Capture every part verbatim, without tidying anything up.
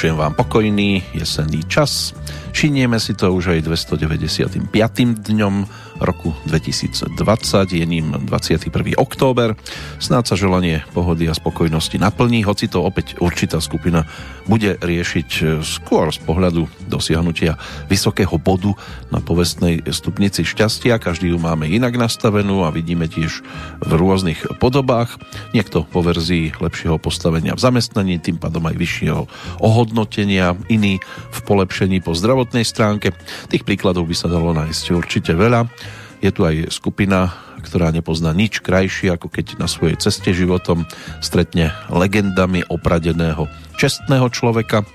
Prašujem vám pokojný jesenný čas. Šinieme si to už aj dvestodeväťdesiatym piatym dňom roku dvetisícdvadsať, je ním dvadsiateho prvého október. Snáď sa želanie pohody a spokojnosti naplní, hoci to opäť určitá skupina bude riešiť skôr z pohľadu dosiahnutia vysokého bodu na povestnej stupnici šťastia. Každý ju máme inak nastavenú a vidíme tiež v rôznych podobách. Niekto po verzii lepšieho postavenia v zamestnaní, tým pádom aj vyššieho ohodnotenia, iný v polepšení po zdravotnosti stránke. Tých príkladov by sa dalo nájsť určite veľa. Je tu aj skupina, ktorá nepozná nič krajšie, ako keď na svojej ceste životom stretne legendami opradeného čestného človeka.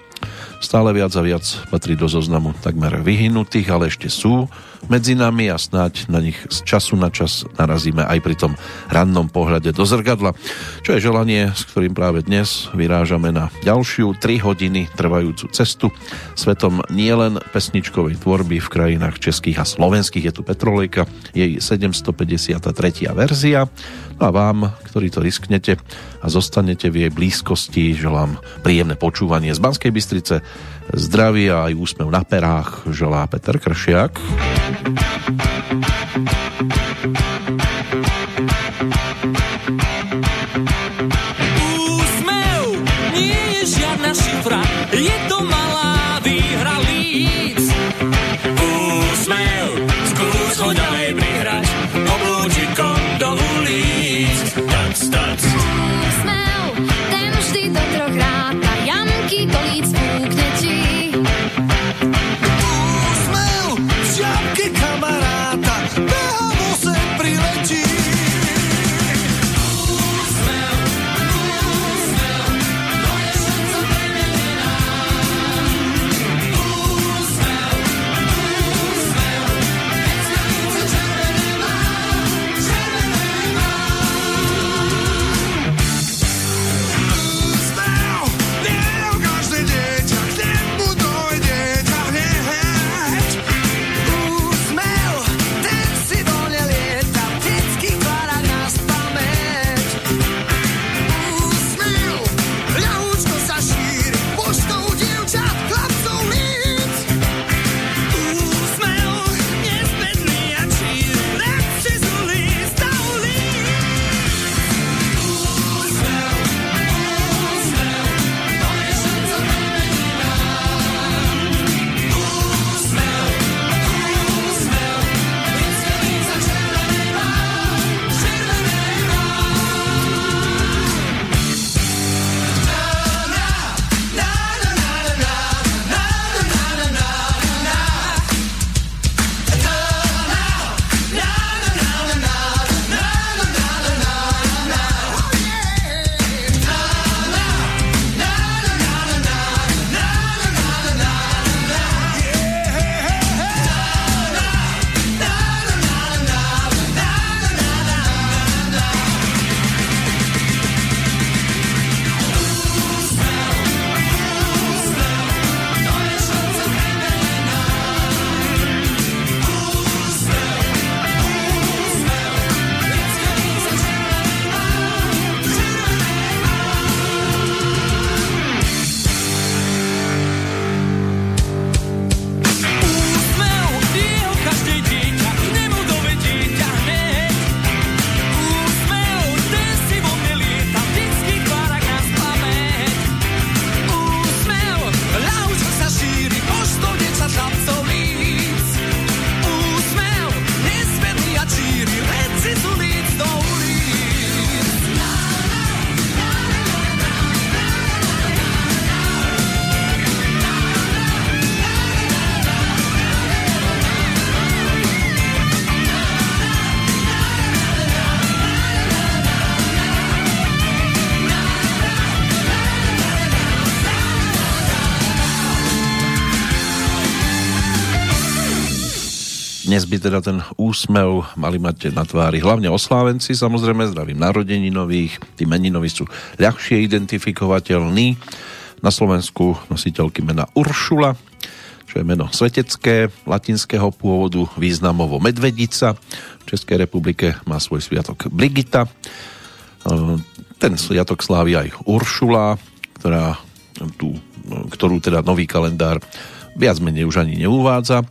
Stále viac a viac patrí do zoznamu takmer vyhynutých, ale ešte sú medzi nami a snáď na nich z času na čas narazíme aj pri tom rannom pohľade do zrkadla. Čo je želanie, s ktorým práve dnes vyrážame na ďalšiu tri hodiny trvajúcu cestu svetom nielen pesničkovej tvorby v krajinách českých a slovenských. Je tu Petrolejka, jej sedemstopäťdesiata tretia verzia. No a vám, ktorí to risknete a zostanete v jej blízkosti, želám príjemné počúvanie z Banskej Bystrice. Zdravia aj úsmev na perách želá Peter Kršiak. Úsmev nie je žiadna šifra, je to malá výhra líc. Úsmev, skús ho ďalej prihrať, oblúčikom do ulic. Tac, tac. Úsmev, ten vždy do troch rád na jamky do líc púkne ti. Úsmev, z jamky kamaráta behamu sem priletí. Úsmev, úsmev, to je šanca premenená. Úsmev, úsmev, keď sa více červené má, červené má. Úsmev, nie je každé dieťa, kde mu dojde ťa hneď. Úsmev, ten si voľne lieta, vždycky chvára nás pamäť. Úsmev, ľahúčko sa šíri, poštou dievčat, chlapcov líc. Úsmev, nezbedný a čír, radši z ulic na ulic. Úsmev, úsmev, to je šanca premenená. Úsmev, úsmev, keď sa více červené má, červené má. Úsmev, jeho každé dieťa, k nemu dovedie ťa hneď. Úsmev, ten si vo mne lieta, vždycky tvára nás pamäť. Úsmev, ľahúčko sa šíri, poštou dievčat, chlapcov líc. Úsmev, nezvedný a číri, reci z ulic do ulic. Dnes by teda ten úsmev mali mať na tvári hlavne oslávenci, samozrejme zdravím narodeninových, tí meninoví sú ľahšie identifikovateľní. Na Slovensku nositeľky mena Uršula, čo je meno svetecké, latinského pôvodu, významovo medvedica. V Českej republike má svoj sviatok Brigita. Ten sviatok slávi aj Uršula, ktorá tú, ktorú teda nový kalendár viac menej už ani neuvádza.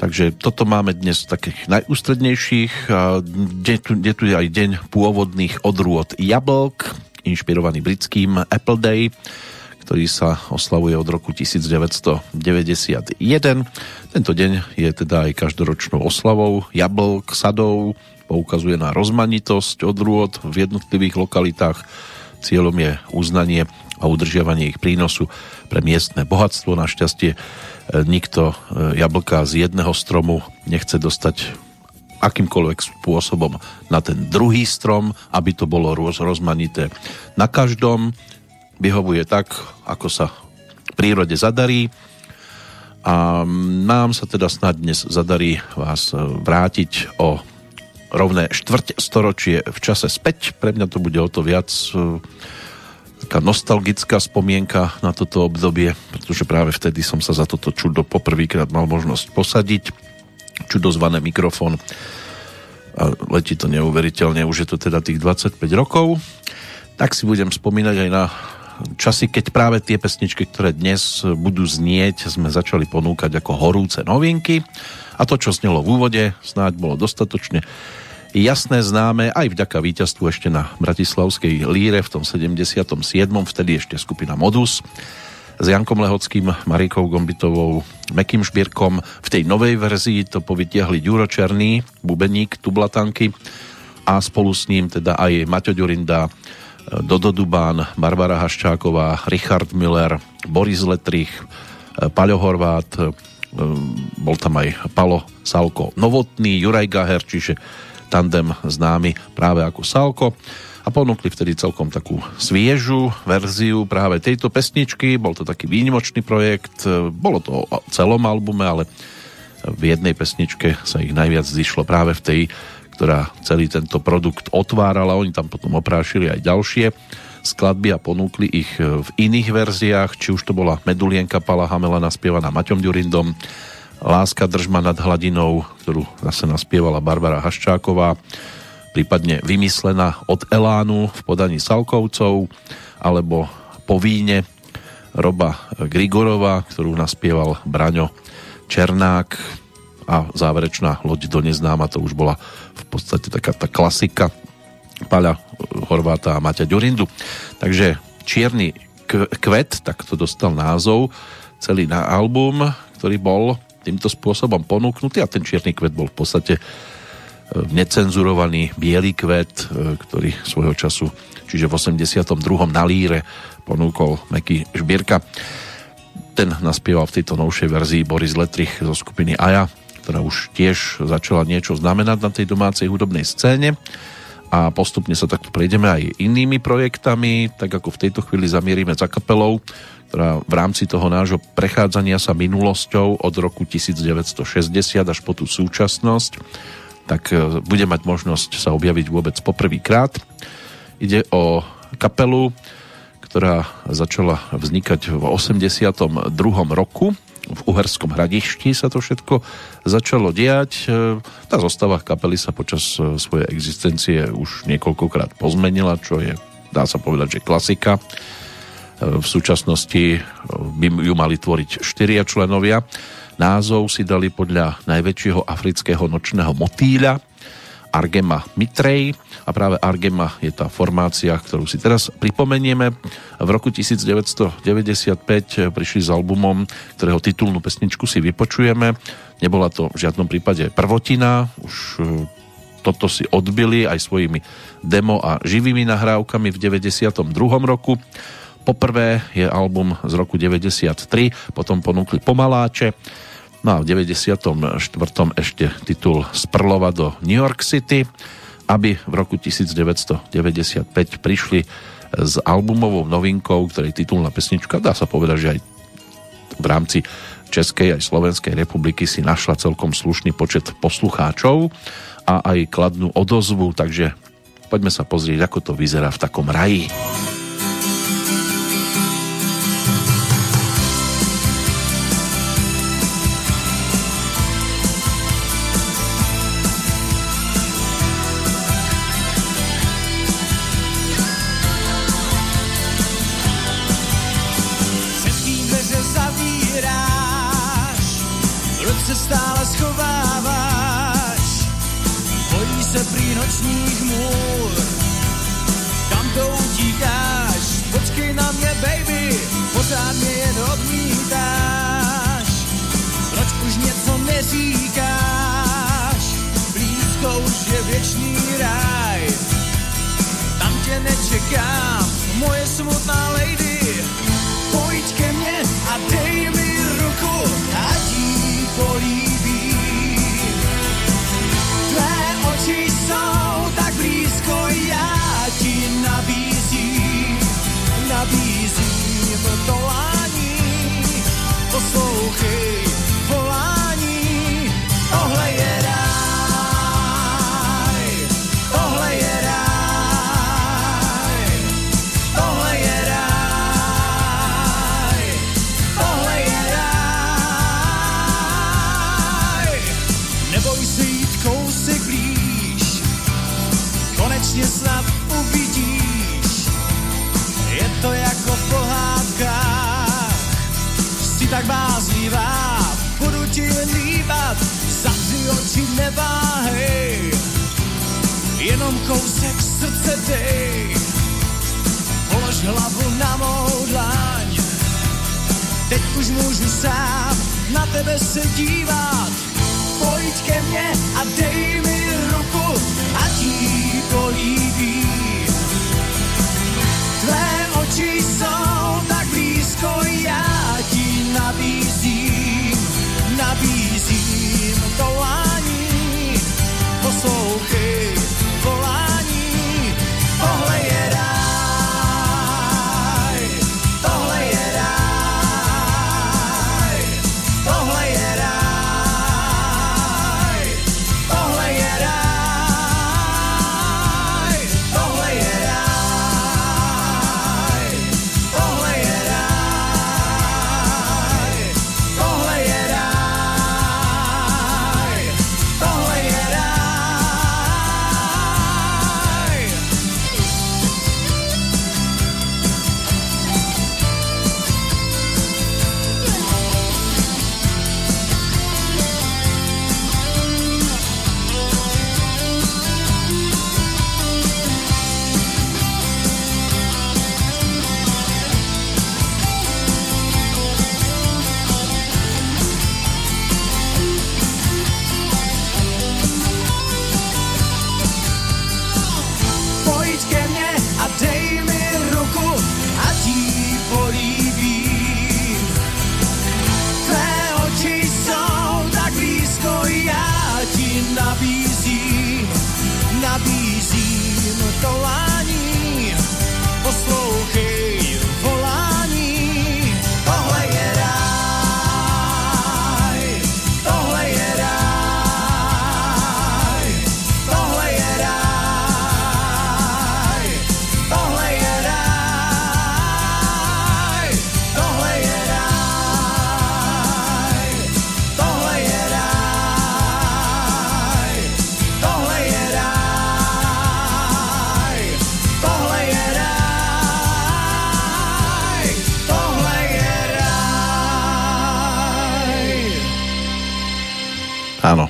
Takže toto máme dnes takých najústrednejších. Je tu, je tu aj deň pôvodných odrôd jablok, inšpirovaný britským Apple Day, ktorý sa oslavuje od roku devätnásťstodeväťdesiatjeden. Tento deň je teda aj každoročnou oslavou jablok, sadov, poukazuje na rozmanitosť odrôd v jednotlivých lokalitách. Cieľom je uznanie a udržiavanie ich prínosu pre miestne bohatstvo. Našťastie nikto jablka z jedného stromu nechce dostať akýmkoľvek spôsobom na ten druhý strom, aby to bolo roz, rozmanité. Na každom vyhovuje tak, ako sa v prírode zadarí. A nám sa teda snad dnes zadarí vás vrátiť o rovné štvrť storočie v čase späť. Pre mňa to bude o to viac taká nostalgická spomienka na toto obdobie, pretože práve vtedy som sa za toto čudo poprvýkrát mal možnosť posadiť. Čudo zvané mikrofón. A letí to neuveriteľne, už je to teda tých dvadsaťpäť rokov. Tak si budem spomínať aj na časy, keď práve tie pesničky, ktoré dnes budú znieť, sme začali ponúkať ako horúce novinky. A to, čo snelo v úvode, snáď bolo dostatočne jasné, známe, aj vďaka víťazstvu ešte na bratislavskej líre v tom sedemdesiatom siedmom, vtedy ešte skupina Modus s Jankom Lehockým, Marikou Gombitovou, Mekým Žbirkom. V tej novej verzii to povytiahli Ďuro Černý, bubeník Tublatanky, a spolu s ním teda aj Maťo Ďurinda, Dodo Dubán, Barbara Haščáková, Richard Müller, Boris Letrich, Paľo Horvát, bol tam aj Paľo Salko Novotný, Juraj Gaher, čiže Tandem známy práve ako Salko, a ponúkli vtedy celkom takú sviežu verziu práve tejto pesničky. Bol to taký výnimočný projekt, bolo to o celom albume, ale v jednej pesničke sa ich najviac zišlo práve v tej, ktorá celý tento produkt otvárala. Oni tam potom oprášili aj ďalšie skladby a ponúkli ich v iných verziách, či už to bola Medulienka Pala Hamelana spievaná Maťom Ďurindom, Láska držma nad hladinou, ktorú zase naspievala Barbara Haščáková, prípadne Vymyslená od Elánu v podaní Salkovcov, alebo Po víne Roba Grigorova, ktorú naspieval Braňo Černák, a Záverečná loď do neznáma, to už bola v podstate taká tá klasika Paľa Horváta a Maťa Ďurindu. Takže Čierny kvet, tak to dostal názov celý na album, ktorý bol týmto spôsobom ponúknutý, a ten Čierny kvet bol v podstate necenzurovaný biely kvet, ktorý svojho času, čiže v osemdesiatom druhom na líre, ponúkol Meky Žbirka. Ten naspieval v tejto novšej verzii Boris Letrich zo skupiny Aja, ktorá už tiež začala niečo znamenať na tej domácej hudobnej scéne, a postupne sa takto prejdeme aj inými projektami, tak ako v tejto chvíli zamierime za kapelou, ktorá v rámci toho nášho prechádzania sa minulosťou od roku devätnásťstošesťdesiat až po tú súčasnosť, tak bude mať možnosť sa objaviť vôbec poprvýkrát. Ide o kapelu, ktorá začala vznikať v osemdesiatom druhom roku. V Uherskom Hradišti sa to všetko začalo diať. Tá zostava kapely sa počas svojej existencie už niekoľkokrát pozmenila, čo je, dá sa povedať, že klasika. V súčasnosti by ju mali tvoriť štyria členovia. Názov si dali podľa najväčšieho afrického nočného motýľa, Argema Mitrej, a práve Argema je tá formácia, ktorú si teraz pripomenieme. V roku devätnásťstodeväťdesiatpäť prišli s albumom, ktorého titulnú pesničku si vypočujeme. Nebola to v žiadnom prípade prvotina, už toto si odbili aj svojimi demo a živými nahrávkami v deväťdesiatom druhom roku. Poprvé je album z roku deväťdesiattri, potom ponúkli Pomaláče, no a v deväťdesiatom štvrtom ešte titul Z Prlova do New York City, aby v roku devätnásťstodeväťdesiatpäť prišli s albumovou novinkou, ktorej titulná pesnička, dá sa povedať, že aj v rámci Českej aj Slovenskej republiky si našla celkom slušný počet poslucháčov a aj kladnú odozvu, takže poďme sa pozrieť, ako to vyzerá v takom raji. se stále schováváš, bojí se prý nočních můr, kam to utíkáš, počkej na mě baby, pořád mě jen odmítáš, proč už něco neříkáš, blízko už je věčný ráj, tam tě nečekám, moje smutná lady, pojď ke mně a dej mi ruku, ať jí políbí. Tvé oči jsou tak blízko, já ti nabízím, nabízím to volání, poslouchej volání, tohle je ráj, tohle je ráj. Konečně snad uvidíš, je to jako v pohádkách, jsi tak bázlivá, budu ti líbat, zavři oči, neváhej, jenom kousek srdce dej, polož hlavu na mou dlaň, teď už můžu sám na tebe se dívat, pojď ke mně a dej mi ruku, ať jí políbí. Tvé oči jsou tak blízko, já ti nabízím, nabízím to volání, poslouchej volání, tohle je ráj, tohle je ráj, tohle je ráj.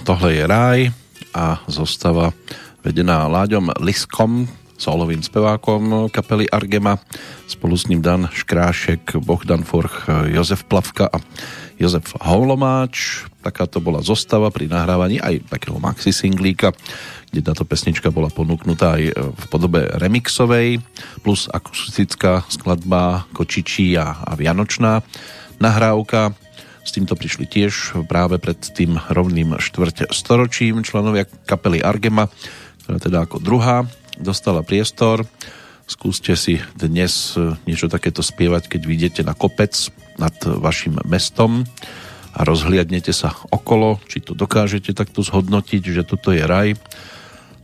Tohle je ráj a zostava vedená Láďom Liskom, solovým spevákom kapely Argema, spolu s ním Dan Škrášek, Bohdan Forch, Jozef Plavka a Jozef Holomáč. Taká to bola zostava pri nahrávaní aj takého maxi singlíka, kde táto pesnička bola ponúknutá aj v podobe remixovej, plus akustická skladba Kočičia a vianočná nahrávka. S týmto prišli tiež práve pred tým rovným štvrť storočím členovia kapely Argema, ktorá teda ako druhá dostala priestor. Skúste si dnes niečo takéto spievať, keď vyjdete na kopec nad vašim mestom a rozhliadnete sa okolo, či to dokážete takto zhodnotiť, že toto je raj,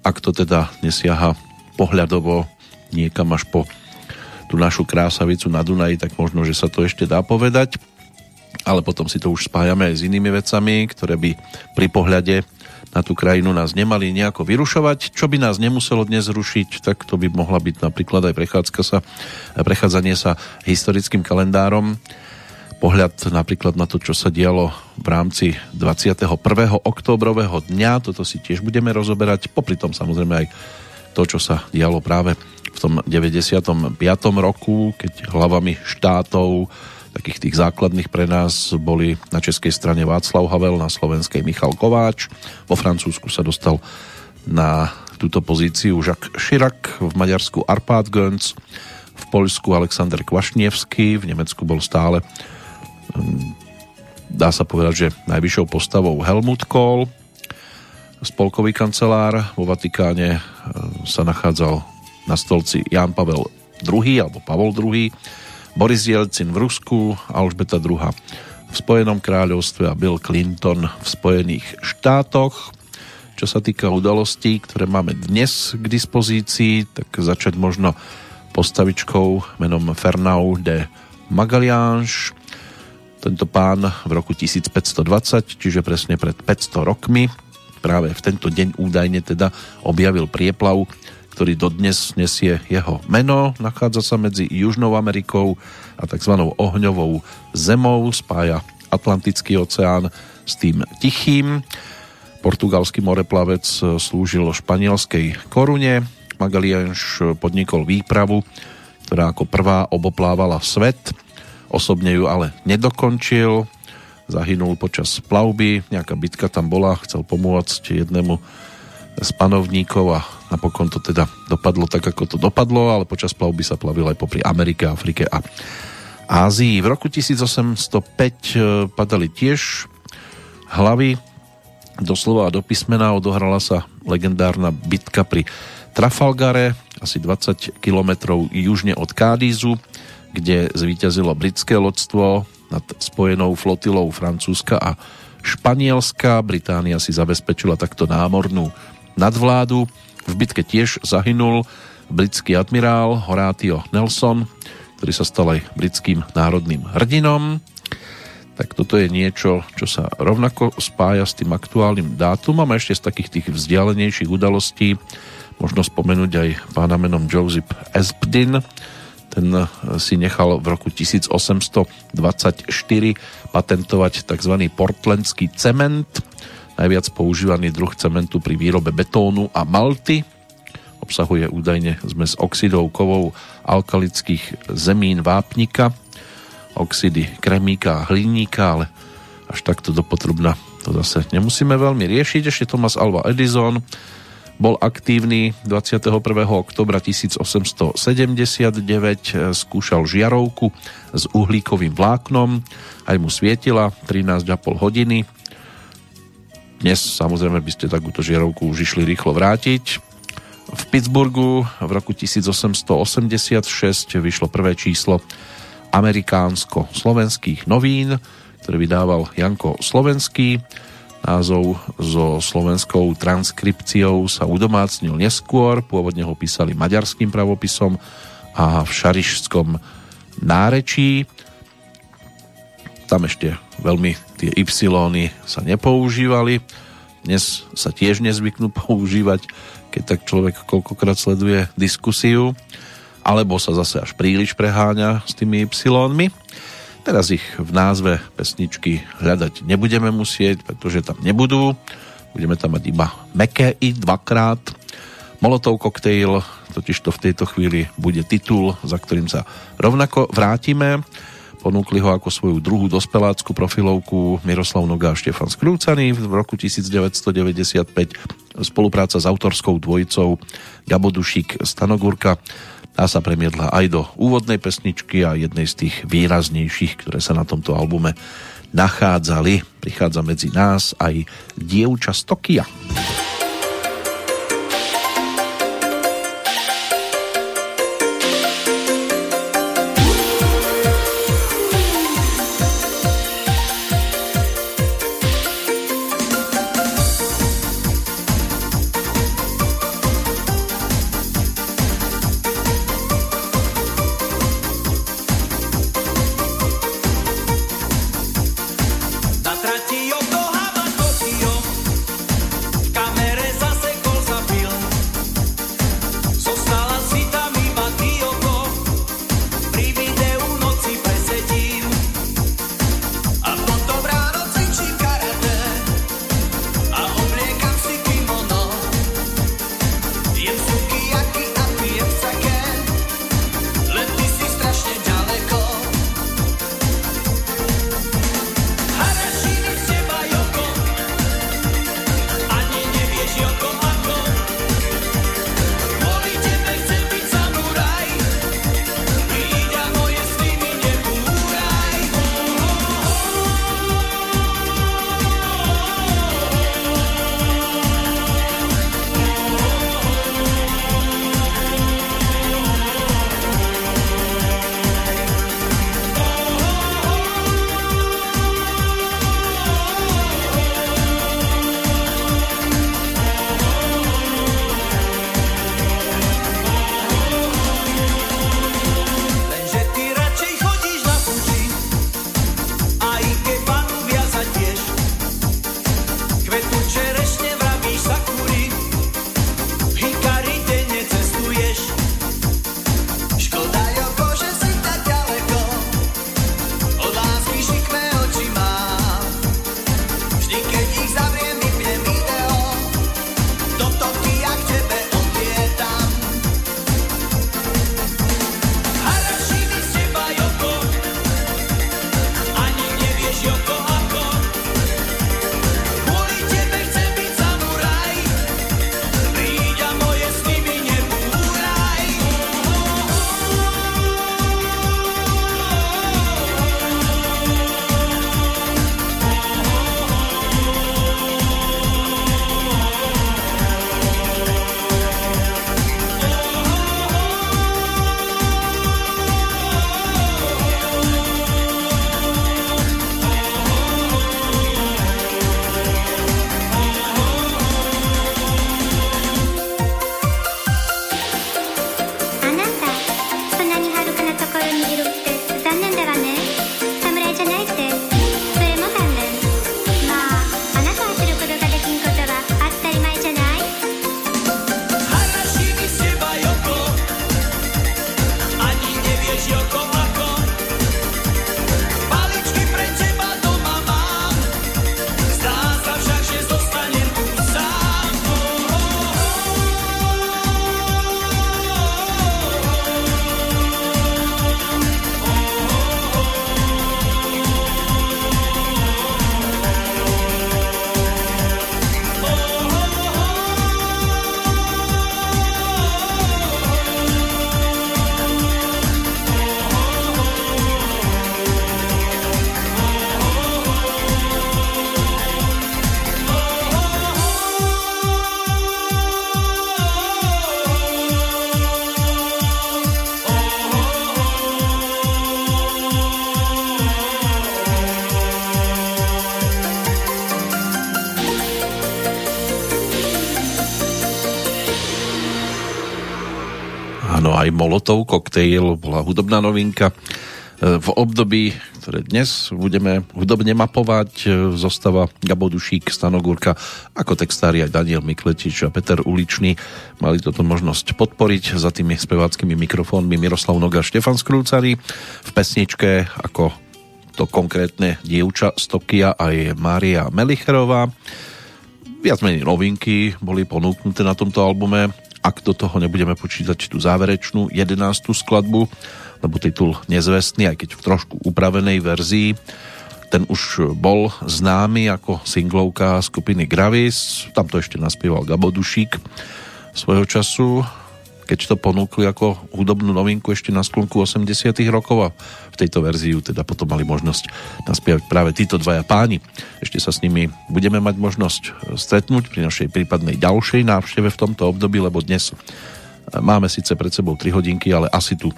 ak to teda nesiaha pohľadovo niekam až po tú našu krásavicu na Dunaji, tak možno, že sa to ešte dá povedať. Ale potom si to už spájame aj s inými vecami, ktoré by pri pohľade na tú krajinu nás nemali nejako vyrušovať. Čo by nás nemuselo dnes rušiť, tak to by mohla byť napríklad aj prechádzka sa, prechádzanie sa historickým kalendárom. pohľad napríklad na to, čo sa dialo v rámci dvadsiateho prvého októbrového dňa. Toto si tiež budeme rozoberať. Popri tom samozrejme aj to, čo sa dialo práve v tom deväťdesiatom piatom roku, keď hlavami štátov, takých tých základných pre nás, boli na českej strane Václav Havel, na slovenskej Michal Kováč. Vo Francúzsku sa dostal na túto pozíciu Jacques Chirac, v Maďarsku Arpad Gönc, v Poľsku Alexander Kvašnievský, v Nemecku bol stále, dá sa povedať, že najvyššou postavou Helmut Kohl, spolkový kancelár. Vo Vatikáne sa nachádzal na stolci Jan Pavel druhý alebo Pavol druhý, Boris Jelcin v Rusku, Alžbeta druhá v Spojenom kráľovstve a Bill Clinton v Spojených štátoch. Čo sa týka udalostí, ktoré máme dnes k dispozícii, tak začať možno postavičkou menom Fernão de Magalhães. Tento pán v roku tisícpäťstodvadsať, čiže presne pred päťsto rokmi, práve v tento deň údajne teda objavil prieplav, ktorý dodnes nesie jeho meno. Nachádza sa medzi Južnou Amerikou a tzv. Ohňovou zemou, spája Atlantický oceán s tým Tichým. Portugalský moreplavec slúžil španielskej korune. Magalhães podnikol výpravu, ktorá ako prvá oboplávala svet. Osobne ju ale nedokončil. Zahynul počas plavby. Nejaká bitka tam bola. Chcel pomôcť jednému z panovníkov a napokon to teda dopadlo tak, ako to dopadlo, ale počas plavby sa plavil aj popri Amerike, Afrike a Ázii. V roku tisícosemstopäť padali tiež hlavy, doslova a do písmena. Odohrala sa legendárna bitka pri Trafalgare, asi dvadsať kilometrov južne od Kádizu, kde zvíťazilo britské lodstvo nad spojenou flotilou Francúzska a Španielska. Británia si zabezpečila takto námornú nadvládu. V bitke tiež zahynul britský admirál Horatio Nelson, ktorý sa stal aj britským národným hrdinom. Tak toto je niečo, čo sa rovnako spája s tým aktuálnym dátumom. A ešte z takých tých vzdialenejších udalostí možno spomenúť aj pána menom Joseph Aspdin. Ten si nechal v roku tisícosemstodvadsaťštyri patentovať tzv. portlandský cement, najviac používaný druh cementu pri výrobe betónu a malty. Obsahuje údajne zmes oxidov kovov alkalických zemín vápnika, oxidy kremíka a hliníka, ale až takto dopotrubna to zase nemusíme veľmi riešiť. Ešte Thomas Alva Edison bol aktívny dvadsiateho prvého októbra tisícosemstosedemdesiatdeväť, skúšal žiarovku s uhlíkovým vláknom, aj mu svietila trinásť a pol hodiny. Dnes samozrejme by ste takúto žiarovku už išli rýchlo vrátiť. V Pittsburghu v roku tisícosemstoosemdesiatšesť vyšlo prvé číslo amerikánsko-slovenských novín, ktoré vydával Janko Slovenský. Názov so slovenskou transkripciou sa udomácnil neskôr, pôvodne ho písali maďarským pravopisom a v šarišskom nárečí. Tam ešte veľmi tie ypsilóny sa nepoužívali. Dnes sa tiež nezvyknú používať, keď tak človek koľkokrát sleduje diskusiu, alebo sa zase až príliš preháňa s tými ypsilónmi. Teraz ich v názve pesničky hľadať nebudeme musieť, pretože tam nebudú. Budeme tam mať iba meké i dvakrát. Molotov koktejl, totižto v tejto chvíli bude titul, za ktorým sa rovnako vrátime. Ponúkli ho ako svoju druhú dospelácku profilovku Miroslav Noga a Štefán Skrúcany v roku devätnásťstodeväťdesiatpäť. Spolupráca s autorskou dvojicou Gabo Dušík, Stanogurka. Tá sa premiedla aj do úvodnej pesničky a jednej z tých výraznejších, ktoré sa na tomto albume nachádzali. Prichádza medzi nás aj dievča z Tokia. Áno, aj Molotov koktejl bola hudobná novinka. V období, ktoré dnes budeme hudobne mapovať, zostava Gabo Dušík, Stano Gurka, ako textári aj Daniel Mikletič a Peter Uličný mali toto možnosť podporiť. Za tými speváckými mikrofónmi Miroslav Noga, Štefán Skrúcany. V pesničke ako to konkrétne dievča z Tokia aj Mária Melicherová. Viac menej novinky boli ponúknuté na tomto albume. Ak do toho nebudeme počítať tú záverečnú jedenástu skladbu, lebo titul Nezvestný, aj keď v trošku upravenej verzii, ten už bol známy ako singlovka skupiny Gravis, tam to ešte naspieval Gabo Dušík svojho času, keď to ponúkli ako hudobnú novinku ešte na sklonku osemdesiatych rokov a v tejto verziu teda potom mali možnosť naspievať práve títo dvaja páni. Ešte sa s nimi budeme mať možnosť stretnúť pri našej prípadnej ďalšej návšteve v tomto období, lebo dnes máme síce pred sebou tri hodinky, ale asi tu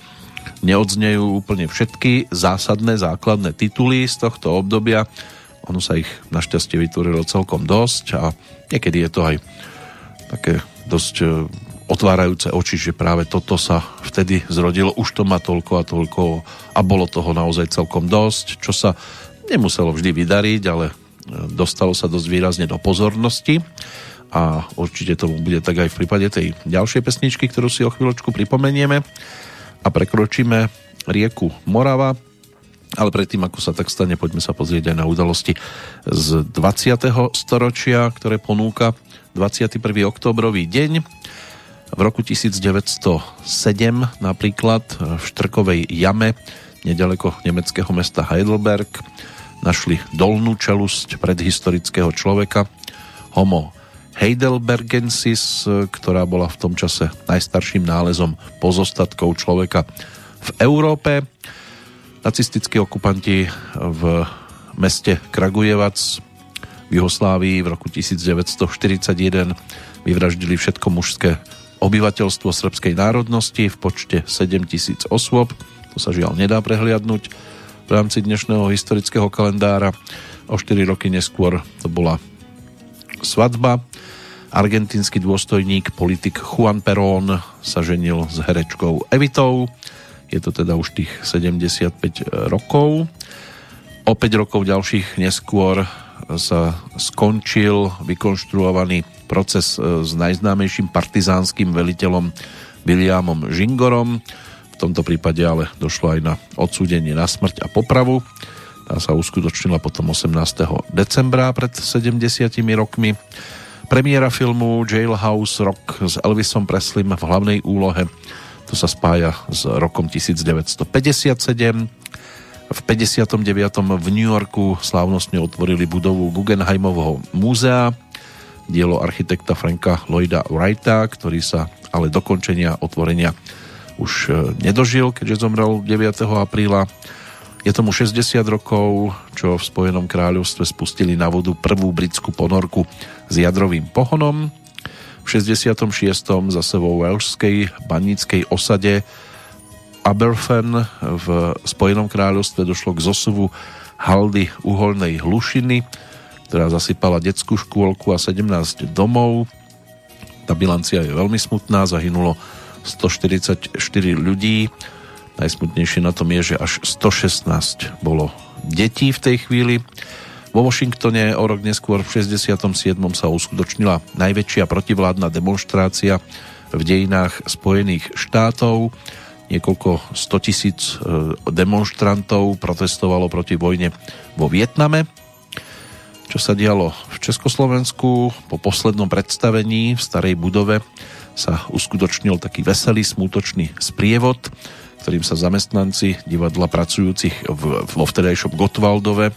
neodznejú úplne všetky zásadné, základné tituly z tohto obdobia. Ono sa ich našťastie vytvorilo celkom dosť a niekedy je to aj také dosť otvárajúce oči, že práve toto sa vtedy zrodilo, už to má toľko a toľko a bolo toho naozaj celkom dosť, čo sa nemuselo vždy vydariť, ale dostalo sa dosť výrazne do pozornosti a určite tomu bude tak aj v prípade tej ďalšej pesničky, ktorú si o chvíľočku pripomenieme. A prekročíme rieku Morava, ale predtým, ako sa tak stane, poďme sa pozrieť aj na udalosti z dvadsiateho storočia, ktoré ponúka dvadsiaty prvý októbrový deň. V roku devätnásťstosedem napríklad v Štrkovej jame nedaleko nemeckého mesta Heidelberg našli dolnú čelusť predhistorického človeka Homo heidelbergensis, ktorá bola v tom čase najstarším nálezom pozostatkov človeka v Európe. Nacistickí okupanti v meste Kragujevac v Juhoslávii v roku devätnásťstoštyridsaťjeden vyvraždili všetko mužské obyvateľstvo srbskej národnosti v počte sedemtisíc osôb. To sa žiaľ nedá prehliadnúť v rámci dnešného historického kalendára. O štyri roky neskôr to bola svadba. Argentínsky dôstojník, politik Juan Perón sa ženil s herečkou Evitou. Je to teda už tých sedemdesiatpäť rokov. O päť rokov ďalších neskôr sa skončil vykonštruovaný proces s najznámejším partizánskym veliteľom Viliamom Žingorom. V tomto prípade ale došlo aj na odsúdenie na smrť a popravu. Tá sa uskutočnila potom osemnásteho decembra pred sedemdesiatimi rokmi. Premiéra filmu Jailhouse Rock s Elvisom Presleym v hlavnej úlohe. To sa spája s rokom devätnásťstopäťdesiatsedem. V päťdesiatom deviatom v New Yorku slávnostne otvorili budovu Guggenheimovho múzea. Dielo architekta Franka Lloyda Wrighta, ktorý sa ale dokončenia otvorenia už nedožil, keďže zomrel deviateho apríla. Je tomu šesťdesiat rokov, čo v Spojenom kráľovstve spustili na vodu prvú britskú ponorku s jadrovým pohonom. V šesťdesiatom šiestom zase vo welšskej baníckej osade Aberfan v Spojenom kráľovstve došlo k zosuvu haldy uholnej hlušiny, ktorá zasypala detskú škôlku a sedemnásť domov. Tá bilancia je veľmi smutná, zahynulo stoštyridsaťštyri ľudí. Najsmutnejšie na tom je, že až stošestnásť bolo detí v tej chvíli. Vo Washingtone o rok neskôr v šesťdesiatom siedmom sa uskutočnila najväčšia protivládna demonštrácia v dejinách Spojených štátov. Niekoľko stotisíc demonštrantov protestovalo proti vojne vo Vietname. Čo sa dialo v Československu? Po poslednom predstavení v starej budove sa uskutočnil taký veselý, smútočný sprievod, ktorým sa zamestnanci divadla pracujúcich vo vtedajšom Gottwaldove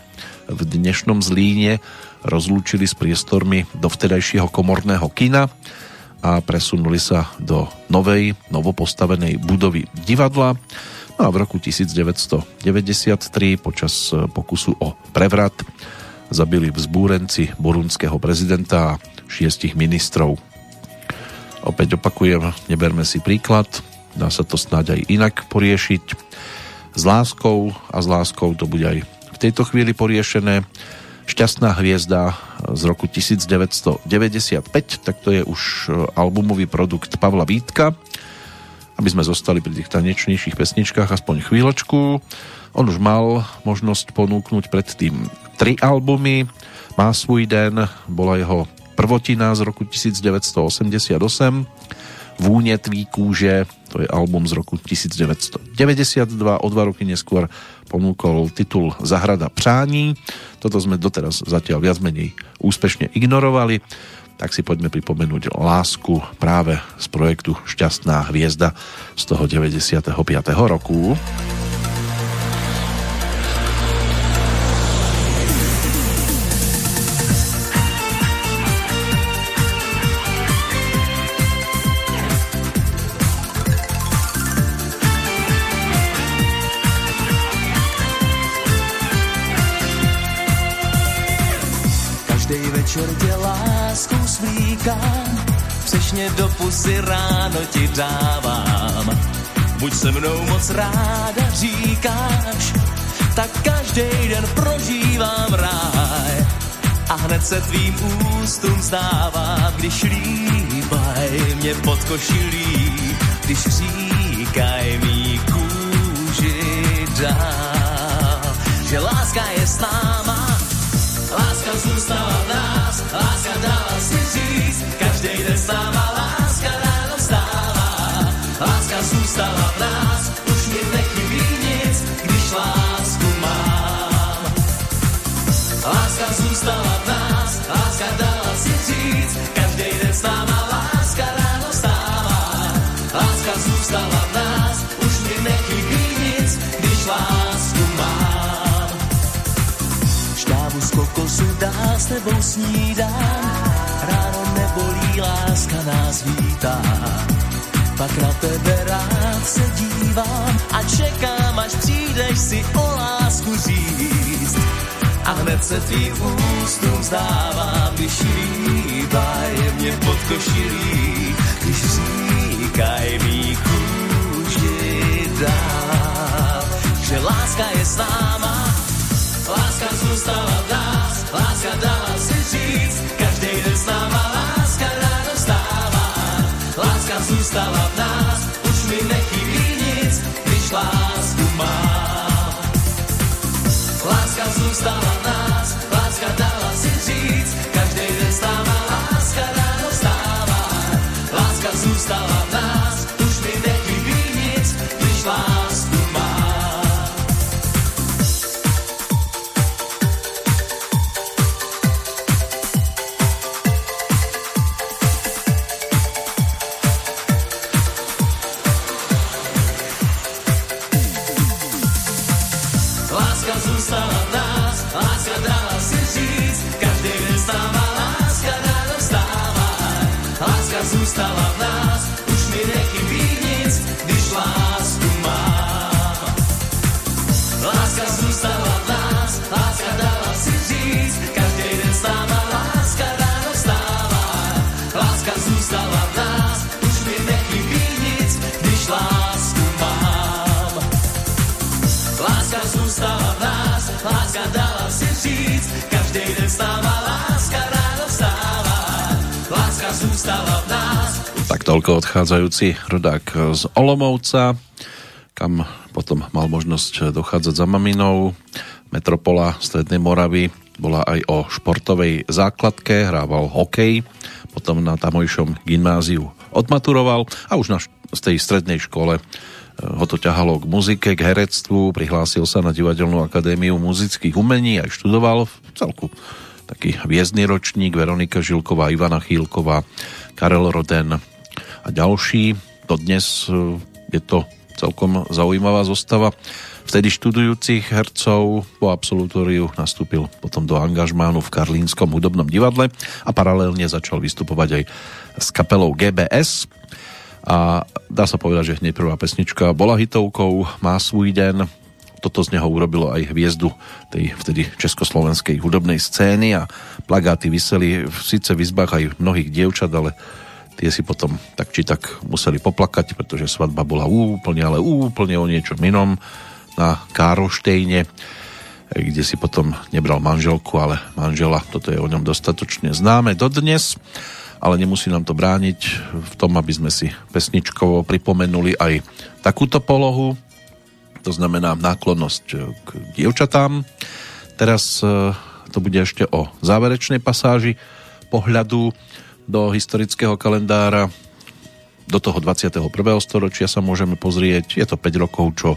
v dnešnom Zlíne rozlúčili s priestormi do vtedajšieho komorného kina a presunuli sa do novej, novopostavenej budovy divadla. No a v roku devätnásťstodeväťdesiattri počas pokusu o prevrat zabili vzbúrenci burundského prezidenta a šiestich ministrov. Opäť opakujem, neberme si príklad. Dá sa to snáď aj inak poriešiť s láskou a s láskou to bude aj v tejto chvíli poriešené. Šťastná hviezda z roku devätnásťstodeväťdesiatpäť, tak to je už albumový produkt Pavla Vítka a aby sme zostali pri tých tanečnejších pesničkách aspoň chvíľočku. On už mal možnosť ponúknuť predtým tri albumy. Má svůj den bola jeho prvotina z roku devätnásť osemdesiatosem, Vůně tvý kůže, to je album z roku devätnásť deväťdesiatdva, o dva roky neskôr ponúkol titul Zahrada přání. Toto sme doteraz zatiaľ viac menej úspešne ignorovali, tak si poďme pripomenúť lásku práve z projektu Šťastná hviezda z toho deväťdesiateho piateho roku. Přešně do pusy ráno ti dávám. Buď se mnou moc ráda říkáš, tak každý den prožívám ráj. A hned se tvým ústům zdávám, když líbaj mě pod košilí, když říkaj mý kůži dál, že láska je s náma. Láska zůstala v nás, láska dala si říct, každej den s náma láska ráno vstává. Láska zůstala v nás, už mi nechybí nic, když lásku mám. Láska zůstala v nás, láska dala si říct, každej den s náma láska ráno vstává. Láska zůstala v nás, už mi nechybí nic, když lásku mám. Z kokosu dá s tebou snídám, ráno nebolí, láska nás vítá. Pak na tebe rád se dívám a čekám, až přijdeš si o lásku říct. A hned se tvým ústům zdávám, když líbaj mě pod košilí, když říkaj mý kůži dál, že láska je s náma. Láska zůstala v nás, láska dala si říct, každej den s náma láska ráno vstává. Láska zůstala v nás, už mi nechybí nic, když lásku mám. Láska zůstala v nás, láska dala si říct, každej den s náma láska ráno vstává. Láska zůstala v nás, už mi nechybí nic, když lásku mám. Zůstala v nás, láska dala si říct, každej den s náma láska ráno vstává. Láska zůstala v nás, už mi nechybí nic, když lásku mám. Láska zůstala v nás, láska dala si říct, každej den s náma láska ráno vstává. Láska zůstala v nás, už mi nechybí nic, když lásku mám. Láska zůstala v nás, láska dala si říct, každej den s náma láska ráno vstává. Láska zůstala v nás. Tak toľko odchádzajúci rodák z Olomouca, kam potom mal možnosť dochádzať za maminou. Metropola Strednej Moravy bola aj o športovej základke, hrával hokej, potom na tamojšom gymnáziu odmaturoval a už na št- z tej strednej škole ho to ťahalo k muzike, k herectvu, prihlásil sa na Divadelnú akadémiu muzických umení, aj študoval v celku taký hviezdny ročník, Veronika Žilková, Ivana Chýlková, Karel Roden a ďalší. Dodnes je to celkom zaujímavá zostava vtedy študujúcich hercov. Po absolutóriu nastúpil potom do angažmánu v Karlínskom hudobnom divadle a paralelne začal vystupovať aj s kapelou gé bé es. A dá sa povedať, že hneď prvá pesnička bola hitovkou, Má svůj den. Toto z neho urobilo aj hviezdu tej vtedy československej hudobnej scény a plagáty viseli síce v izbách aj mnohých dievčat, ale tie si potom tak či tak museli poplakať, pretože svadba bola úplne, ale úplne o niečom inom, na Károštejne, kde si potom nebral manželku, ale manžela. Toto je o ňom dostatočne známe dodnes. ale nemusí nám to brániť v tom, aby sme si pesničkovo pripomenuli aj takúto polohu, to znamená náklonnosť k dievčatám. Teraz to bude ešte o záverečnej pasáži pohľadu do historického kalendára. Do toho dvadsiateho prvého storočia sa môžeme pozrieť. Je to päť rokov, čo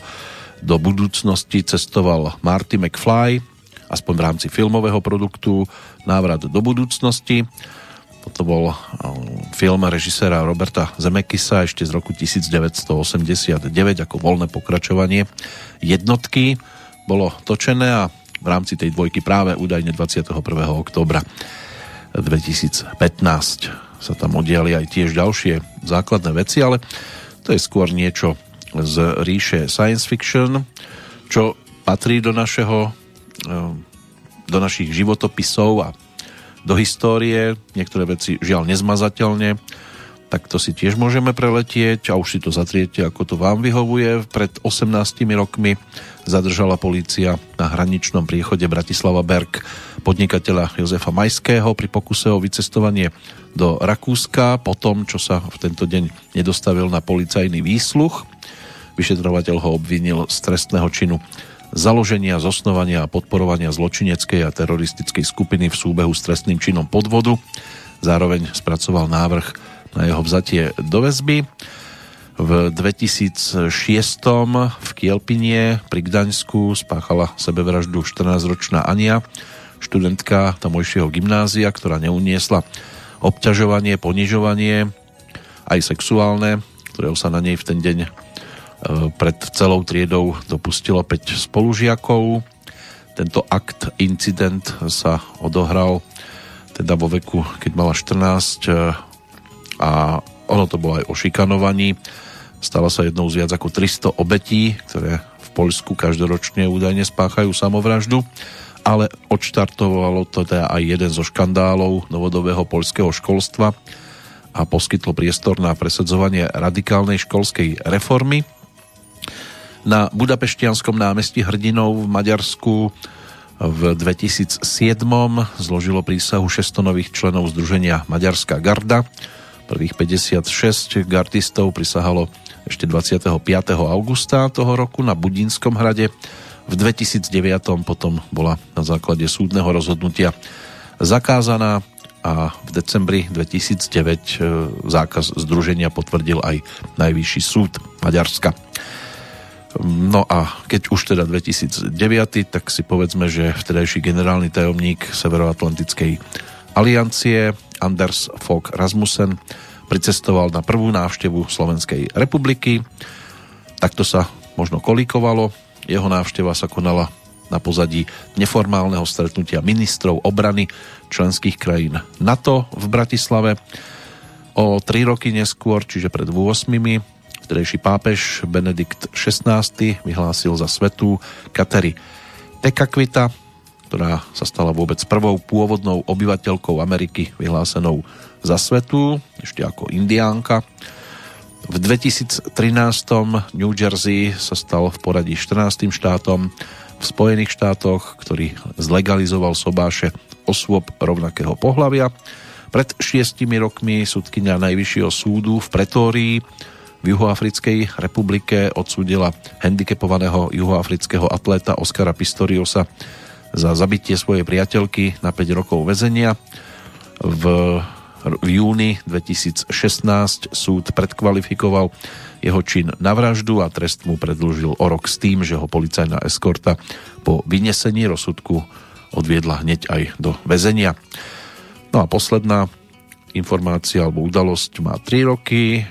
do budúcnosti cestoval Marty McFly, aspoň v rámci filmového produktu Návrat do budúcnosti. To bol film režiséra Roberta Zemeckisa ešte z roku devätnásť osemdesiatdeväť ako voľné pokračovanie jednotky. Bolo točené a v rámci tej dvojky práve údajne dvadsiateho prvého októbra dvetisícpätnásť sa tam odiali aj tiež ďalšie základné veci, ale to je skôr niečo z ríše science fiction, čo patrí do našeho do našich životopisov a do histórie, niektoré veci žiaľ nezmazateľne, tak to si tiež môžeme preletieť a už si to zatriete, ako to vám vyhovuje. Pred osemnástimi rokmi zadržala polícia na hraničnom priechode Bratislava-Berg podnikateľa Jozefa Majského pri pokuse o vycestovanie do Rakúska, po tom, čo sa v tento deň nedostavil na policajný výsluch. Vyšetrovateľ ho obvinil z trestného činu založenia, zosnovania a podporovania zločineckej a teroristickej skupiny v súbehu s trestným činom podvodu. Zároveň spracoval návrh na jeho vzatie do väzby. V dvetisícšesť v Kielpinie pri Gdaňsku spáchala sebevraždu štrnásťročná Ania, študentka tamojšieho gymnázia, ktorá neuniesla obťažovanie, ponižovanie, aj sexuálne, ktorého sa na nej v ten deň pred celou triedou dopustilo päť spolužiakov. Tento akt, incident sa odohral teda vo veku, keď mala štrnásť, a ono to bolo aj o šikanovaní. Stala sa jednou z viac ako tristo obetí, ktoré v Poľsku každoročne údajne spáchajú samovraždu, ale odštartovalo to teda aj jeden zo škandálov novodobého poľského školstva a poskytlo priestor na presadzovanie radikálnej školskej reformy. Na Budapešťanskom námestí hrdinov v Maďarsku v dvetisícsedem zložilo prísahu šesťsto nových členov Združenia Maďarská garda. Prvých päťdesiatšesť gardistov prisahalo ešte dvadsiateho piateho augusta toho roku na Budínskom hrade. V dvetisícdeväť potom bola na základe súdneho rozhodnutia zakázaná a v decembri dvetisícdeväť zákaz združenia potvrdil aj Najvyšší súd Maďarska. No a keď už teda dvetisícdeväť, tak si povedzme, že vtedajší generálny tajomník Severoatlantickej aliancie Anders Fogh Rasmussen pricestoval na prvú návštevu Slovenskej republiky. Takto sa možno kolíkovalo. Jeho návšteva sa konala na pozadí neformálneho stretnutia ministrov obrany členských krajín NATO v Bratislave. O tri roky neskôr, čiže pred ôsmimi, vtedejší pápež Benedikt šestnásty vyhlásil za svätú Kateri Tekakvita, ktorá sa stala vôbec prvou pôvodnou obyvateľkou Ameriky vyhlásenou za svätú, ešte ako indiánka. V dvetisíctrinásť New Jersey sa stal v poradí štrnástym štátom v Spojených štátoch, ktorý zlegalizoval sobáše osôb rovnakého pohlavia. Pred šiestimi rokmi sudkyňa Najvyššieho súdu v Pretórii v Juhoafrickej republike odsúdila handicapovaného juhoafrického atléta Oscara Pistoriosa za zabitie svojej priateľky na päť rokov väzenia. V, v júni dvetisícšestnásť súd predkvalifikoval jeho čin na vraždu a trest mu predĺžil o rok s tým, že ho policajná eskorta po vynesení rozsudku odviedla hneď aj do väzenia. No a posledná informácia alebo udalosť má tri roky.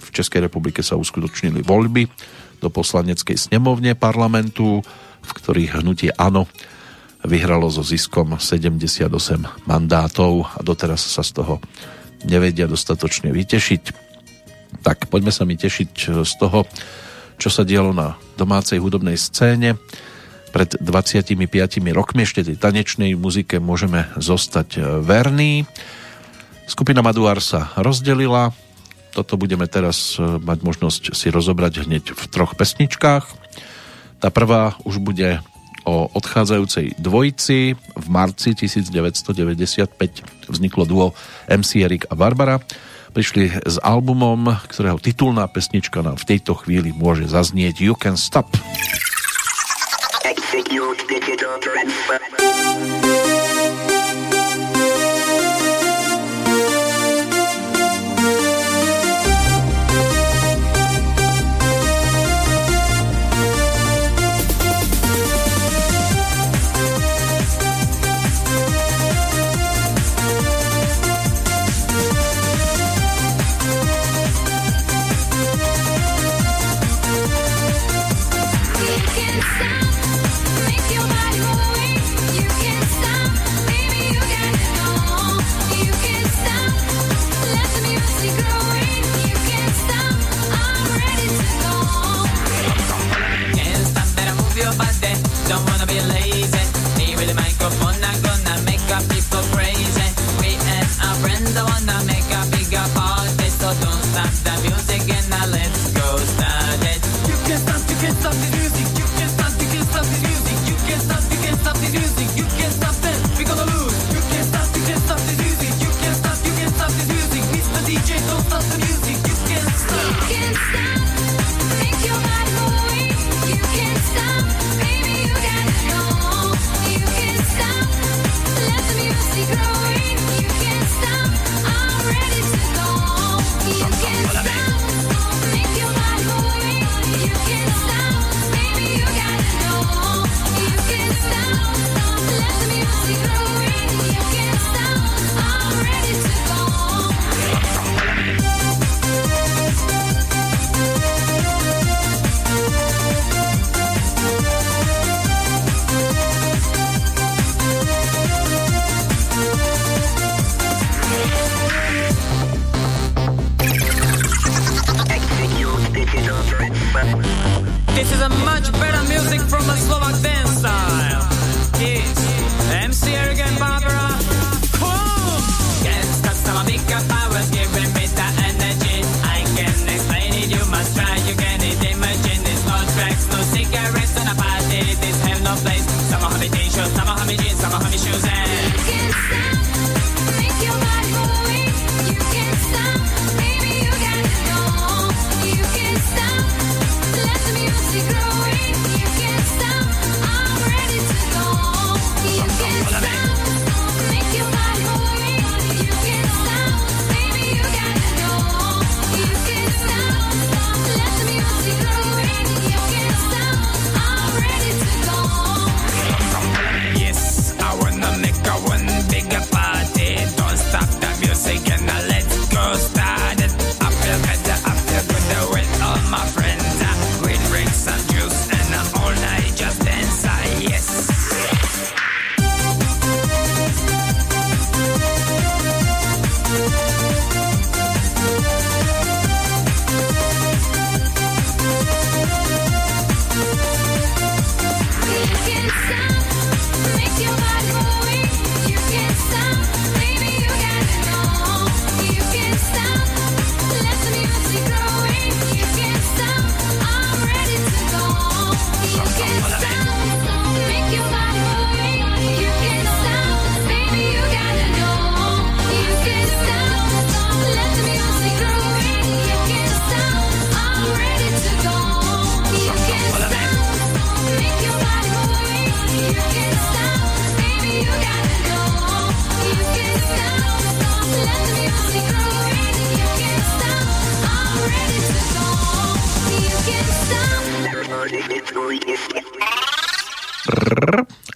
V Českej republike sa uskutočnili voľby do poslaneckej snemovne parlamentu, v ktorých hnutie Áno vyhralo so ziskom sedemdesiatosem mandátov a doteraz sa z toho nevedia dostatočne vytešiť. Tak poďme sa mi tešiť z toho, čo sa dialo na domácej hudobnej scéne pred dvadsiatimi piatimi rokmi. Ešte tej tanečnej muzike môžeme zostať verní. Skupina Maduár sa rozdelila. Toto budeme teraz mať možnosť si rozobrať hneď v troch pesničkách. Tá prvá už bude o o odchádzajúcej dvojici. V marci devätnásťstodeväťdesiatpäť vzniklo duo em cé Erik a Barbara. Prišli s albumom, ktorého titulná pesnička nám v tejto chvíli môže zaznieť You Can Stop. Execute digital transfer.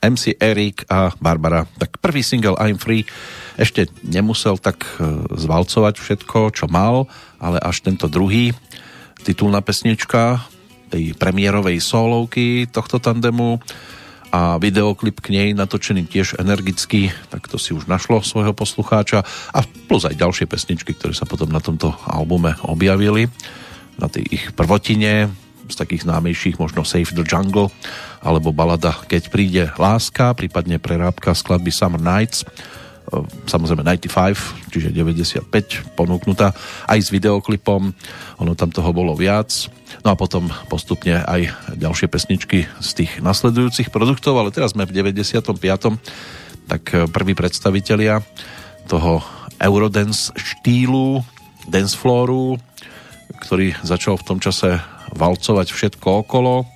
em cé Erik a Barbara. Tak prvý single I'm Free ešte nemusel tak zvalcovať všetko, čo mal, ale až tento druhý, titulná pesnička tej premiérovej solovky tohto tandemu a videoklip k nej natočený tiež energicky, tak to si už našlo svojho poslucháča a plus aj ďalšie pesničky, ktoré sa potom na tomto albume objavili, na tej ich prvotine. Z takých známejších možno Save the Jungle alebo balada Keď príde láska, prípadne prerábka skladby Summer Nights samozrejme deväťdesiatpäť, čiže deväťdesiatpäť ponúknutá aj s videoklipom, ono tam toho bolo viac. No a potom postupne aj ďalšie pesničky z tých nasledujúcich produktov, ale teraz sme v deväťdesiatom piatom, tak prví predstavitelia toho Eurodance štýlu, danceflooru, ktorý začal v tom čase valcovať všetko okolo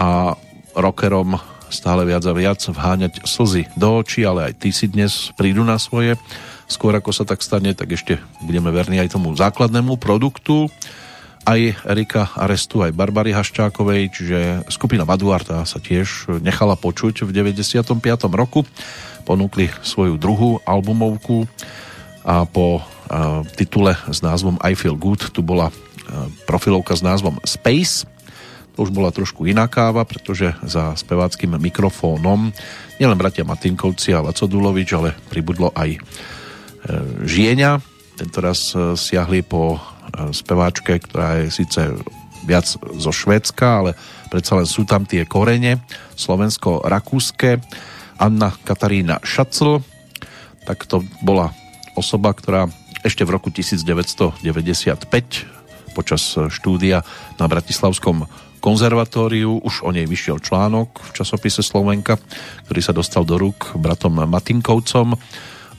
a rockerom stále viac a viac vháňať slzy do očí, ale aj ty si dnes prídu na svoje. Skôr ako sa tak stane, tak ešte budeme verní aj tomu základnému produktu, aj Erika Arestu, aj Barbary Haščákovej, čiže skupina Baduarta sa tiež nechala počuť v deväťdesiatom piatom roku. Ponúkli svoju druhú albumovku a po uh, titule s názvom I Feel Good tu bola uh, profilovka s názvom Space. To už bola trošku iná káva, pretože za speváckým mikrofónom nielen bratia Matinkovci a Laco Dulovič, ale pribudlo aj Žieňa. Tentoraz siahli po speváčke, ktorá je síce viac zo Švédska, ale predsa len sú tam tie korene slovensko-rakúske. Anna Katarína Šacl, tak to bola osoba, ktorá ešte v roku devätnásťstodeväťdesiatpäť počas štúdia na Bratislavskom konzervatóriu, už o nej vyšiel článok v časopise Slovenka, ktorý sa dostal do rúk bratom Matinkovcom,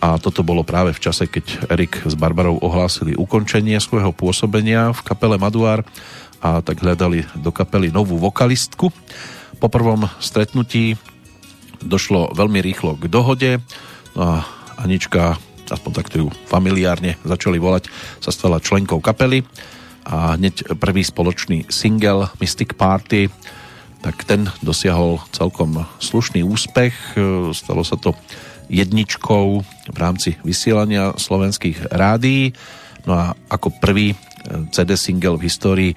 a toto bolo práve v čase, keď Erik s Barbarou ohlásili ukončenie svojho pôsobenia v kapele Maduár, a tak hľadali do kapely novú vokalistku. Po prvom stretnutí došlo veľmi rýchlo k dohode, no a Anička, aspoň takto ju familiárne začali volať, sa stala členkou kapely. A hneď prvý spoločný single Mystic Party, tak ten dosiahol celkom slušný úspech. Stalo sa to jedničkou v rámci vysielania slovenských rádií. No a ako prvý cé dé single v histórii,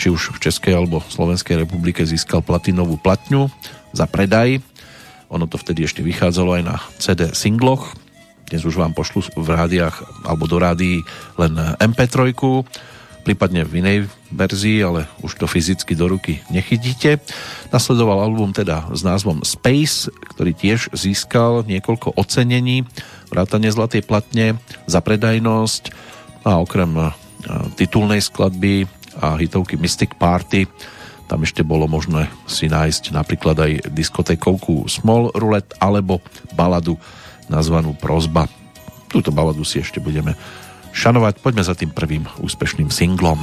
či už v Českej alebo Slovenskej republike, získal platinovú platňu za predaj. Ono to vtedy ešte vychádzalo aj na cé dé singloch. Dnes už vám pošlu v rádiách alebo do rádií len em pé tri, prípadne v inej verzii, ale už to fyzicky do ruky nechytíte. Nasledoval album teda s názvom Space, ktorý tiež získal niekoľko ocenení, vrátane zlatej platne za predajnosť, a okrem titulnej skladby a hitovky Mystic Party tam ešte bolo možné si nájsť napríklad aj diskotékovku Small Roulette alebo baladu nazvanú Prosba. Túto baladu si ešte budeme šanovať, poďme za tým prvým úspešným singlom.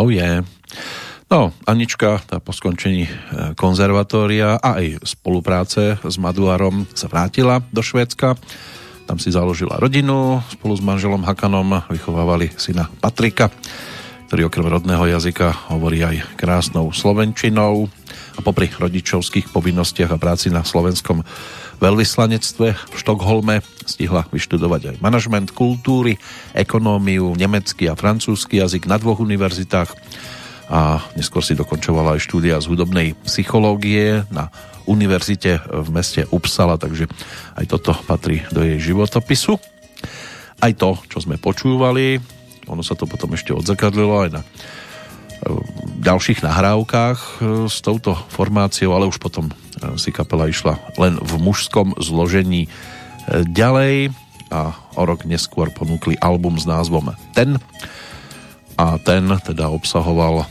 Oh yeah. No, Anička, tá po skončení konzervatória a aj spolupráce s Maduarom sa vrátila do Švédska. Tam si založila rodinu, spolu s manželom Hakanom vychovávali syna Patrika, ktorý okrem rodného jazyka hovorí aj krásnou slovenčinou. A popri rodičovských povinnostiach a práci na slovenskom veľvyslanectve v Štokholme stihla vyštudovať aj manažment kultúry, ekonómiu, nemecký a francúzsky jazyk na dvoch univerzitách a neskôr si dokončovala aj štúdia z hudobnej psychológie na univerzite v meste Uppsala, takže aj toto patrí do jej životopisu. Aj to, čo sme počúvali, ono sa to potom ešte odzakadlilo aj na ďalších nahrávkach s touto formáciou, ale už potom si kapela išla len v mužskom zložení ďalej a o rok neskôr ponúkli album s názvom Ten a ten teda obsahoval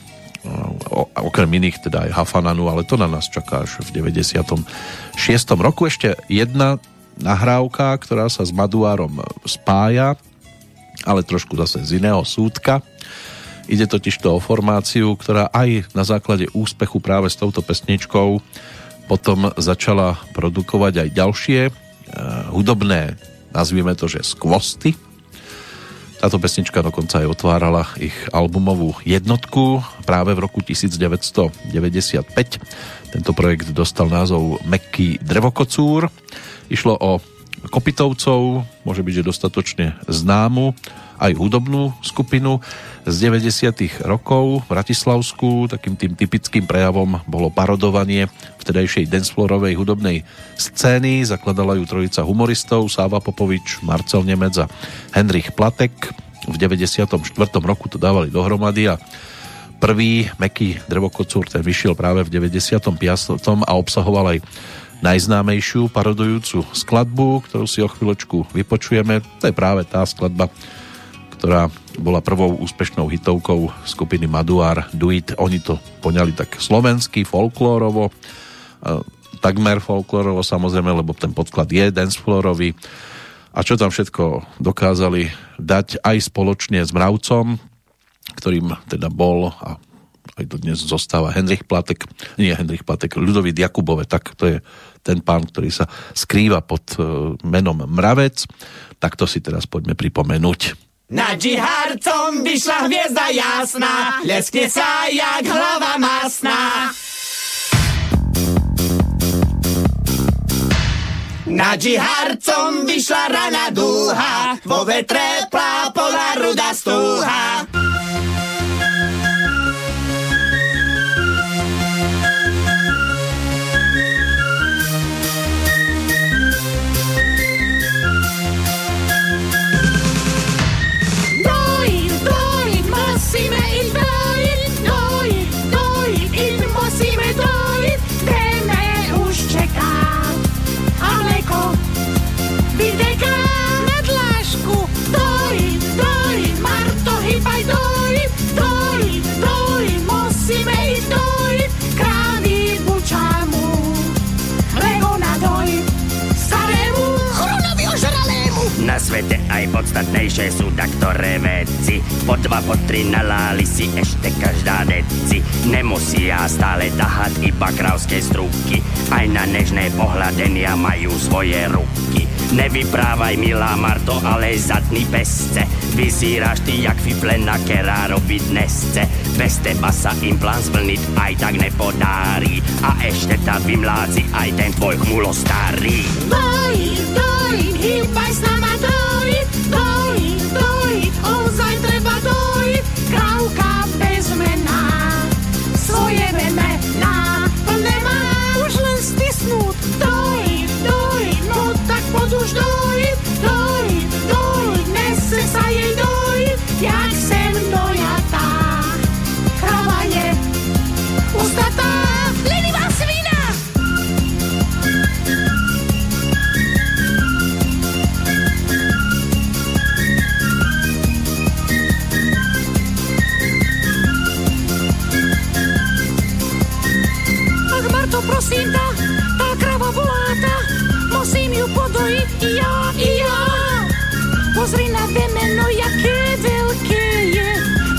okrem iných teda aj Hafananu, ale to na nás čaká až v deväťdesiatom šiestom roku. Ešte jedna nahrávka, ktorá sa s Maduárom spája, ale trošku zase z iného súdka. Ide totiž to o formáciu, ktorá aj na základe úspechu práve s touto pesničkou potom začala produkovať aj ďalšie e, hudobné, nazvime to, že skvosty. Táto pesnička dokonca aj otvárala ich albumovú jednotku práve v roku devätnásťstodeväťdesiatpäť. Tento projekt dostal názov Meky drevokocúr. Išlo o Kopitovcov, môže byť, že dostatočne známu, aj hudobnú skupinu z deväťdesiatych rokov v Bratislavsku. Takým tým typickým prejavom bolo parodovanie vtedajšej dancefloorovej hudobnej scény. Zakladala ju trojica humoristov Sáva Popovič, Marcel Nemec a Henrich Platek. V deväťdesiatom štvrtom roku to dávali dohromady a prvý Meky drevokocúr, ten vyšiel práve v deväťdesiatom piatom a obsahoval aj najznámejšiu parodujúcu skladbu, ktorú si o chvíľočku vypočujeme. To je práve tá skladba, ktorá bola prvou úspešnou hitovkou skupiny Maduár Do It. Oni to poňali tak slovensky, folklórovo, takmer folklórovo samozrejme, lebo ten podklad je dancefloorový. A čo tam všetko dokázali dať aj spoločne s Mravcom, ktorým teda bol a aj to dnes zostáva Henrich Platek, nie Henrich Platek, Ľudovít Jakubove, tak to je ten pán, ktorý sa skrýva pod menom Mravec, tak to si teraz poďme pripomenúť. Nad žihárcom vyšla hviezda jasná, leskne sa jak hlava masná. Na džiharcom vyšla rana dúha, vo vetre plápola ruda stúha. Svete aj podstatnejšie sú taktoré veci. Po dva, po tri naláli si ešte každá deci. Nemusia stále tahať iba kravské strúky, aj na nežné pohľadenia majú svoje ruky. Nevyprávaj, milá Marto, ale zadný pesce, vyzíraš ty jak fiflena, ktorá robí dnesce. Bez teba sa im plán zvlniť aj tak nepodarí, a ešte tá vymláci aj ten tvoj chmulo starý. Dojí, dojí, hýbaj s náma, dojí, dojí, dojí, ozaj treba dojí. Krávka bez mena, svoje vemená plné má, už len stisnúť. Dojí, dojí, no tak poď už dojí, dojí, dojí, nese sa jej dojí, jak sem dojatá. Kráva je ustatá, lenivá svina. Ach, Marto, prosím ta, tá kráva volá ta, musím ju podojiť i ja, i ja. Pozri na vemeno, jaké veľké je,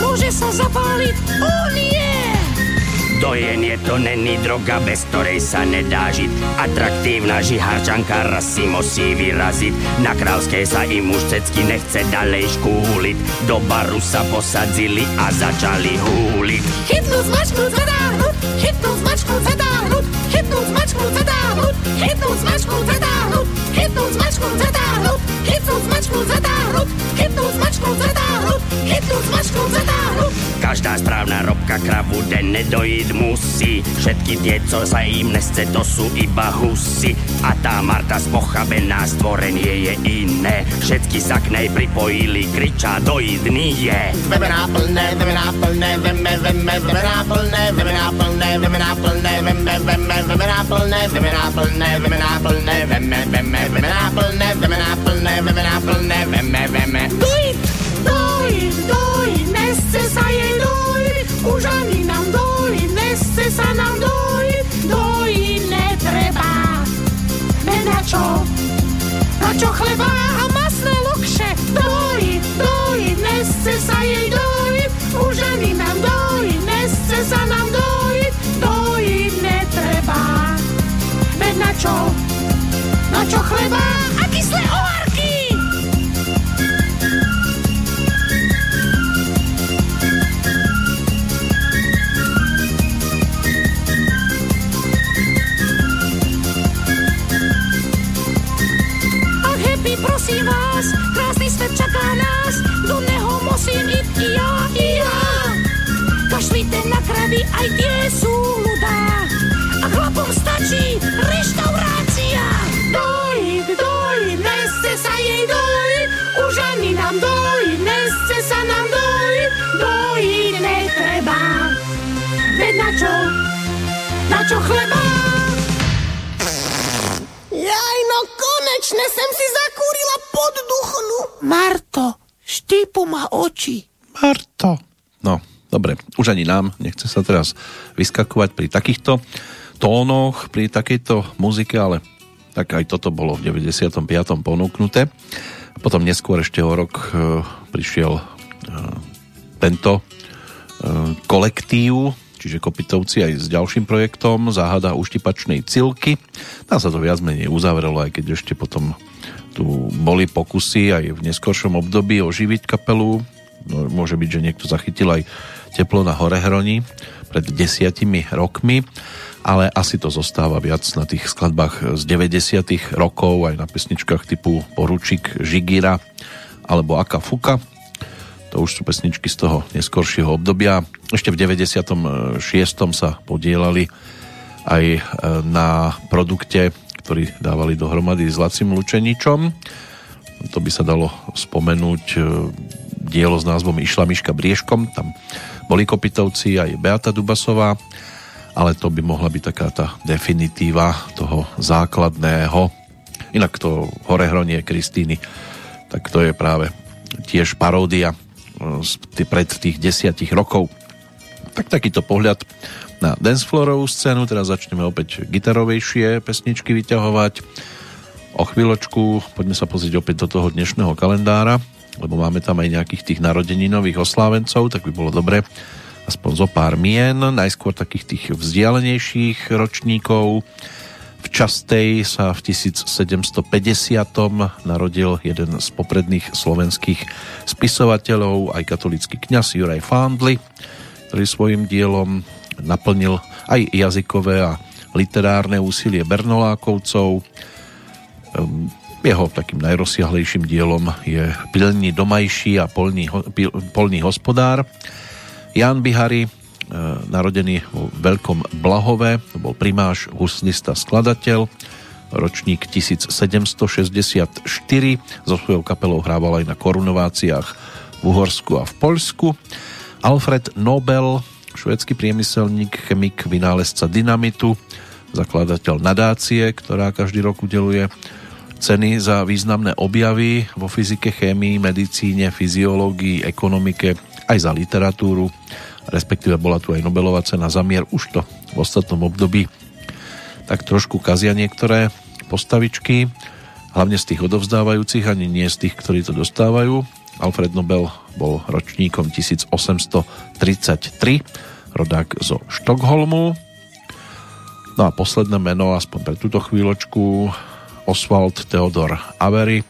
môže sa zapáliť, o nie! Dojenie to není droga, bez ktorej sa nedá žiť. Atraktívna žiharčanka raz si musí vyraziť. Na kráľskej sa im už cecky nechce dalej škúliť. Do baru sa posadzili a začali húliť. Chytnúť mačku, zadáhnuť, chytnúť mačku, zadáhnuť, chytnúť mačku, zadáhnuť, chytnúť mačku, zadáhnuť, chytnúť mačku, zadáhnuť, chytnúť mačku, zadáhnuť, chytnúť mačku, zadáhnuť, chytnúť mačku, zadáhnuť. Každá správna robka kravu denne dojí musí. Všetky tie, co sa im nesce, to sú iba husy. A tá Marta spochabená, stvorenie je iné. Všetky sa k nej pripojili, kriča dojdný je. Vemená plné, vemená plné, veme, veme, vemená plné, vemená plné, vemená plné, veme, veme, vemená plné, vemená plné, vemená plné, veme, veme, vemená plné, vemená plné, vemená plné, veme, veme. Dojď, dojď, dojď, nesce sa jej dojď, už ani nám dojď. Nesce sa nám dojí, dojí netreba. Ne na čo, na čo chleba a masné lukše. Dojí, dojí, nesce sa jej dojí, už ani nám dojí, nesce sa nám dojí, dojí netreba. Ne na čo, na čo chleba a kyslé ohárky. Prosím vás, krásny svet čaká nás, do neho musím íť i ja, i ja. Kašlite na kravy, aj tie sú ľudá, a chlapom stačí reštaurácia. Dojí, dojí, nesce sa jej dojí, už ani nám dojí, nesce sa nám dojí, dojí netreba. Veď na čo, na čo chleba? Jaj, no konečne sem si zakúrila podduchnú. Marto, štípu ma oči. Marto. No, dobre, už ani nám nechce sa teraz vyskakovať pri takýchto tónoch, pri takejto muzike, ale tak aj toto bolo v deväťdesiatom piatom ponúknuté. Potom neskôr ešte o rok e, prišiel e, tento e, kolektív, čiže Kopitovci aj s ďalším projektom Záhada uštipačnej cilky. Tam sa to viac menej uzavrelo, aj keď ešte potom tu boli pokusy aj v neskoršom období oživiť kapelu. No, môže byť, že niekto zachytil aj teplo na Horehroni pred desiatimi rokmi, ale asi to zostáva viac na tých skladbách z deväťdesiatych rokov, aj na pesničkách typu Poručík Žigira alebo Aká Fuka. To už sú pesničky z toho neskoršieho obdobia. Ešte v deväťdesiatom šiestom sa podielali aj na produkte, ktorý dávali dohromady s Lacim Lučeničom. To by sa dalo spomenúť dielo s názvom Išla myška briežkom. Tam boli Kopitovci aj Beata Dubasová, ale to by mohla byť taká tá definitíva toho základného. Inak to Horehronie Kristýny, tak to je práve tiež paródia pred tých desiatich rokov. Tak takýto pohľad na dancefloorovú scénu. Teraz začneme opäť gitarovejšie pesničky vyťahovať. O chvíľočku poďme sa pozrieť opäť do toho dnešného kalendára, lebo máme tam aj nejakých tých narodeninových oslávencov, tak by bolo dobre aspoň zo pár mien, najskôr takých tých vzdialenejších ročníkov. V Častej sa v tisícsedemstopäťdesiat narodil jeden z popredných slovenských spisovateľov, aj katolícky kňaz Juraj Fándly, ktorý svojim dielom naplnil aj jazykové a literárne úsilie Bernolákovcov. Jeho takým najrozsiahlejším dielom je Pilní domajší a polný, polný hospodár. Ján Bihari, narodený vo Veľkom Blahove, to bol primáš, huslista, skladateľ, ročník tisícsedemstošesťdesiatštyri, so svojou kapelou hrával aj na korunováciách v Uhorsku a v Poľsku. Alfred Nobel, švédsky priemyselník, chemik, vynálezca dynamitu, zakladateľ nadácie, ktorá každý rok udeluje ceny za významné objavy vo fyzike, chémii, medicíne, fyziológii, ekonomike, aj za literatúru, respektíve bola tu aj Nobelová cena za mier. Už to v ostatnom období tak trošku kazia niektoré postavičky, hlavne z tých odovzdávajúcich, ani nie z tých, ktorí to dostávajú. Alfred Nobel bol ročníkom tisícosemstotridsaťtri, rodák zo Štokholmu. No a posledné meno, aspoň pre túto chvíľočku, Oswald Theodor Avery,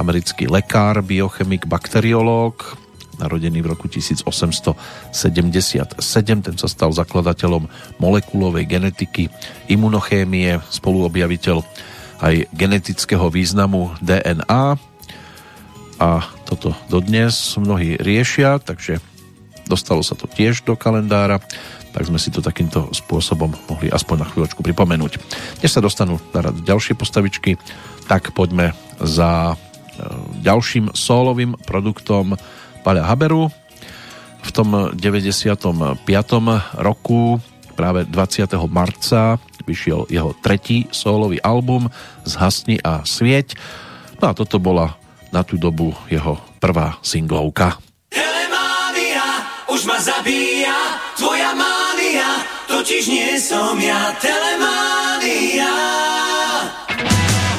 americký lekár, biochemik, bakteriológ, narodený v roku tisícosemstosedemdesiatsedem. Ten sa stal zakladateľom molekulovej genetiky, imunochémie, spoluobjaviteľ aj genetického významu dé en á. A toto dodnes mnohí riešia, takže dostalo sa to tiež do kalendára, tak sme si to takýmto spôsobom mohli aspoň na chvíľočku pripomenúť. Než sa dostanú na rad ďalšie postavičky, tak poďme za ďalším sólovým produktom Paľa Haberu. V tom deväťdesiatom piatom roku, práve dvadsiateho marca, vyšiel jeho tretí sólový album Zhasni a svieť. No a toto bola na tú dobu jeho prvá singlovka. Telemánia už ma zabíja, tvoja mánia, totiž nie som ja. Telemánia.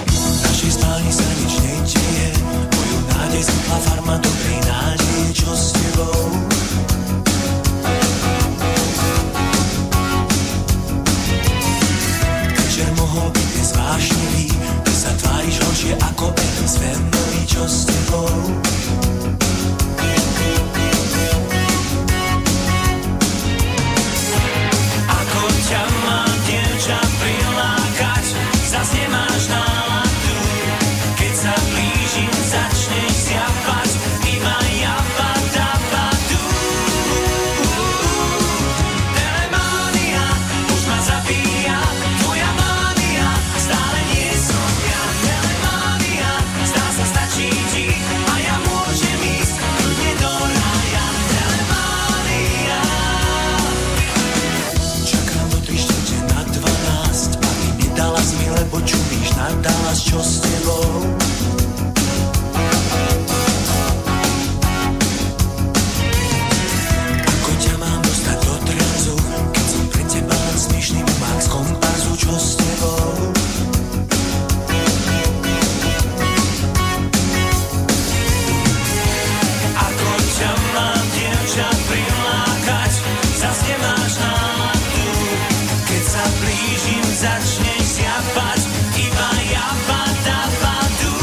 V našej spálni sa nič nedieje, moju nádej znikla farma dobrej nádeje. Čo s tebou? Večer mohol byť nezvášnivý, ty sa tváriš horšie ako Eden z Family. Čo s tebou? Ako ťa má dievča prilákať, zas nemáš náladu, keď sa blížim, začneš zjavať iba java dava du. Telemánia už ma zabíja, tvoja mánia, stále nie som ja. Telemánia, zdá sa stačí ti a ja môžem ísť kľudne do raja. Telemánia. Čakám do trištete na dvanásť, a ty nedala si mi, lebo čumíš na Dallas. Čo s tebou? Začneš zjavať, iba java dava du.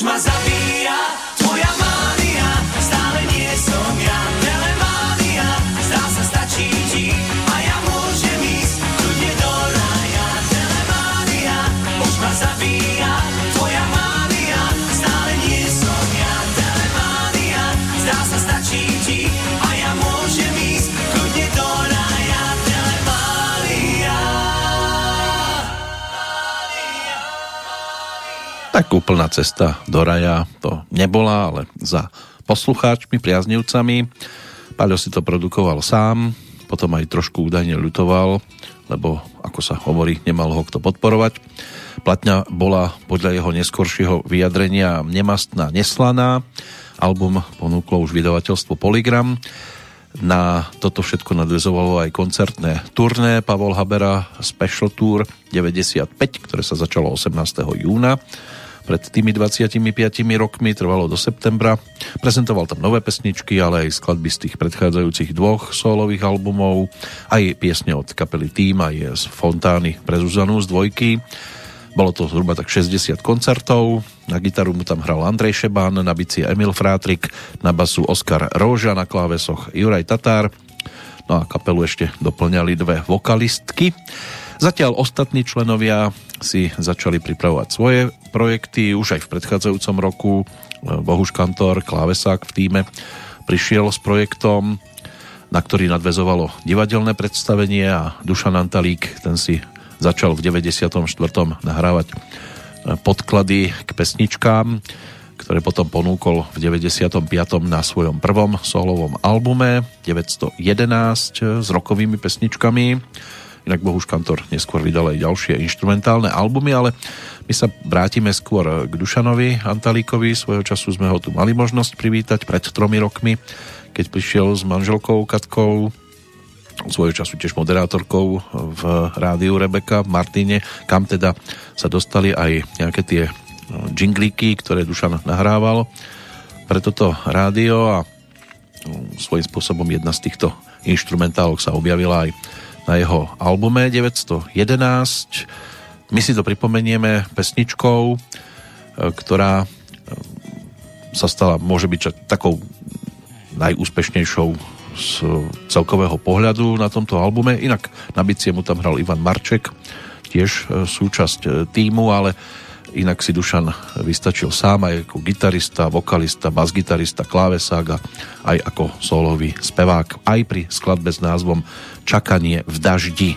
už ma zabíja tvoja mánia, stále nie som ja, telemánia, zdá sa stačí ti a ja môžem ísť kľudne do raja, telemánia, už ma zabíja tvoja mánia, stále nie som ja, telemánia, zdá sa stačí ti a ja môžem ísť kľudne do raja, telemánia. Tak úplná cesta do raja to nebola, ale za poslucháčmi, priaznivcami. Paľo si to produkoval sám, potom aj trošku údajne ľutoval, lebo, ako sa hovorí, nemal ho kto podporovať. Platňa bola podľa jeho neskoršieho vyjadrenia nemastná, neslaná. Album ponúklo už vydavateľstvo Polygram. Na toto všetko nadväzovalo aj koncertné turné Pavol Habera Special Tour deväťdesiatpäť, ktoré sa začalo osemnásteho júna. Pred tými dvadsiatimi piatimi rokmi trvalo do septembra. Prezentoval tam nové pesničky, ale aj skladby z tých predchádzajúcich dvoch sólových albumov, aj piesne od kapely Tým, aj z Fontány pre Zuzanu z dvojky. Bolo to zhruba tak šesťdesiat koncertov, na gitaru mu tam hral Andrej Šebán, na bicie Emil Frátrik, na basu Oskar Róža, na klávesoch Juraj Tatár, no a kapelu ešte doplňali dve vokalistky. Zatiaľ ostatní členovia si začali pripravovať svoje projekty, už aj v predchádzajúcom roku Bohuš Kantor, klávesák v Tíme, prišiel s projektom, na ktorý nadväzovalo divadelné predstavenie a Dušan Antalík, ten si začal v deväťdesiatom štvrtom nahrávať podklady k pesničkám, ktoré potom ponúkol v deväťdesiatom piatom na svojom prvom solovom albume deväťsto jedenásť s rokovými pesničkami. Inak Bohuš Kantor neskôr vydal aj ďalšie inštrumentálne albumy, ale my sa vrátime skôr k Dušanovi Antalíkovi. Svojho času sme ho tu mali možnosť privítať pred tromi rokmi, keď prišiel s manželkou Katkou, svojho času tiež moderátorkou v rádiu Rebeka v Martine, kam teda sa dostali aj nejaké tie džinglíky, ktoré Dušan nahrával pre toto rádio, a svojím spôsobom jedna z týchto inštrumentálok sa objavila aj na jeho albume deväťsto jedenásť. My si to pripomenieme pesničkou, ktorá sa stala, môže byť takou najúspešnejšou z celkového pohľadu na tomto albume. Inak na bicie mu tam hral Ivan Marček, tiež súčasť Týmu, ale inak si Dušan vystačil sám aj ako gitarista, vokalista, basgitarista, klávesák a aj ako solový spevák, aj pri skladbe s názvom Čakanie v daždi.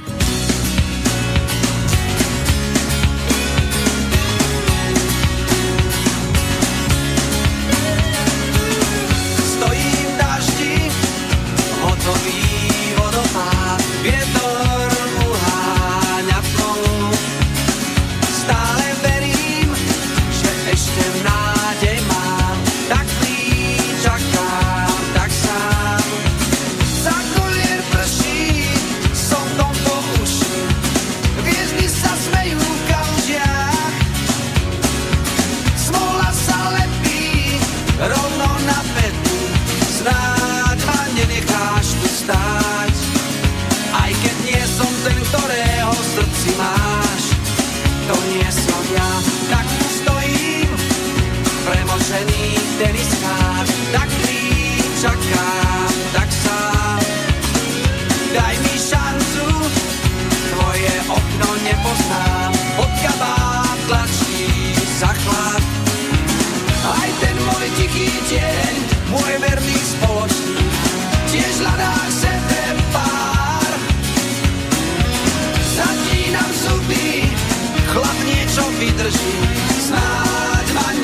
Stále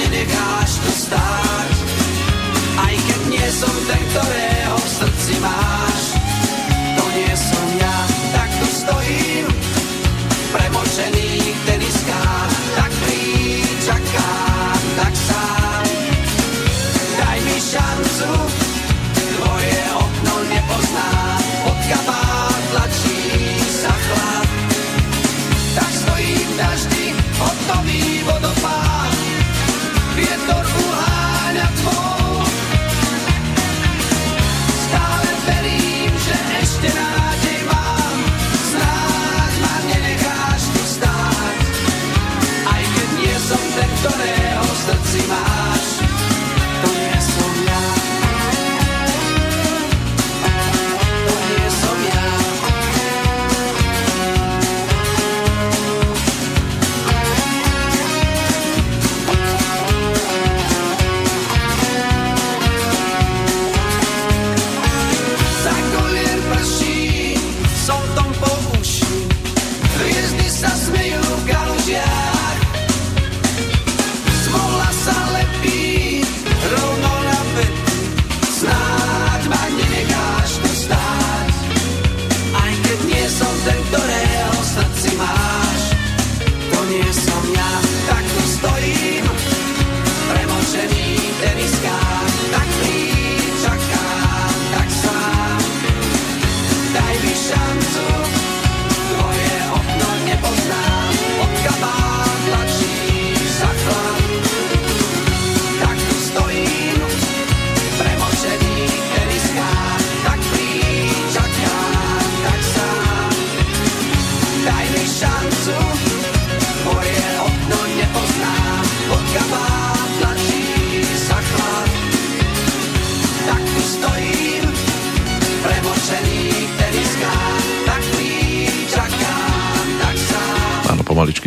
verí,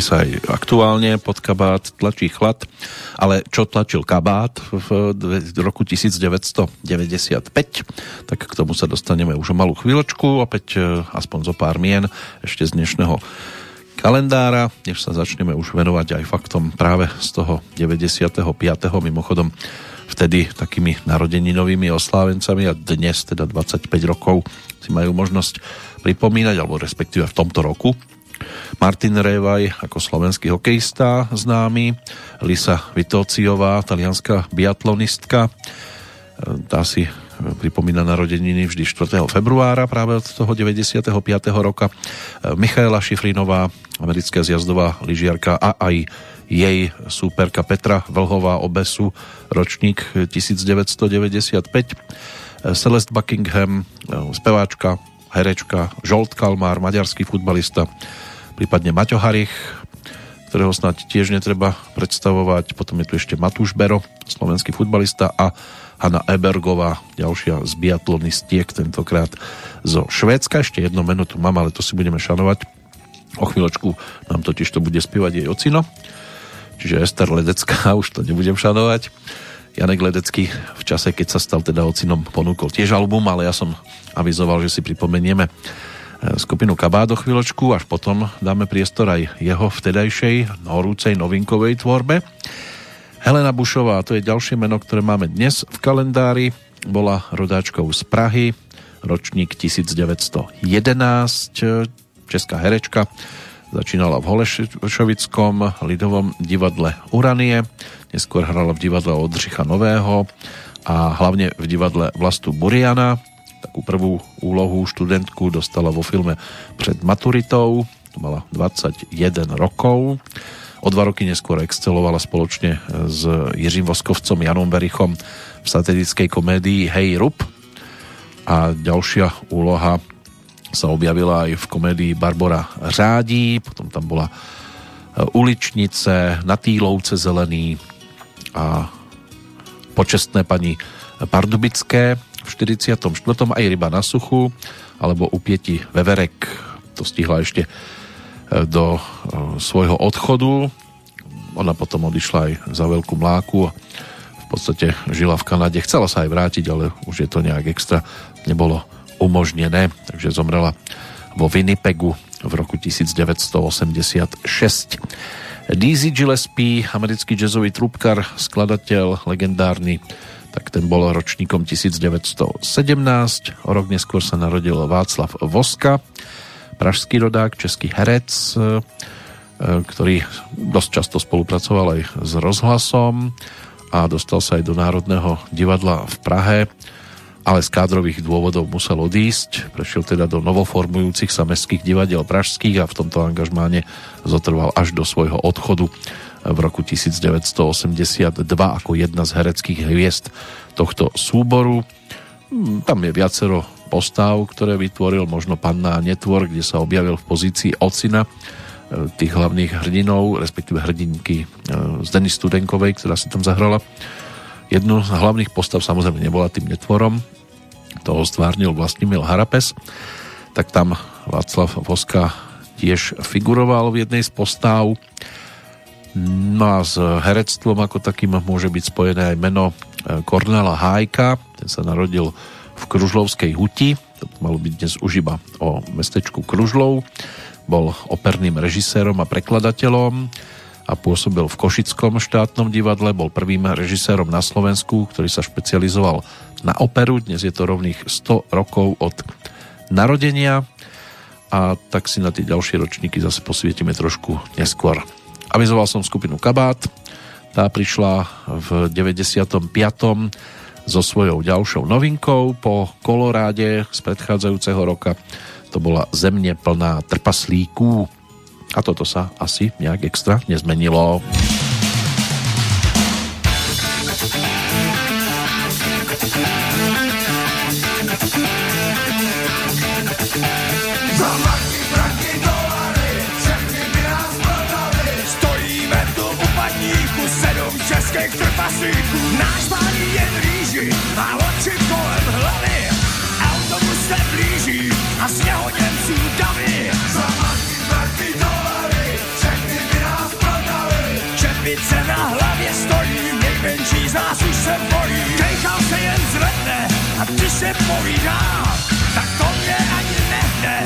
tlačí sa aj aktuálne, pod kabát tlačí chlad, ale čo tlačil kabát v roku devätnásťstodeväťdesiatpäť, tak k tomu sa dostaneme už o malú chvíľočku, opäť aspoň zo pár mien ešte z dnešného kalendára, než sa začneme už venovať aj faktom práve z toho deväťdesiatpäť. Mimochodom vtedy takými narodeninovými oslávencami a dnes teda dvadsaťpäť rokov si majú možnosť pripomínať, alebo respektíve v tomto roku. Martin Révaj ako slovenský hokejista známy, Lisa Vitociová, talianská biatlonistka, tá si pripomína narodeniny vždy štvrtého februára práve od toho deväťdesiatpäť roka. Michaela Šifrinová, americká zjazdová lyžiarka, a aj jej súperka Petra Vlhová, obesu, ročník devätnásťstodeväťdesiatpäť. Celeste Buckingham, speváčka, herečka, Žolt Kalmár, maďarský futbalista, prípadne Maťo Harich, ktorého snáď tiež netreba predstavovať. Potom je tu ešte Matúš Bero, slovenský futbalista, a Hanna Ebergová, ďalšia z biatlonistiek, tentokrát zo Švédska. Ešte jedno meno tu mám, ale to si budeme šanovať. O chvíľočku nám totiž to bude spievať jej ocino. Čiže Ester Ledecká, už to nebudem šanovať. Janek Ledecký v čase, keď sa stal teda ocinom, ponúkol tiež album, ale ja som avizoval, že si pripomenieme skupinu Kabát do chvíľočku, až potom dáme priestor aj jeho vtedajšej horúcej novinkovej tvorbe. Helena Bušová, to je ďalšie meno, ktoré máme dnes v kalendári, bola rodáčkou z Prahy, ročník devätnásťstojedenásť, česká herečka, začínala v Holešovickom Lidovom divadle Uranie, neskôr hrala v divadle Oldřicha Nového a hlavne v divadle Vlastu Buriana. Takú prvú úlohu, študentku, dostala vo filme Pred maturitou, to mala dvadsaťjeden rokov. O dva roky neskôr excelovala spoločne s Jiřím Voskovcom, Janom Berichom v satirickej komédii Hej Rub. A ďalšia úloha sa objavila aj v komédii Barbora Řádí, potom tam bola Uličnice, Na Týlovce zelený a Počestné paní Pardubické v štyridsiatom štvrtom, aj Ryba na suchu alebo Upieti veverek. To stihla ešte do svojho odchodu. Ona potom odišla aj za veľkú mláku a v podstate žila v Kanade. Chcela sa aj vrátiť, ale už je to nejak extra nebolo umožnené, takže zomrela vo Winnipegu v roku devätnásťstoosemdesiatšesť. Dizzy Gillespie, americký jazzový trúbkar, skladateľ, legendárny, tak ten bol ročníkom devätnásťstosedemnásť, o rok neskôr sa narodil Václav Voska, pražský rodák, český herec, ktorý dosť často spolupracoval aj s rozhlasom a dostal sa aj do Národného divadla v Prahe, ale z kádrových dôvodov musel odísť, prešiel teda do novoformujúcich sa mestských divadiel pražských a v tomto angažmáne zotrval až do svojho odchodu v roku devätnásťstoosemdesiatdva ako jedna z hereckých hviezd tohto súboru. Tam je viacero postav, ktoré vytvoril, možno Panna a Netvor, kde sa objavil v pozícii ocina tých hlavných hrdinov, respektíve hrdinky z Deny Studenkovej, ktorá si tam zahrala. Jednu z hlavných postav samozrejme nebola tým Netvorom, toho stvárnil Vlastimil Harapes, tak tam Václav Voska tiež figuroval v jednej z postav. No a s herectvom ako takým môže byť spojené aj meno Kornéla Hájka, ten sa narodil v Kružlovskej huti, to malo byť dnes už iba o mestečku Kružlov, bol operným režisérom a prekladateľom a pôsobil v Košickom štátnom divadle, bol prvým režisérom na Slovensku, ktorý sa špecializoval na operu, dnes je to rovných sto rokov od narodenia a tak si na tie ďalšie ročníky zase posvietime trošku neskôr. Avizoval som skupinu Kabát, tá prišla v deväťdesiatom piatom so svojou ďalšou novinkou po Koloráde z predchádzajúceho roka, to bola Zemne plná trpaslíků a toto sa asi nejak extra nezmenilo. Náš pání je v rýži a oči kolem hlavy, autobus se blíží a z něho Němců davy. Za marky, marky, dolary, všechny ruce na hlavě stojí, nejmenší z nás už se bojí. Kejchal se jen zvedne a když se povídá, tak to mě ani nehne.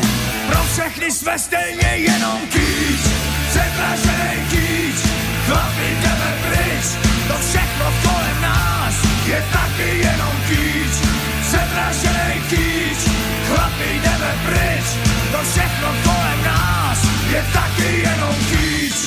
Pro všechny jsme stejně jenom kýč, předraženej kýč, chlapi jdeme pryč, to všechno kolem nás je taky jenom kýč. Předraženej kýč, chlapi jdeme pryč, to všechno kolem nás je taky jenom kýč.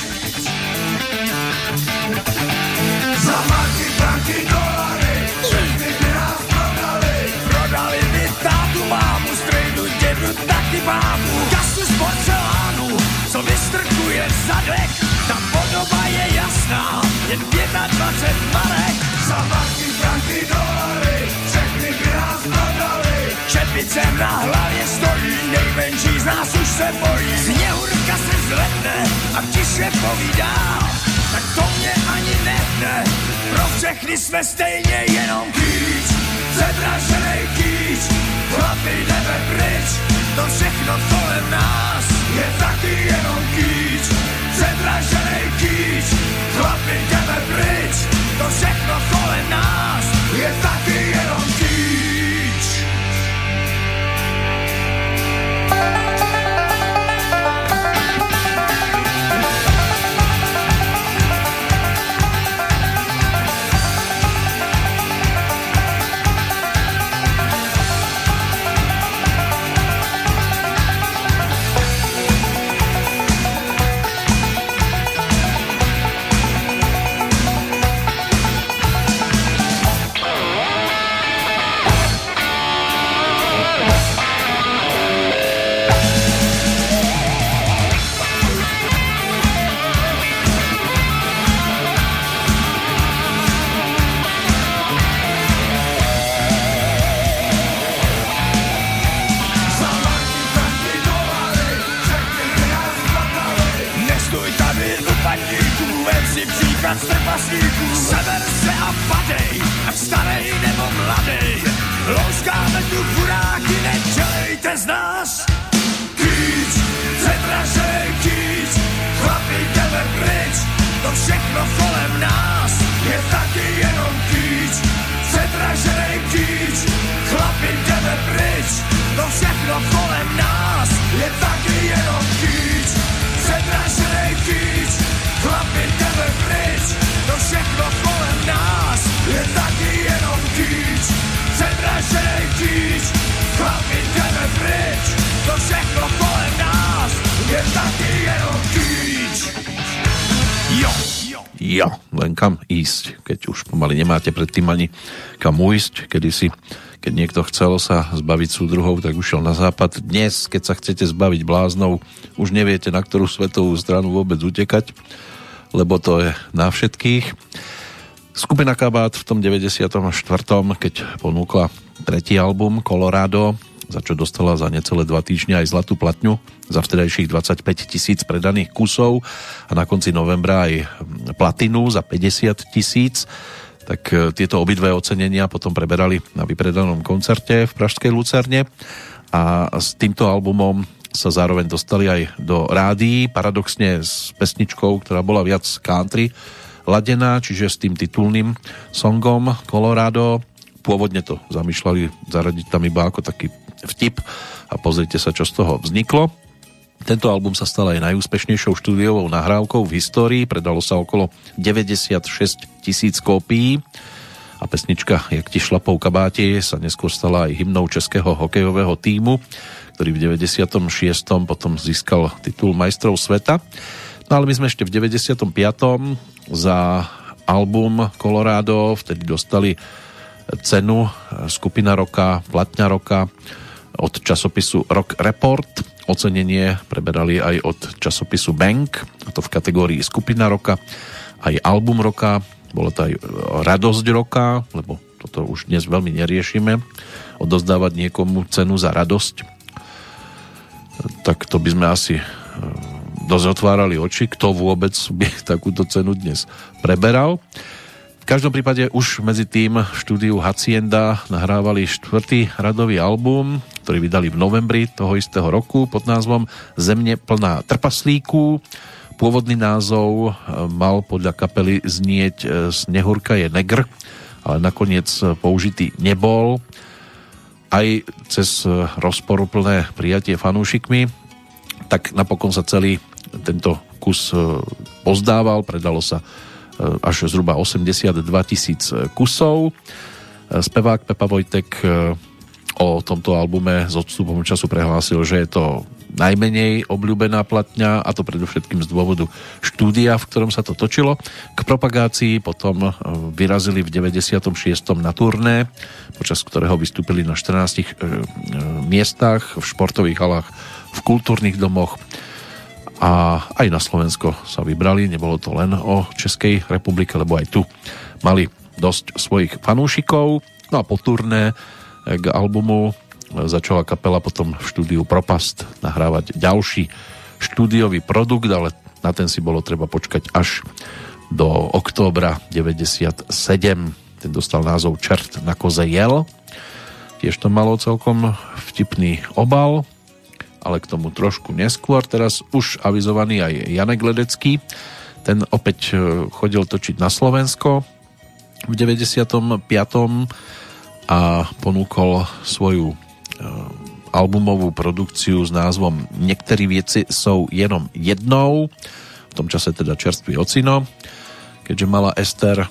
Za marky, franky, dolary, všechny by nás prodali. Prodali by tátu, mámu, strejdu, dědu, taky bábu. Kasu z porcelánu, co vystrkuje zadek, ta podoba je jasná, jen dvacet pět marek. Za marky, franky, dolary, všechny by nás prodali. Čepice na hlavě stojí, nejmenší z nás už se bojí. Sněhurka se zvedne a tiše povídá, tak to mě ani nehne, pro všechny jsme stejně jenom kýč, předraženej kýč, chlapi jdeme pryč, to všechno kolem nás je taky jenom kýč, předraženej kýč, chlapi jdeme pryč, to všechno kolem nás je taky jenom kýč. Příklad z trpasníků, seber se a padej, ať starej nebo mladej, louskáme tu buráky, nečelejte z nás. Kýč, předraženej kýč, chlapi jdeme pryč, to všechno kolem nás je taky jenom kýč. Předraženej kýč, chlapi jdeme pryč, to všechno kolem nás je taky jenom kýč. Předraženej kýč, chlapi jdeme pryč, to všechno kolem nás je taky jenom kýč. Předraženej kýč, chlapi jdeme pryč, to všechno kolem nás je taky jenom kýč. Jo, jo, len kam ísť, keď už pomaly nemáte predtým ani kam ísť, kedysi keď niekto chcel sa zbaviť súdruhov, tak ušiel na západ. Dnes, keď sa chcete zbaviť bláznov, už neviete, na ktorú svetovú stranu vôbec utekať, lebo to je na všetkých. Skupina Kabát v tom deväťdesiatom štvrtom keď ponúkla tretí album Colorado, za čo dostala za necelé dva týždne aj zlatú platňu za vtedajších dvadsaťpäť tisíc predaných kusov a na konci novembra aj platinu za päťdesiat tisíc. Tak tieto obidve ocenenia potom preberali na vypredanom koncerte v pražskej Lucerne a s týmto albumom sa zároveň dostali aj do rádií, paradoxne s pesničkou, ktorá bola viac country ladená, čiže s tým titulným songom Colorado. Pôvodne to zamýšľali zaradiť tam iba ako taký vtip a pozrite sa, čo z toho vzniklo. Tento album sa stal aj najúspešnejšou štúdiovou nahrávkou v histórii, predalo sa okolo deväťdesiatšesť tisíc kópií a pesnička Jak ti šlapou kabáti sa neskôr stala aj hymnou českého hokejového tímu, ktorý v deväťdesiatom šiestom potom získal titul majstrov sveta. No ale my sme ešte v deväťdesiatom piatom za album Colorado vtedy dostali cenu skupina roka, platňa roka od časopisu Rock Report. Ocenenie preberali aj od časopisu Bank, a to v kategórii skupina roka, aj album roka, bola to aj radosť roka, lebo toto už dnes veľmi neriešime, odozdávať niekomu cenu za radosť. Tak to by sme asi dosť otvárali oči, kto vôbec by takúto cenu dnes preberal. V každom prípade už medzi tým v štúdiu Hacienda nahrávali štvrtý radový album, ktorý vydali v novembri toho istého roku pod názvom Zemne plná trpaslíků. Pôvodný názov mal podľa kapely znieť Snehurka je negr, ale nakoniec použitý nebol. Aj cez rozporuplné prijatie fanúšikmi, tak napokon sa celý tento kus pozdával, predalo sa až zhruba osemdesiatdva tisíc kusov. Spevák Pepa Vojtek o tomto albume s odstupom času prehlásil, že je to najmenej obľúbená platňa, a to predovšetkým z dôvodu štúdia, v ktorom sa to točilo. K propagácii potom vyrazili v deväťdesiatom šiestom na turné, počas ktorého vystúpili na štrnástich miestach, v športových halách, v kultúrnych domoch a aj na Slovensko sa vybrali. Nebolo to len o Českej republike, lebo aj tu mali dosť svojich fanúšikov. No a po turné k albumu začala kapela potom v štúdiu Propast nahrávať ďalší štúdiový produkt, ale na ten si bolo treba počkať až do októbra deväťdesiatsedem. Ten dostal názov Čert na koze jel. Tiež to malo celkom vtipný obal, ale k tomu trošku neskôr. Teraz už avizovaný aj Janek Ledecký. Ten opäť chodil točiť na Slovensko v deväťdesiatom piatom a ponúkol svoju albumovú produkciu s názvom Niektorí vieci sú jenom jednou, v tom čase teda čerstvý ocino. Keďže malá Ester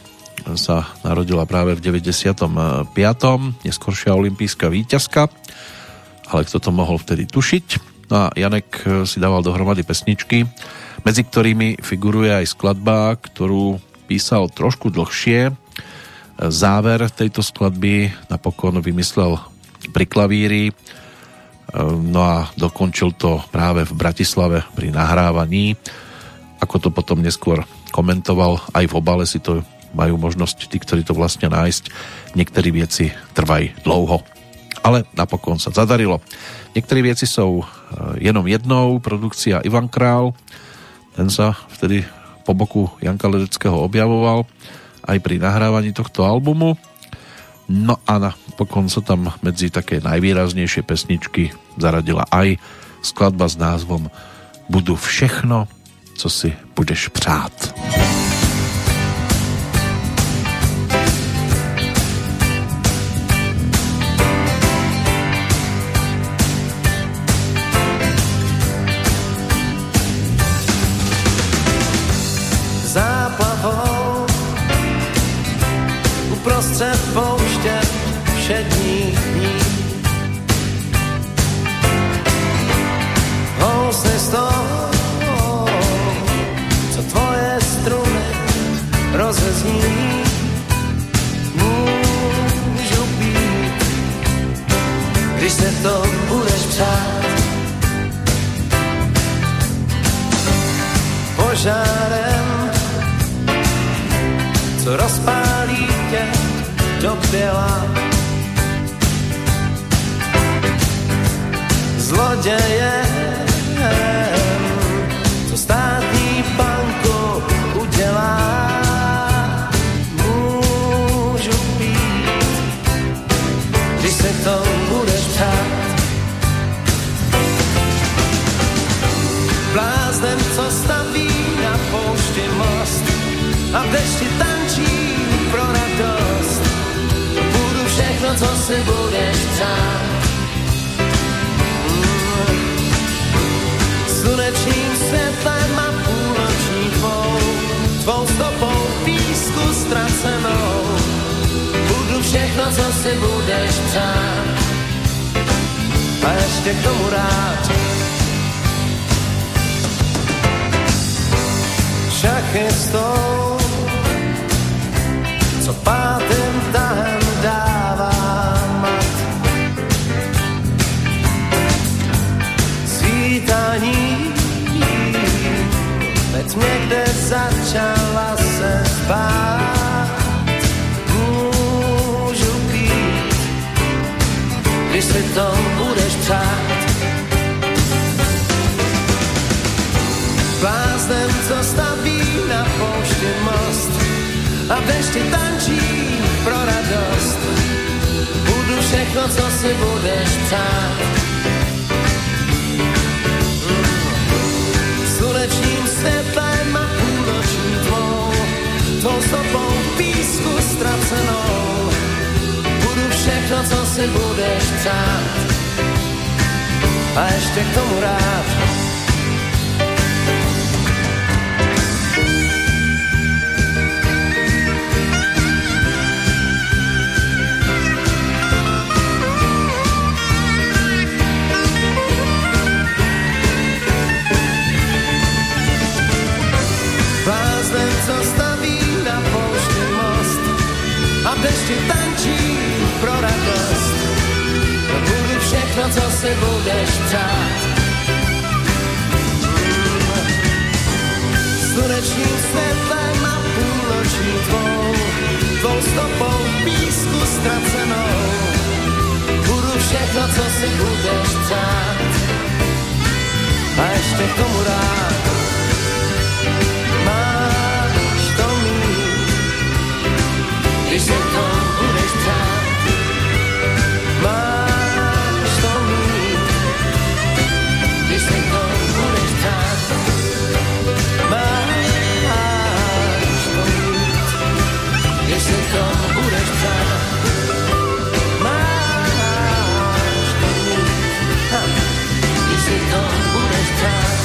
sa narodila práve v deväťdesiatom piatom, neskoršia olympijská víťazka, ale kto to mohol vtedy tušiť. No a Janek si dával dohromady pesničky, medzi ktorými figuruje aj skladba, ktorú písal trošku dlhšie. Záver tejto skladby napokon vymyslel pri klavíri, no a dokončil to práve v Bratislave pri nahrávaní. Ako to potom neskôr komentoval, aj v obale si to majú možnosť tí, ktorí to vlastne nájsť. Niektorí veci trvajú dlouho, ale napokon sa zadarilo. Niektorí veci sú jenom jednou, produkcia Ivan Král, ten sa vtedy po boku Janka Ledeckého objavoval aj pri nahrávaní tohto albumu. No a napokon sa tam medzi také najvýraznejšie pesničky zaradila aj skladba s názvom Budu všechno, co si budeš přát. Záplavou uprostřed pouště všedních dní, housny s tou, co tvoje struny rozezní, můžu být, když se to budeš přát. Požárem, co rozpálí tě do běla, zlodějem, co státní banku udělá, můžu být, když se to budeš ptát. Bláznem, co staví na poušti most a v dešti tančí pro radost, budu všechno, co si budeš ptát. Slunečným světlem a půlnoční tvou, tvou stopou písku ztracenou, budu všechno, co si budeš přát. A ještě k tomu rád šachy s tou, co pátým tahem dává mat. Svítání ve tmě, kde začala se spát, můžu pít, když si to budeš přát. Bláznem, co staví na poušti most a v dešti tančí pro radost, budu všechno, co si budeš ptát. Slunečním světlem stopou v písku ztracenou. Budu všechno, co si budeš přát, a ještě k tomu rád. Zastaví na poušti most a v dešti tančí pro radost. Budu všechno, co si budeš přát. Slunečním světlem a půlnoční tvou, tvou stopou v písku ztracenou. Budu všechno, co si budeš přát. A ještě k tomu rád. Když se to budeš přát, máš to mít. Když se to budeš přát, máš to mít. Když se to budeš přát, máš to mít. Když se to budeš přát.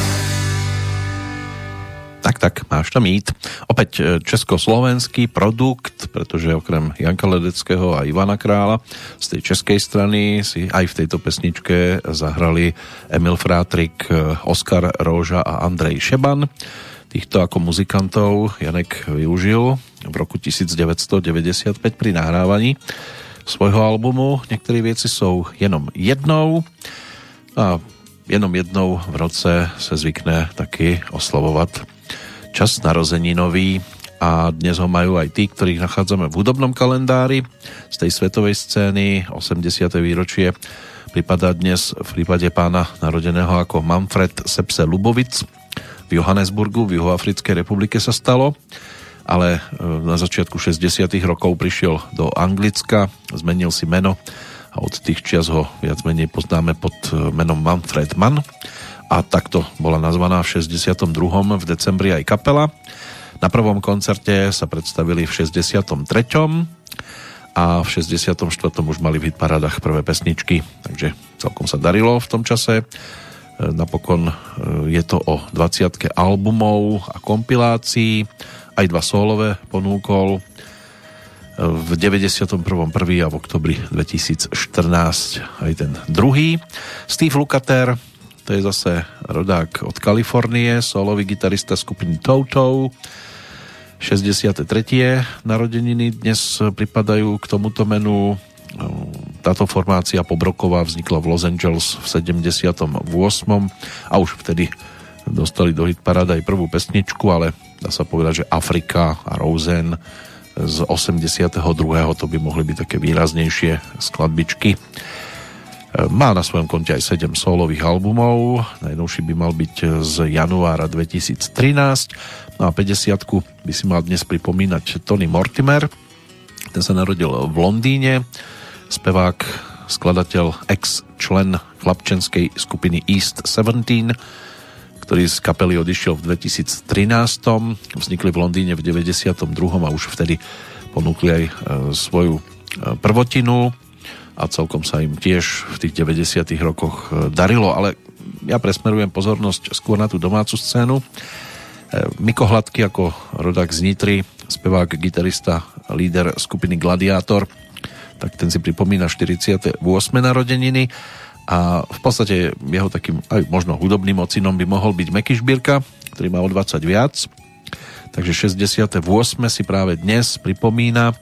Tak, tak, máš to mít. Opäť československý produkt, pretože okrem Janka Ledeckého a Ivana Krála z tej českej strany si aj v tejto pesničke zahrali Emil Frátrik, Oskar Róža a Andrej Šeban. Týchto ako muzikantov Janek využil v roku devätnásťstodeväťdesiatpäť pri nahrávaní svojho albumu. Niektoré veci sú jenom jednou a jenom jednou v roce sa zvykne taky oslavovať čas narozeninový a dnes ho majú aj tí, ktorých nachádzame v hudobnom kalendári z tej svetovej scény. osemdesiate výročie pripadá dnes v prípade pána narodeného ako Manfred Sepse Lubovic. V Johannesburgu v Juhoafrickej republike sa stalo, ale na začiatku šesťdesiatych rokov prišiel do Anglicka, zmenil si meno a od tých čias ho viac menej poznáme pod menom Manfred Mann. A takto bola nazvaná v šesťdesiatom druhom v decembri aj kapela. Na prvom koncerte sa predstavili v šesťdesiatom treťom a v šesťdesiatom štvrtom už mali v hitparádach prvé pesničky, takže celkom sa darilo v tom čase. Napokon je to o dvadsiatke albumov a kompilácií, aj dva sólové ponúkol. V deväťdesiatom prvom prvý a v oktobri dvetisícštrnásť aj ten druhý. Steve Lukather, to je zase rodák od Kalifornie, solový gitarista skupiny Toto. šesťdesiate tretie narodeniny dnes pripadajú k tomuto menu. Táto formácia pobroková vznikla v Los Angeles v sedemdesiatom ôsmom a už vtedy dostali do hitparády aj prvú pesničku, ale dá sa povedať, že Afrika a Rosen z osemdesiateho druhého to by mohli byť také výraznejšie skladbičky. Má na svojom konte aj sedem sólových albumov, najnovší by mal byť z januára dvetisíctrinásť. No a päťdesiatku by si mal dnes pripomínať Tony Mortimer, ten sa narodil v Londýne, spevák, skladateľ, ex-člen chlapčenskej skupiny East sedemnásť, ktorý z kapely odišiel v dvetisíctrinásť. Vznikli v Londýne v deväťdesiatom druhom a už vtedy ponúkli aj svoju prvotinu a celkom sa im tiež v tých deväťdesiatych rokoch darilo, ale ja presmerujem pozornosť skôr na tú domácu scénu. Miko Hladký ako rodák z Nitry, spevák, gitarista, líder skupiny Gladiátor, tak ten si pripomína štyridsiate ôsme narodeniny a v podstate jeho takým aj možno hudobným ocinom by mohol byť Meky Žbirka, ktorý má o dvadsať viac, takže šesťdesiate ôsme si práve dnes pripomína.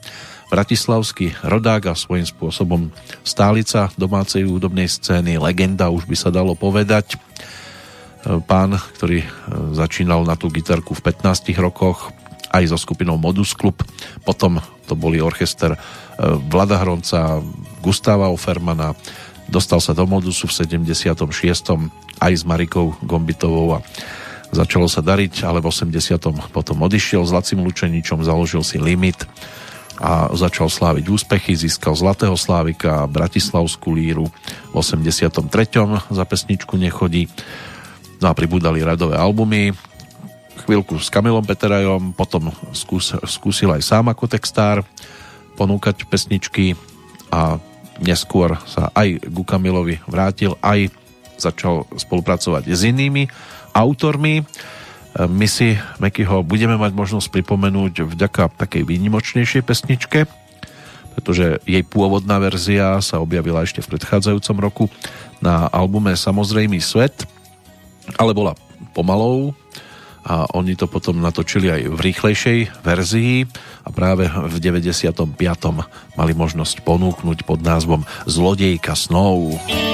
Bratislavský rodák a svojím spôsobom stálica domácej hudobnej scény, legenda, už by sa dalo povedať. Pán, ktorý začínal na tú gitarku v pätnástich rokoch aj so skupinou Modus klub, potom to boli orchester Vlada Hronca, Gustáva Ofermana, dostal sa do Modusu v sedemdesiatom šiestom aj s Marikou Gombitovou a začalo sa dariť, ale v osemdesiatom potom odišiel s Lacim Lučeničom, založil si Limit a začal sláviť úspechy, získal Zlatého Slávika, Bratislavskú líru v osemdesiatom treťom za pesničku Nechodí. No a pribúdali radové albumy, chvíľku s Kamilom Peterajom, potom skús, skúsil aj sám ako textár ponúkať pesničky a neskôr sa aj ku Kamilovi vrátil, aj začal spolupracovať s inými autormi. My si Mekyho budeme mať možnosť pripomenúť vďaka takej výnimočnejšej pesničke, pretože jej pôvodná verzia sa objavila ešte v predchádzajúcom roku na albume Samozrejmý svet, ale bola pomalou a oni to potom natočili aj v rýchlejšej verzii a práve v deväťdesiatom piatom mali možnosť ponúknuť pod názvom Zlodejka snov. Než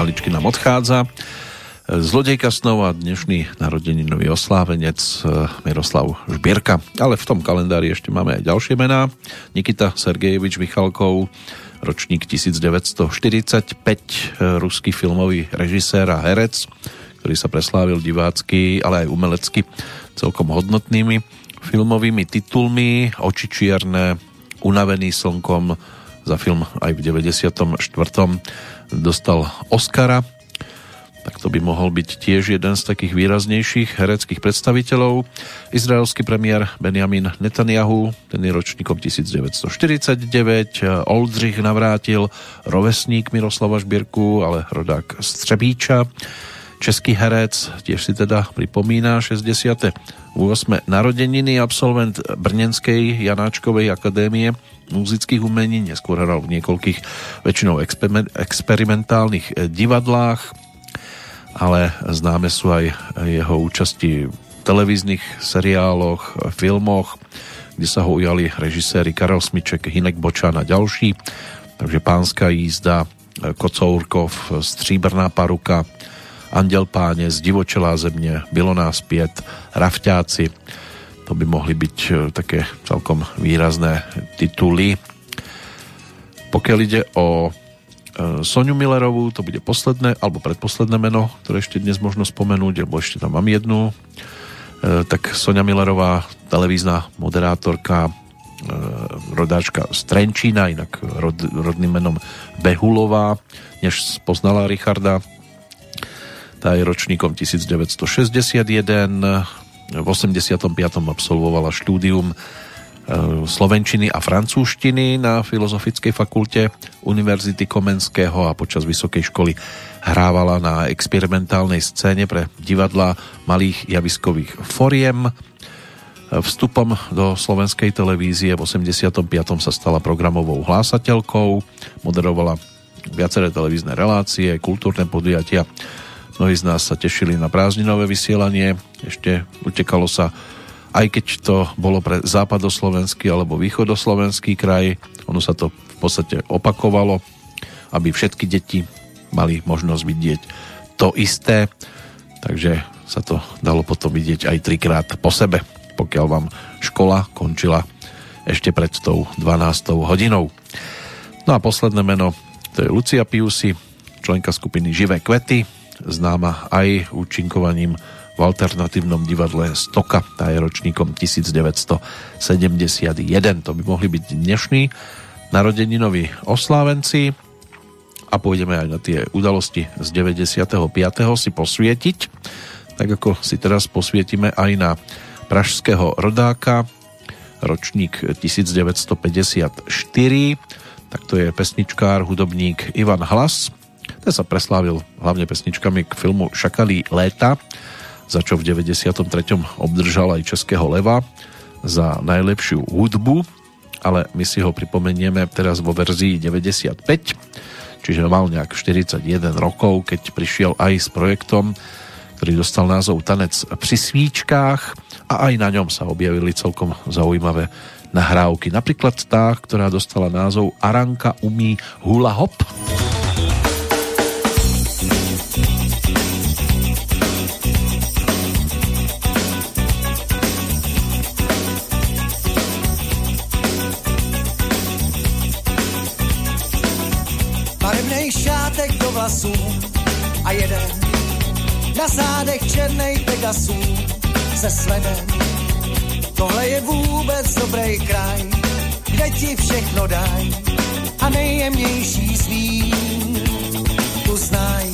pomaličky nám odchádza. Zlodejka snov a dnešný narodeninový oslávenec Meky Žbirka. Ale v tom kalendári ešte máme aj ďalšie mená. Nikita Sergejevič Michalkov, ročník devätnásťstoštyridsaťpäť, ruský filmový režisér a herec, ktorý sa preslávil divácky, ale aj umelecky celkom hodnotnými filmovými titulmi. Oči čierne, Unavený slnkom, za film aj v deväťdesiatom štvrtom dostal Oscara. Tak to by mohol byť tiež jeden z takých výraznejších hereckých predstaviteľov. Izraelský premiér Benjamin Netanyahu, ten je ročníkom devätnásťstoštyridsaťdeväť, Oldřich Navrátil, rovesník Miroslava Žbirku, ale rodák z Třebíča. Český herec, tiež si teda pripomína šesťdesiate ôsme narodeniny, absolvent Brněnskej Janáčkovej akadémie muzických umení, neskôr hral v niekoľkých väčšinou exper- experimentálnych divadlách, ale známe sú aj jeho účasti v televíznych seriáloch, filmoch, kde sa ho ujali režiséri Karel Smiček, Hinek Bočan a ďalší. Takže Pánska jízda, Kocourkov, Stříbrná paruka, Anděl páně, Zdivočelá země, Bylo nás pět, Rafťáci. To by mohli byť také celkom výrazné tituly. Pokiaľ ide o Soňu Millerovú, to bude posledné alebo predposledné meno, ktoré ešte dnes možno spomenúť, alebo ešte tam mám jednu. E, tak Soňa Millerová, televízna moderátorka, e, rodáčka z Trenčína, inak rod, rodným menom Behulová, než poznala Richarda. Tá je ročníkom devätnásťstošesťdesiatjeden, v osemdesiatom piatom absolvovala štúdium slovenčiny a francúzštiny na Filozofickej fakulte Univerzity Komenského a počas vysokej školy hrávala na experimentálnej scéne pre divadlá malých javiskových foriem. Vstupom do slovenskej televízie v osemdesiatom piatom sa stala programovou hlásateľkou, moderovala viaceré televízne relácie, kultúrne podujatia. Mnohí z nás sa tešili na prázdninové vysielanie, ešte utekalo sa, aj keď to bolo pre západoslovenský alebo východoslovenský kraj, ono sa to v podstate opakovalo, aby všetky deti mali možnosť vidieť to isté, takže sa to dalo potom vidieť aj trikrát po sebe, pokiaľ vám škola končila ešte pred tou dvanástou hodinou. No a posledné meno, to je Lucia Piusi, členka skupiny Živé kvety, známa aj účinkovaním v alternatívnom divadle Stoka, tá je ročníkom devätnásťstosedemdesiatjeden. To by mohli byť dnešní narodeninoví oslávenci a pôjdeme aj na tie udalosti z deväťdesiatpäť si posvietiť, tak ako si teraz posvietime aj na pražského rodáka, ročník devätnásťstopäťdesiatštyri, tak to je pesničkár, hudobník Ivan Hlas, ten sa preslávil hlavne pesničkami k filmu Šakalí léta, za čo v deväťdesiatom treťom obdržal aj Českého leva za najlepšiu hudbu, ale my si ho pripomenieme teraz vo verzii deväťdesiatpäť, čiže mal nejak štyridsaťjeden rokov, keď prišiel aj s projektom, ktorý dostal názov Tanec pri svíčkách a aj na ňom sa objavili celkom zaujímavé nahrávky, napríklad tá, ktorá dostala názov Aranka umí hula hop. A jeden na zádech černej Pegasu se sledem. Tohle je vůbec dobrý kraj, kde ti všechno daj a nejjemnější svín uznaj.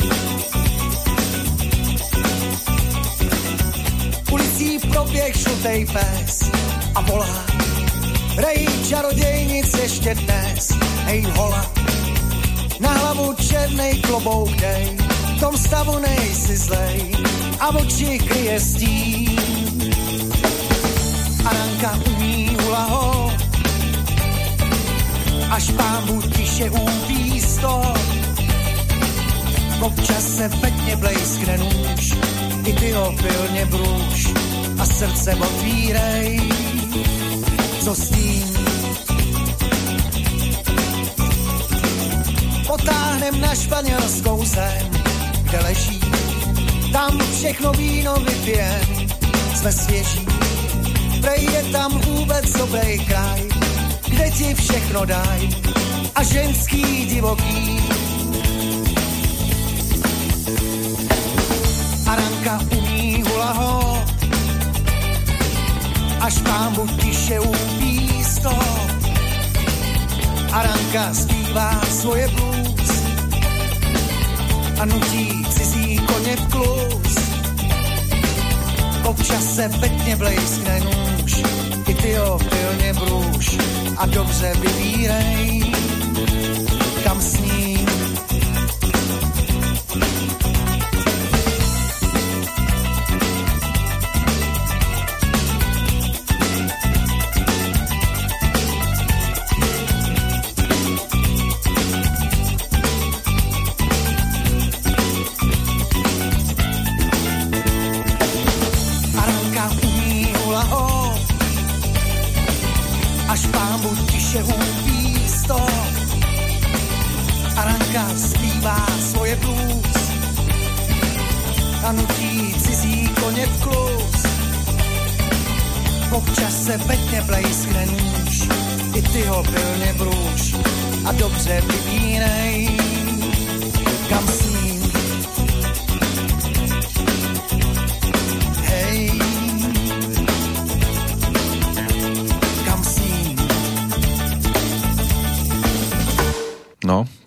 Ulicí proběh žlutej pes a volá, rej čarodějnic ještě dnes, hej hola. Na hlavu černej klobouk dej, v tom stavu nejsi zlej a oči kryje stín. Aranka umí hula hop, až pámu tiše úpí stop. Občas se pekne blejskne nůž, i ty opilně brůž a srdcem otvírej, co s tím. táhnem na španělskou zem, kde leží, tam všechno víno vypijem, jsme svěží, prej je tam vůbec dobrý kraj, kde ti všechno daj a ženský divoký. Aranka umí hula ho, až pámu tiše upí sto. Aranka zpívá svoje blues a nutí cizí koně v klus. Občas se pěkně blejskne nůž, i ty ho pilně brůž a dobře vybírej, kam s ním.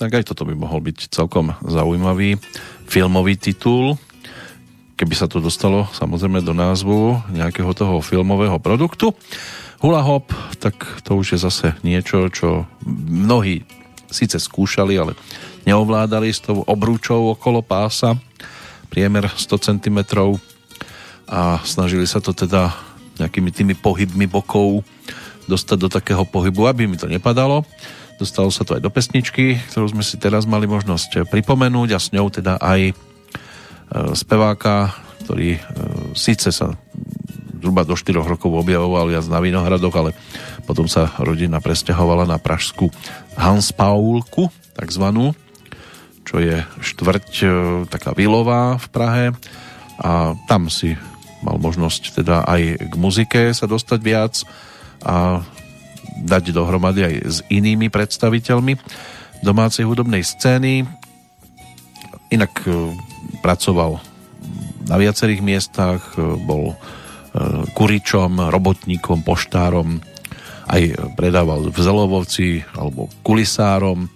Aj toto by mohol byť celkom zaujímavý filmový titul, keby sa to dostalo samozrejme do názvu nejakého toho filmového produktu. Hula hop, tak to už je zase niečo, čo mnohí síce skúšali, ale neovládali s tou obručou okolo pása, priemer sto centimetrov, a snažili sa to teda nejakými tými pohybmi bokov dostať do takého pohybu, aby mi to nepadalo. Dostalo sa to aj do pesničky, ktorú sme si teraz mali možnosť pripomenúť, a s ňou teda aj speváka, ktorý síce sa zhruba do štyroch rokov objavoval viac na Vinohradoch, ale potom sa rodina presťahovala na pražskú Hanspaulku, takzvanú, čo je štvrť taká vilová v Prahe, a tam si mal možnosť teda aj k muzike sa dostať viac a dať dohromady aj s inými predstaviteľmi domácej hudobnej scény. Inak pracoval na viacerých miestach, bol kuričom, robotníkom, poštárom, aj predával v Zelovovci alebo kulisárom,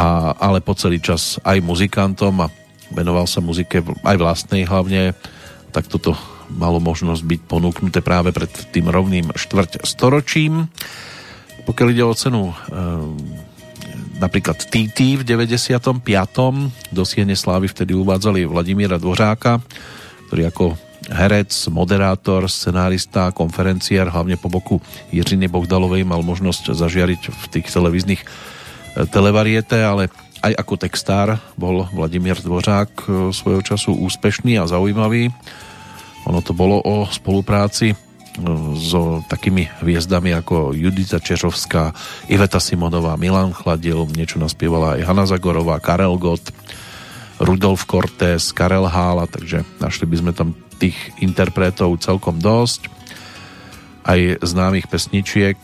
a, ale po celý čas aj muzikantom, a venoval sa muzike aj vlastnej hlavne. Tak toto malo možnosť byť ponúknuté práve pred tým rovným štvrť storočím. Pokiaľ ide o cenu e, napríklad té té v deväťdesiatom piatom do Siene slávy vtedy uvádzali Vladimíra Dvořáka, ktorý ako herec, moderátor, scenárista, konferenciér, hlavne po boku Jiřiny Bohdalovej mal možnosť zažiariť v tých televíznych televariete, ale aj ako textár bol Vladimír Dvořák svojho času úspešný a zaujímavý. Ono to bolo o spolupráci so takými hviezdami ako Judita Čežovská, Iveta Simonová, Milan Chladil, niečo naspievala aj Hanna Zagorová, Karel Gott, Rudolf Cortés, Karel Hála, takže našli by sme tam tých interpretov celkom dosť. Aj známych pesničiek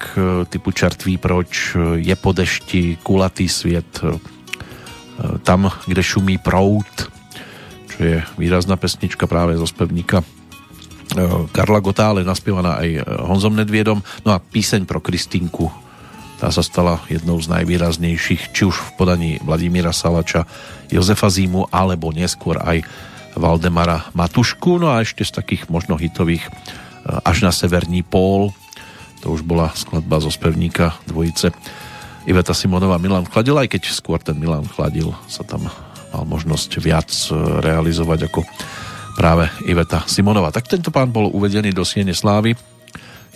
typu Čertví proč, Je po dešti, Kulatý sviet, Tam, kde šumí proud, čo je výrazná pesnička práve zo spevníka Karla Gotta, ale naspievaná aj Honzom Nedviedom. No a Píseň pro Kristínku, tá sa stala jednou z najvýraznejších, či už v podaní Vladimíra Salača, Jozefa Zímu, alebo neskôr aj Valdemara Matušku. No a ešte z takých možno hitových Až na severní pól, to už bola skladba zo spevníka dvojice Iveta Simonová, Milan Chladil, aj keď skôr ten Milan Chladil sa tam mal možnosť viac realizovať ako práve Iveta Simonová. Tak tento pán bol uvedený do Siene slávy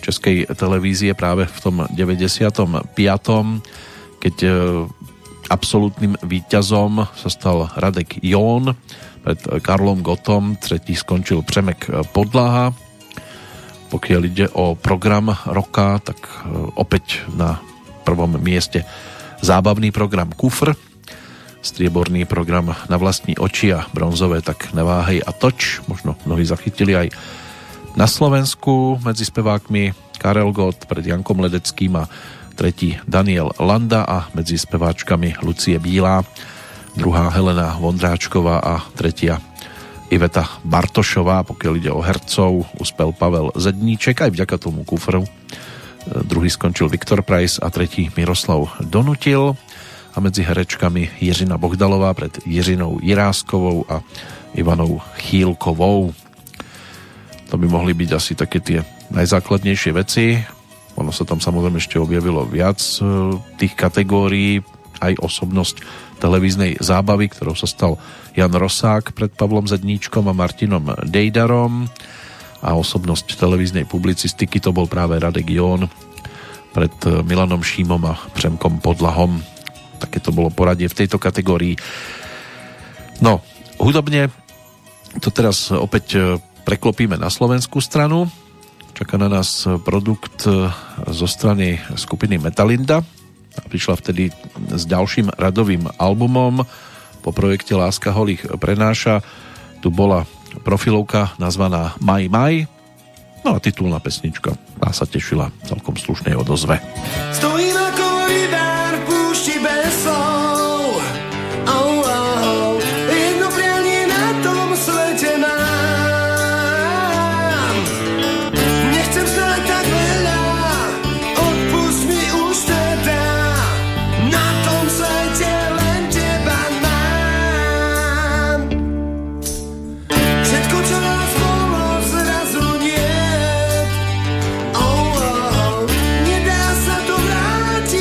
Českej televízie práve v tom deväťdesiatom piatom, keď absolútnym víťazom sa stal Radek Jón pred Karlom Gottom, tretí skončil Přemek Podlaha. Pokiaľ ide o program roka, tak opäť na prvom mieste zábavný program Kufr, strieborný program Na vlastní oči a bronzové Tak neváhej a toč. Možno mnohí zachytili aj na Slovensku medzi spevákmi Karel Gott pred Jankom Ledeckým a tretí Daniel Landa a medzi speváčkami Lucie Bílá, druhá Helena Vondráčková a tretia Iveta Bartošová. Pokiaľ ide o hercov, uspel Pavel Zedníček aj vďaka tomu kufru. Druhý skončil Viktor Price a tretí Miroslav Donutil. A medzi herečkami Jiřina Bohdalová pred Jiřinou Jiráskovou a Ivanou Chílkovou. To by mohli byť asi také tie najzákladnejšie veci. Ono sa tam samozrejme ešte objavilo viac tých kategórií, aj osobnosť televíznej zábavy, ktorou sa stal Jan Rosák pred Pavlom Zedníčkom a Martinom Dejdarom, a osobnosť televíznej publicistiky to bol práve Radek Jón pred Milanom Šímom a Přemkom Podlahom. Také to bolo poradie v tejto kategórii. No, hudobne to teraz opäť preklopíme na slovenskú stranu. Čaká na nás produkt zo strany skupiny Metalinda. Prišla vtedy s ďalším radovým albumom. Po projekte Láska holých prenáša tu bola profilovka nazvaná Maj Maj, no a titulná pesnička. Tá sa tešila celkom slušnej odozve. Stojí na koli dár v púšti bez slov, oh, oh, jedno prianie na tom svete mám. Nechcem stále tak veľa, odpust mi už teda, na tom svete len teba mám. Všetko, čo nás bolo, zrazu nie, oh, oh, nedá sa to vrátiť.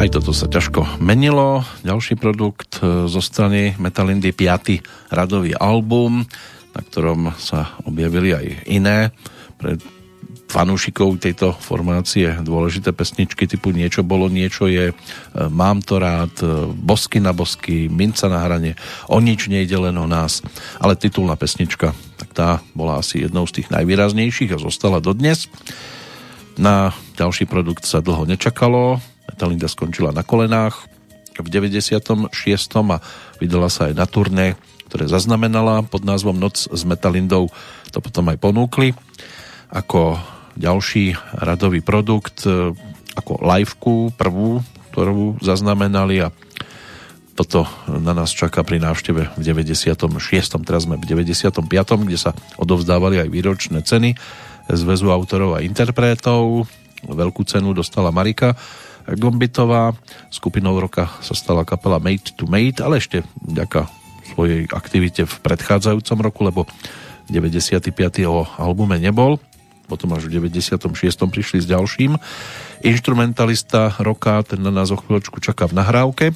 Aj toto sa ťažko menilo. Ďalší produkt zo strany Metalindy, piaty radový album, na ktorom sa objavili aj iné pre fanúšikov tejto formácie dôležité pesničky typu Niečo bolo, niečo je, Mám to rád, Bosky na bosky, Minca na hrane, O nič nejde, len o nás. Ale titulná pesnička, tak tá bola asi jednou z tých najvýraznejších a zostala dodnes. Na ďalší produkt sa dlho nečakalo. Metalinda skončila na kolenách v deväťdesiatom šiestom a vydala sa aj na turné, ktoré zaznamenala pod názvom Noc s Metalindou. To potom aj ponúkli ako ďalší radový produkt, ako liveku prvú, ktorú zaznamenali, a toto na nás čaká pri návšteve v deväťdesiatom šiestom Teraz sme v deväťdesiatom piatom kde sa odovzdávali aj výročné ceny z väzu autorov a interpretov. Veľkú cenu dostala Marika Gombitová, skupinou roka sa stala kapela Made to Made, ale ešte vďaka svojej aktivite v predchádzajúcom roku, lebo deväťdesiaty piaty o albume nebol, potom až v deväťdesiatom šiestom prišli s ďalším. Instrumentalista roka, ten na nás o chvíľočku čaká v nahrávke,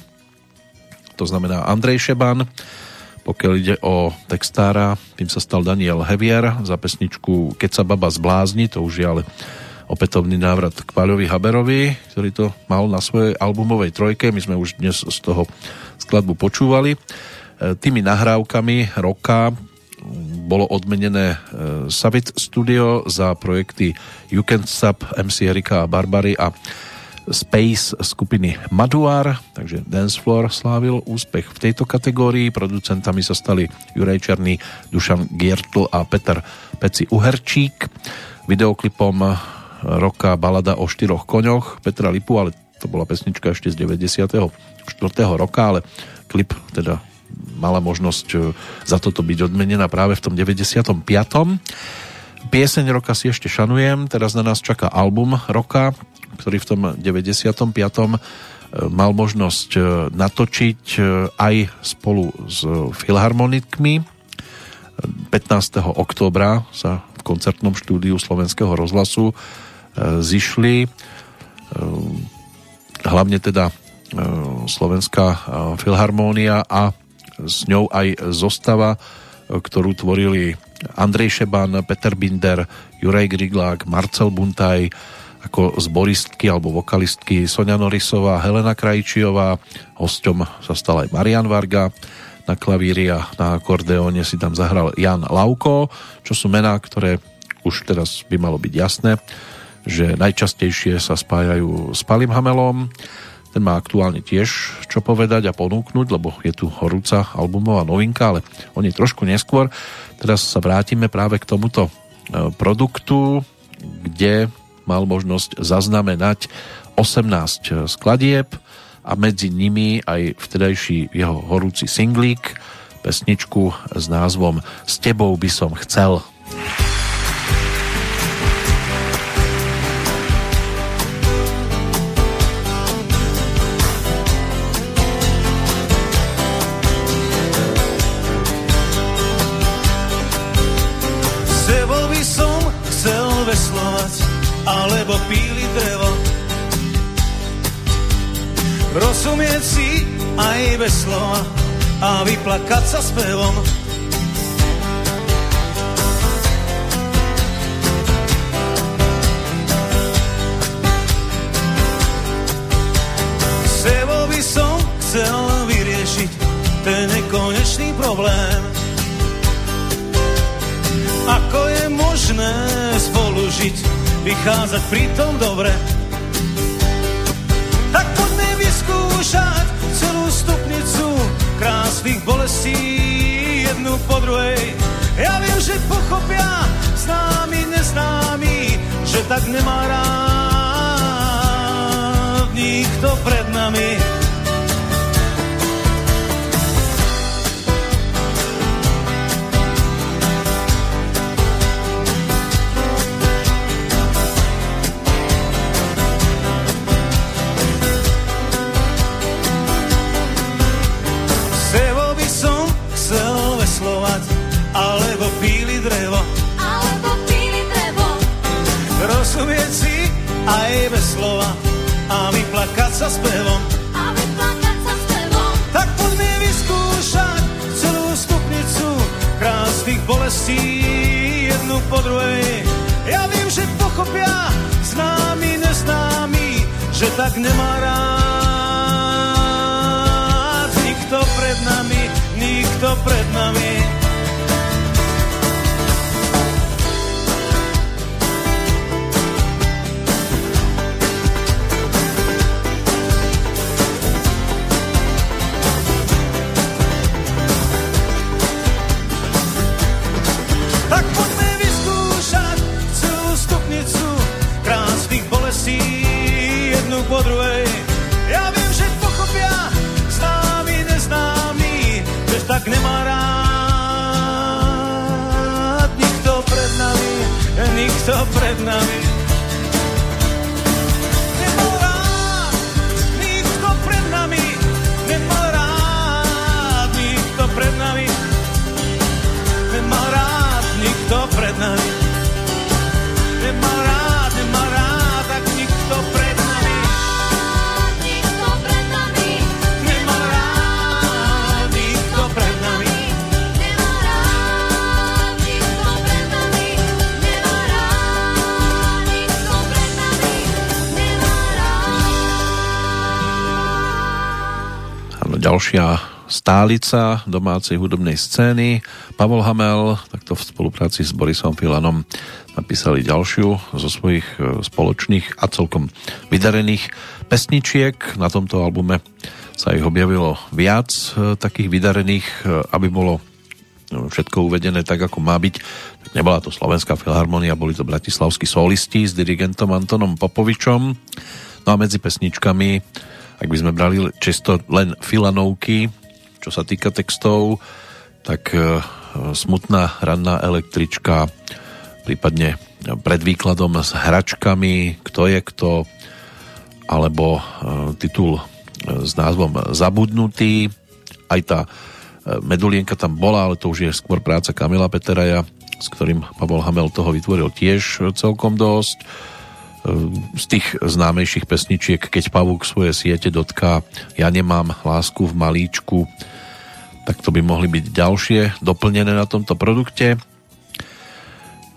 to znamená Andrej Šeban. Pokiaľ ide o textára, tým sa stal Daniel Hevier za pesničku Keď sa baba zblázni, to už je ale opätovný návrat k Páľovi Haberovi, ktorý to mal na svojej albumovej trojke. My sme už dnes z toho skladbu počúvali. Tými nahrávkami roka bolo odmenené Savit Studio za projekty You Can't Stop em cé Erika a Barbary a Space skupiny Maduar, takže Dancefloor slávil úspech v tejto kategórii. Producentami sa stali Juraj Černý, Dušan Giertl a Peter Peci Uherčík. Videoklipom roka balada o štyroch koňoch Petra Lipu, ale to bola pesnička ešte z deväťdesiateho štvrtého roka, ale klip teda mala možnosť za toto byť odmenená práve v tom deväťdesiatom piatom Pieseň roka si ešte šanujem, teraz na nás čaká album roka, ktorý v tom deväťdesiatom piatom mal možnosť natočiť aj spolu s filharmonikmi. pätnásteho októbra sa v koncertnom štúdiu Slovenského rozhlasu zišli hlavne teda Slovenská filharmónia a s ňou aj zostava, ktorú tvorili Andrej Šeban, Peter Binder, Juraj Griglák, Marcel Buntaj, ako zboristky alebo vokalistky Soňa Norisová, Helena Krajčiová, hosťom sa stal aj Marian Varga, na klavíri a na akordeóne si tam zahral Jan Lauko, čo sú mená, ktoré už teraz by malo byť jasné, že najčastejšie sa spájajú s Palim Hamelom. Ten má aktuálne tiež čo povedať a ponúknuť, lebo je tu horúca albumová novinka, ale o nej trošku neskôr. Teraz sa vrátime práve k tomuto produktu, kde mal možnosť zaznamenať osemnásť skladieb a medzi nimi aj vtedajší jeho horúci singlík, pesničku s názvom S tebou by som chcel. Alebo píli drevo, rozumieť si aj bez slova a vyplakať sa spevom. S sebou by som chcel vyriešiť ten nekonečný problém, ako je možné spolu žiť, vychádzať pritom dobre. Tak poďme vyskúšať celú stupnicu krásnych bolestí, jednu po druhej. Ja viem, že pochopia známi, neznámi, že tak nemá rád nikto pred nami. Alebo píli drevo, alebo píli drevo, rozumieť si aj bez slova a vyplakať sa spevom. A vyplakať sa spevom. Tak poďme vyskúšať celú stupnicu krásnych bolestí jednu po druhej. Ja viem, že pochopia známi, neznámi, že tak nemá rád nikto pred nami, nikto pred nami. Po druhej, ja viem, že pochopia známi, neznámi, že tak nemá rád nikto pred nami, nikto pred nami. Nemá rád nikto pred nami, nemá rád nikto pred nami, nemá rád nikto pred nami, nemá rád, nemá rád, tak nikto pred nami. Ďalšia stálica domácej hudobnej scény. Paľo Hamel takto v spolupráci s Borisom Filanom napísali ďalšiu zo svojich spoločných a celkom vydarených pesničiek. Na tomto albume sa ich objavilo viac takých vydarených, aby bolo všetko uvedené tak, ako má byť. Nebola to Slovenská filharmonia, boli to bratislavskí solisti s dirigentom Antonom Popovičom. No a medzi pesničkami, ak by sme brali čisto len Filanovky, čo sa týka textov, tak Smutná ranná električka, prípadne Pred výkladom s hračkami, Kto je kto, alebo titul s názvom Zabudnutý. Aj tá Medulienka tam bola, ale to už je skôr práca Kamila Peteraja, s ktorým Paľo Hamel toho vytvoril tiež celkom dosť. Z tých známejších pesničiek Keď pavúk svoje siete dotká, Ja nemám lásku v malíčku, tak to by mohli byť ďalšie doplnené na tomto produkte.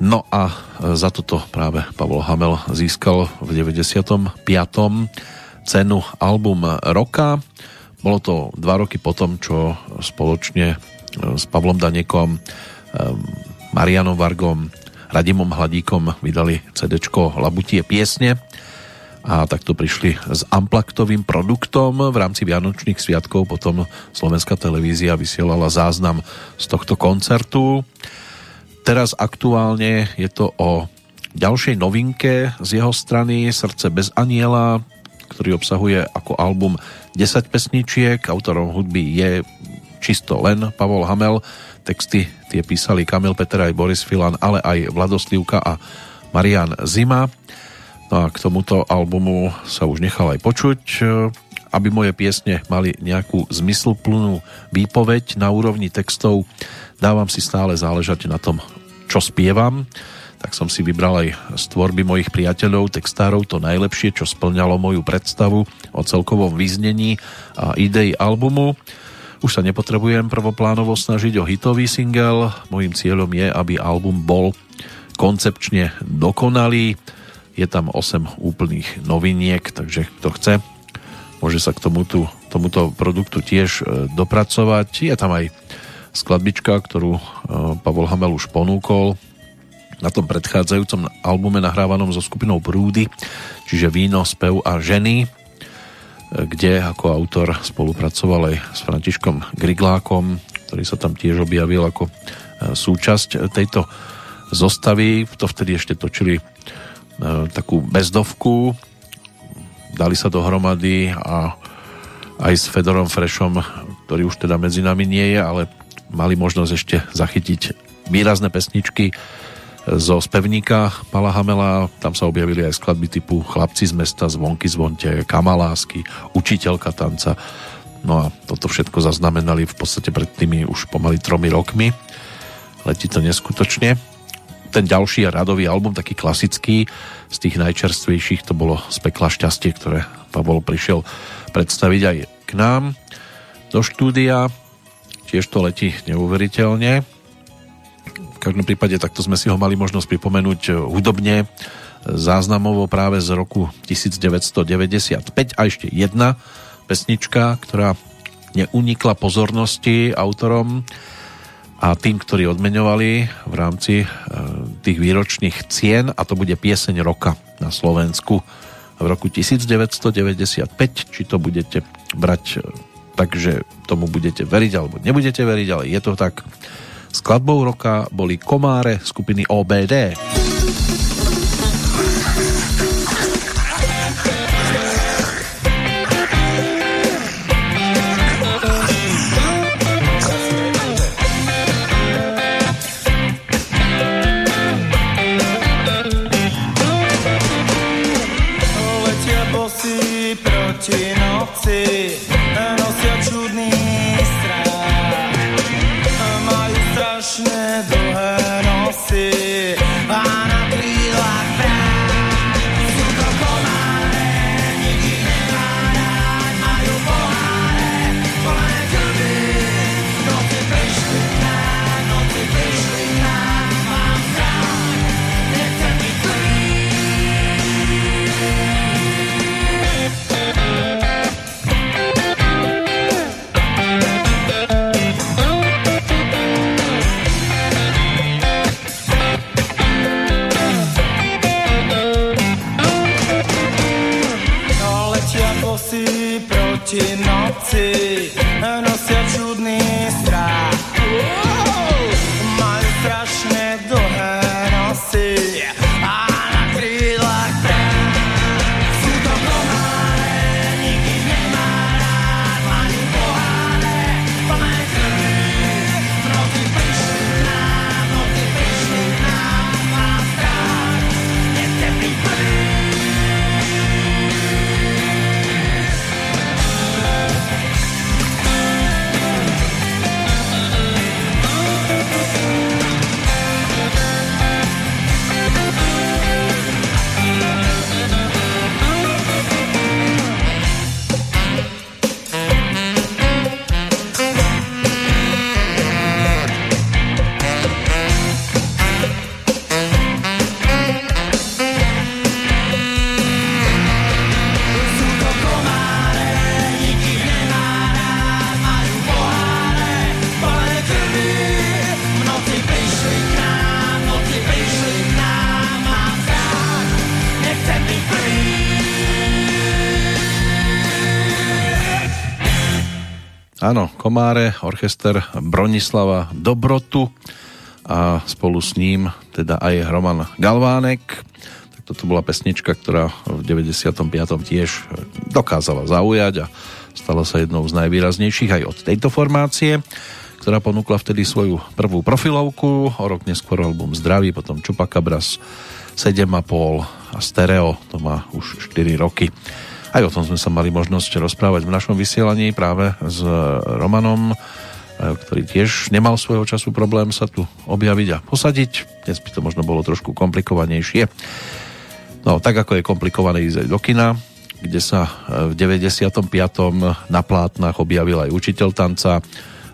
No a za toto práve Paľo Hamel získal v deväťdesiatom piatom cenu Album roka. Bolo to dva roky potom, čo spoločne s Pavlom Danekom, Marianom Vargom, Radimom Hladíkom vydali cédéčko Labutie piesne a takto prišli s amplaktovým produktom. V rámci Vianočných sviatkov potom Slovenská televízia vysielala záznam z tohto koncertu. Teraz aktuálne je to o ďalšej novinke z jeho strany, Srdce bez aniela, ktorý obsahuje ako album desať pesničiek. Autorom hudby je čisto len Paľo Hamel. Texty tie písali Kamil Peteraj, Boris Filan, ale aj Vlado Slivka a Marian Zima. No a k tomuto albumu sa už nechal aj počuť. Aby moje piesne mali nejakú zmysluplnú výpoveď na úrovni textov, dávam si stále záležať na tom, čo spievam. Tak som si vybral aj z tvorby mojich priateľov, textárov, to najlepšie, čo splňalo moju predstavu o celkovom význení a idei albumu. Už sa nepotrebujem prvoplánovo snažiť o hitový single. Mojím cieľom je, aby album bol koncepčne dokonalý. Je tam osem úplných noviniek, takže kto chce, môže sa k tomuto, tomuto produktu tiež dopracovať. Je tam aj skladbička, ktorú Paľo Hamel už ponúkol na tom predchádzajúcom albume nahrávanom so skupinou Prúdy, čiže Víno, spev a ženy, kde ako autor spolupracoval aj s Františkom Griglákom, ktorý sa tam tiež objavil ako súčasť tejto zostavy. To vtedy ešte točili takú bezdovku, dali sa dohromady a aj s Fedorom Frešom, ktorý už teda medzi nami nie je, ale mali možnosť ešte zachytiť výrazné pesničky zo spevníka Paľa Hamela. Tam sa objavili aj skladby typu Chlapci z mesta, Zvonky zvonte, Kamalásky, Učiteľka tanca. No a toto všetko zaznamenali v podstate pred tými už pomaly tromi rokmi. Letí to neskutočne. ten ďalší radový album, taký klasický, z tých najčerstvejších to bolo Z pekla šťastie, ktoré Pavol prišiel predstaviť aj k nám do štúdia. Tiež to letí neuveriteľne. V každom prípade takto sme si ho mali možnosť pripomenúť hudobne, záznamovo práve z roku devätnásťstodeväťdesiatpäť, a ešte jedna pesnička, ktorá neunikla pozornosti autorom a tým, ktorí odmeňovali v rámci tých výročných cien, a to bude pieseň roka na Slovensku v roku devätnásťstodeväťdesiatpäť. Či to budete brať tak, že tomu budete veriť alebo nebudete veriť, ale je to tak. Skladbou roka boli Komáre skupiny ó bé dé. Áno, Komáre, orchester Bronislava Dobrotu a spolu s ním teda aj Roman Galvánek. Tak toto bola pesnička, ktorá v deväťdesiatom piatom tiež dokázala zaujať a stala sa jednou z najvýraznejších aj od tejto formácie, ktorá ponúkla vtedy svoju prvú profilovku, o rok neskôr album Zdraví, potom Čupakabras, sedem a pol a Stereo, to má už štyri roky. Aj o tom sme sa mali možnosť rozprávať v našom vysielaní práve s Romanom, ktorý tiež nemal svojho času problém sa tu objaviť a posadiť. Dnes by to možno bolo trošku komplikovanejšie. No, tak ako je komplikované ísť aj do kina, kde sa v deväťdesiatom piatom na plátnach objavil aj Učiteľ tanca,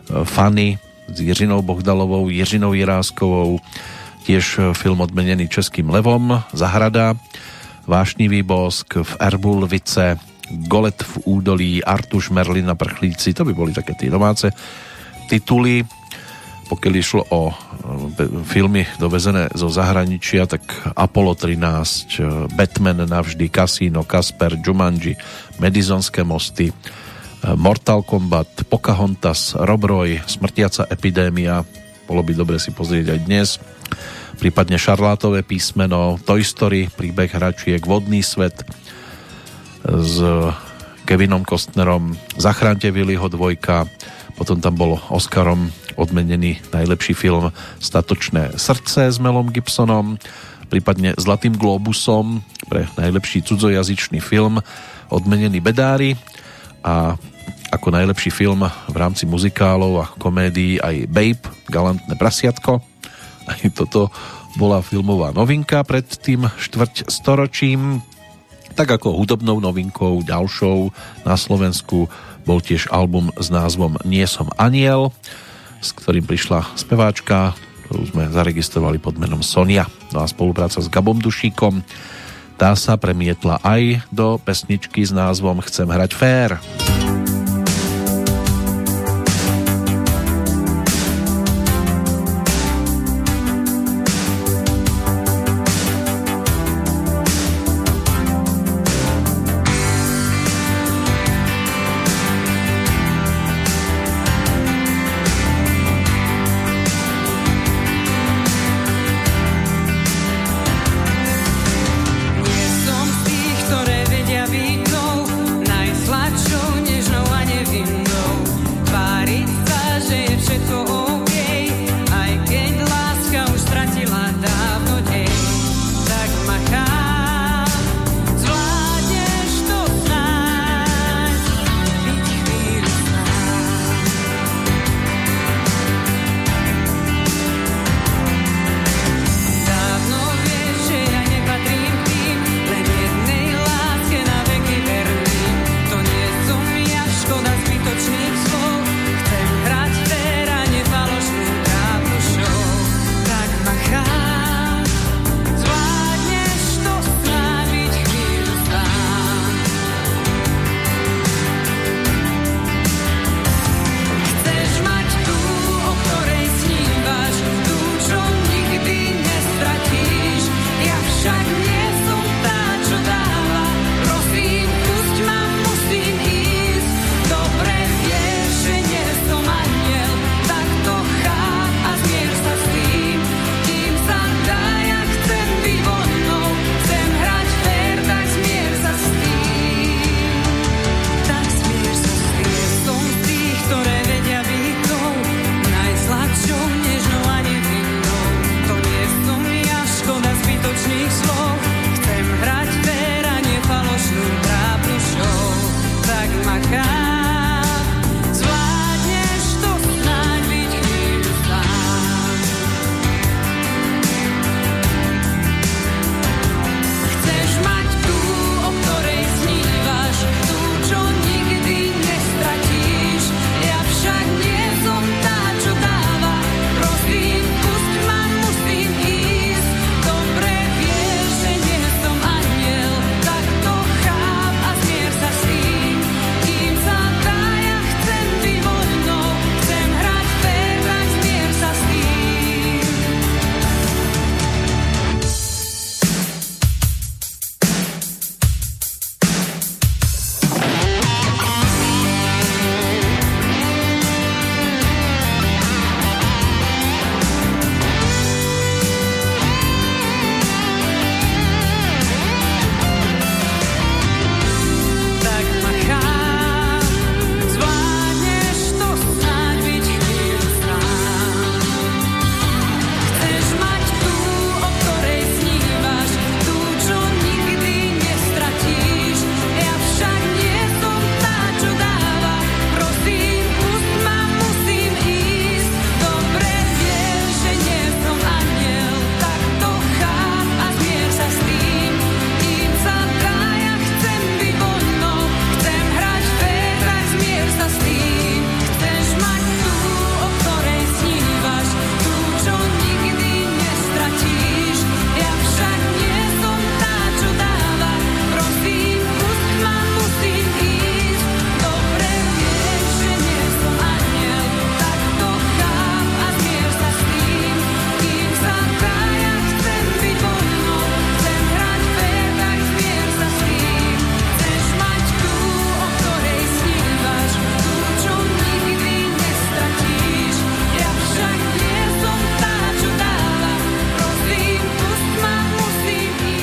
Fanny s Jiřinou Bohdalovou, Jiřinou Jiráskovou, tiež film odmenený Českým levom, Zahrada, Vášnivý bosk, V Erbulvice, Golet v údolí, Artuš Merlin na prchlíci, to by boli také tie domáce tituly. Pokiaľ išlo o filmy dovezené zo zahraničia, tak Apollo trinásť, Batman navždy, Casino, Kasper, Jumanji, Madisonské mosty, Mortal Kombat, Pocahontas, Rob Roy, Smrtiaca epidémia, bolo by dobre si pozrieť aj dnes, prípadne Šarlátové písmeno, Toy Story, Príbeh hračiek, Vodný svet s Kevinom Costnerom, Zachránte Willyho dvojka, potom tam bolo Oscarom odmenený najlepší film Statočné srdce s Melom Gibsonom, prípadne Zlatým globusom pre najlepší cudzojazyčný film odmenený Bedári, a ako najlepší film v rámci muzikálov a komédií aj Babe, Galantné prasiatko. Aj toto bola filmová novinka pred tým štvrť storočím. Tak ako hudobnou novinkou ďalšou na Slovensku bol tiež album s názvom Nie som aniel, s ktorým prišla speváčka, ktorú sme zaregistrovali pod menom Sonia. No a spolupráca s Gabom Dušíkom, tá sa premietla aj do pesničky s názvom Chcem hrať fér.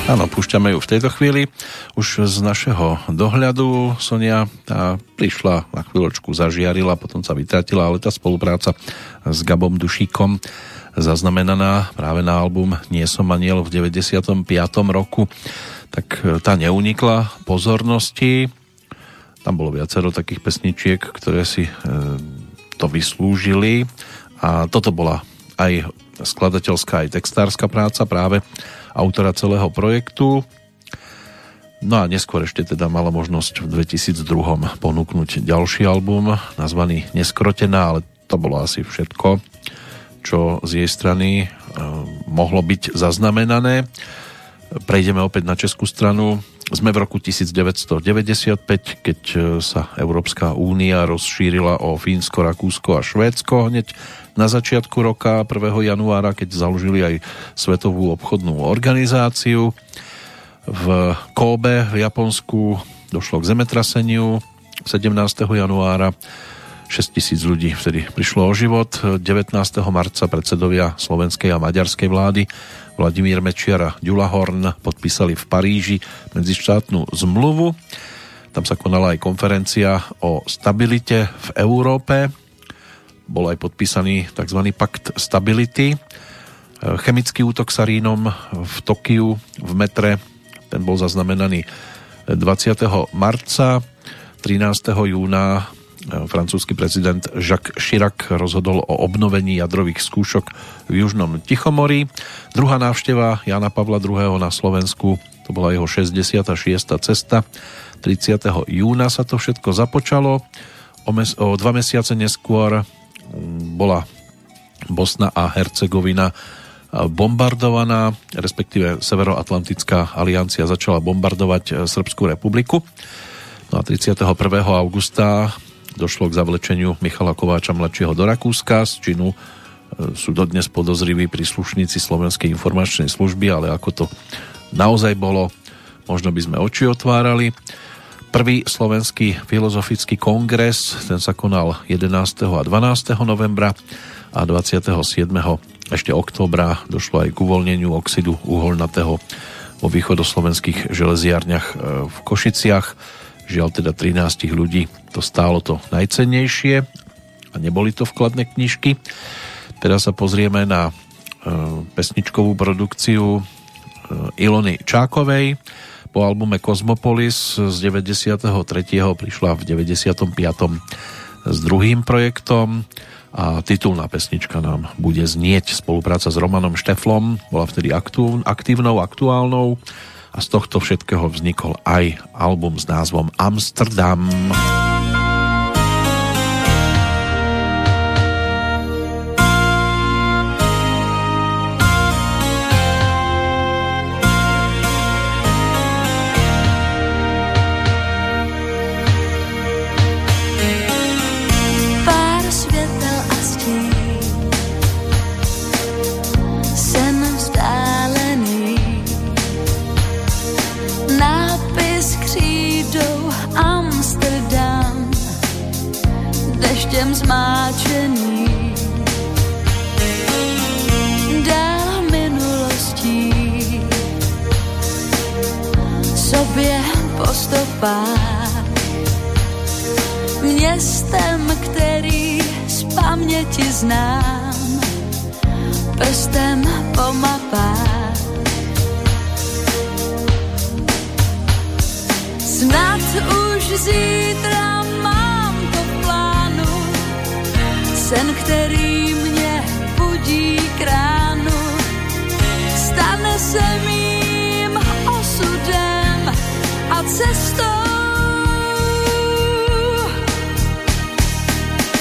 Áno, púšťame ju v tejto chvíli. Už z našeho dohľadu Sonia tá prišla na chvíľočku, zažiarila, potom sa vytratila, ale tá spolupráca s Gabom Dušíkom zaznamenaná práve na album Nie som aniel v deväťdesiatom piatom roku, tak tá neunikla pozornosti. Tam bolo viacero takých pesničiek, ktoré si to vyslúžili a toto bola aj skladateľská, aj textárska práca práve autora celého projektu. No a neskôr ešte teda mala možnosť v dvetisícdva ponúknuť ďalší album, nazvaný Neskrotená, ale to bolo asi všetko, čo z jej strany mohlo byť zaznamenané. Prejdeme opäť na českú stranu. Sme v roku devätnásťstodeväťdesiatpäť, keď sa Európska únia rozšírila o Fínsko, Rakúsko a Švédsko hneď na začiatku roka, prvého januára, keď založili aj Svetovú obchodnú organizáciu. V Kóbe v Japonsku došlo k zemetraseniu sedemnásteho januára. šesťtisíc ľudí vtedy prišlo o život. devätnásteho marca predsedovia slovenskej a maďarskej vlády Vladimír Mečiar a Ďula Horn podpísali v Paríži medzištátnu zmluvu. Tam sa konala aj konferencia o stabilite v Európe. Bol aj podpísaný tzv. Pakt stability. Chemický útok sarínom v Tokiu v metre, ten bol zaznamenaný dvadsiateho marca. trinásteho júna francúzsky prezident Jacques Chirac rozhodol o obnovení jadrových skúšok v Južnom Tichomorí. Druhá návšteva Jana Pavla druhého. Na Slovensku, to bola jeho šesťdesiata šiesta cesta. tridsiateho júna sa to všetko započalo. O, mes- o dva mesiace neskôr bola Bosna a Hercegovina bombardovaná, respektíve Severoatlantická aliancia začala bombardovať Srbskú republiku. No a tridsiateho prvého augusta došlo k zavlečeniu Michala Kováča mladšieho do Rakúska. Z činu sú dodnes podozriví príslušníci Slovenskej informačnej služby, ale ako to naozaj bolo, možno by sme oči otvárali. Prvý slovenský filozofický kongres, ten sa konal jedenásteho a dvanásteho novembra a dvadsiateho siedmeho ešte októbra došlo aj k uvoľneniu oxidu uholnatého vo východoslovenských železiarniach v Košiciach. Žiaľ teda trinásť ľudí, to stálo to najcennejšie a neboli to vkladné knižky. Teraz sa pozrieme na pesničkovú produkciu Ilony Čákovej. Po albume Cosmopolis z deväťdesiattri. prišla v deväťdesiatom piatom s druhým projektom a titulná pesnička nám bude znieť. Spolupráca s Romanom Šteflom bola vtedy aktívnou, aktuálnou a z tohto všetkého vznikol aj album s názvom Amsterdam. Deštěm zmáčený, dál minulostí, sobě po stopách, městem, který z paměti znám, prstem po mapách. Snad už zítra ten, který mě budí k ránu, stane se mým osudem a cestou.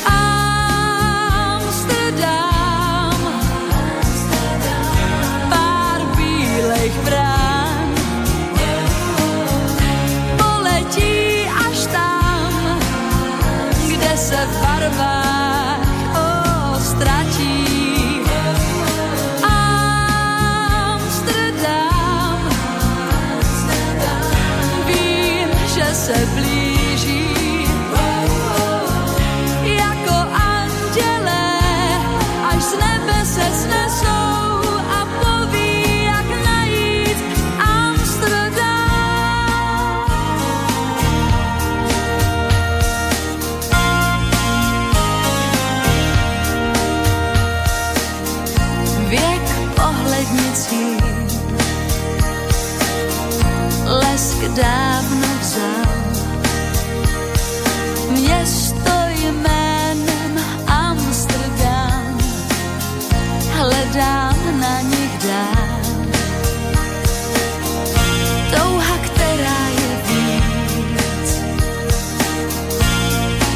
Amsterdam, pár bílejch brán, poletí až tam, kde se barva se blíží, jako anděle, až z nebe se snesou a poví, jak najít Amsterdam. Věk pohlednicí, lesk dávno vzal. hledám na nich dál. Touha, která je víc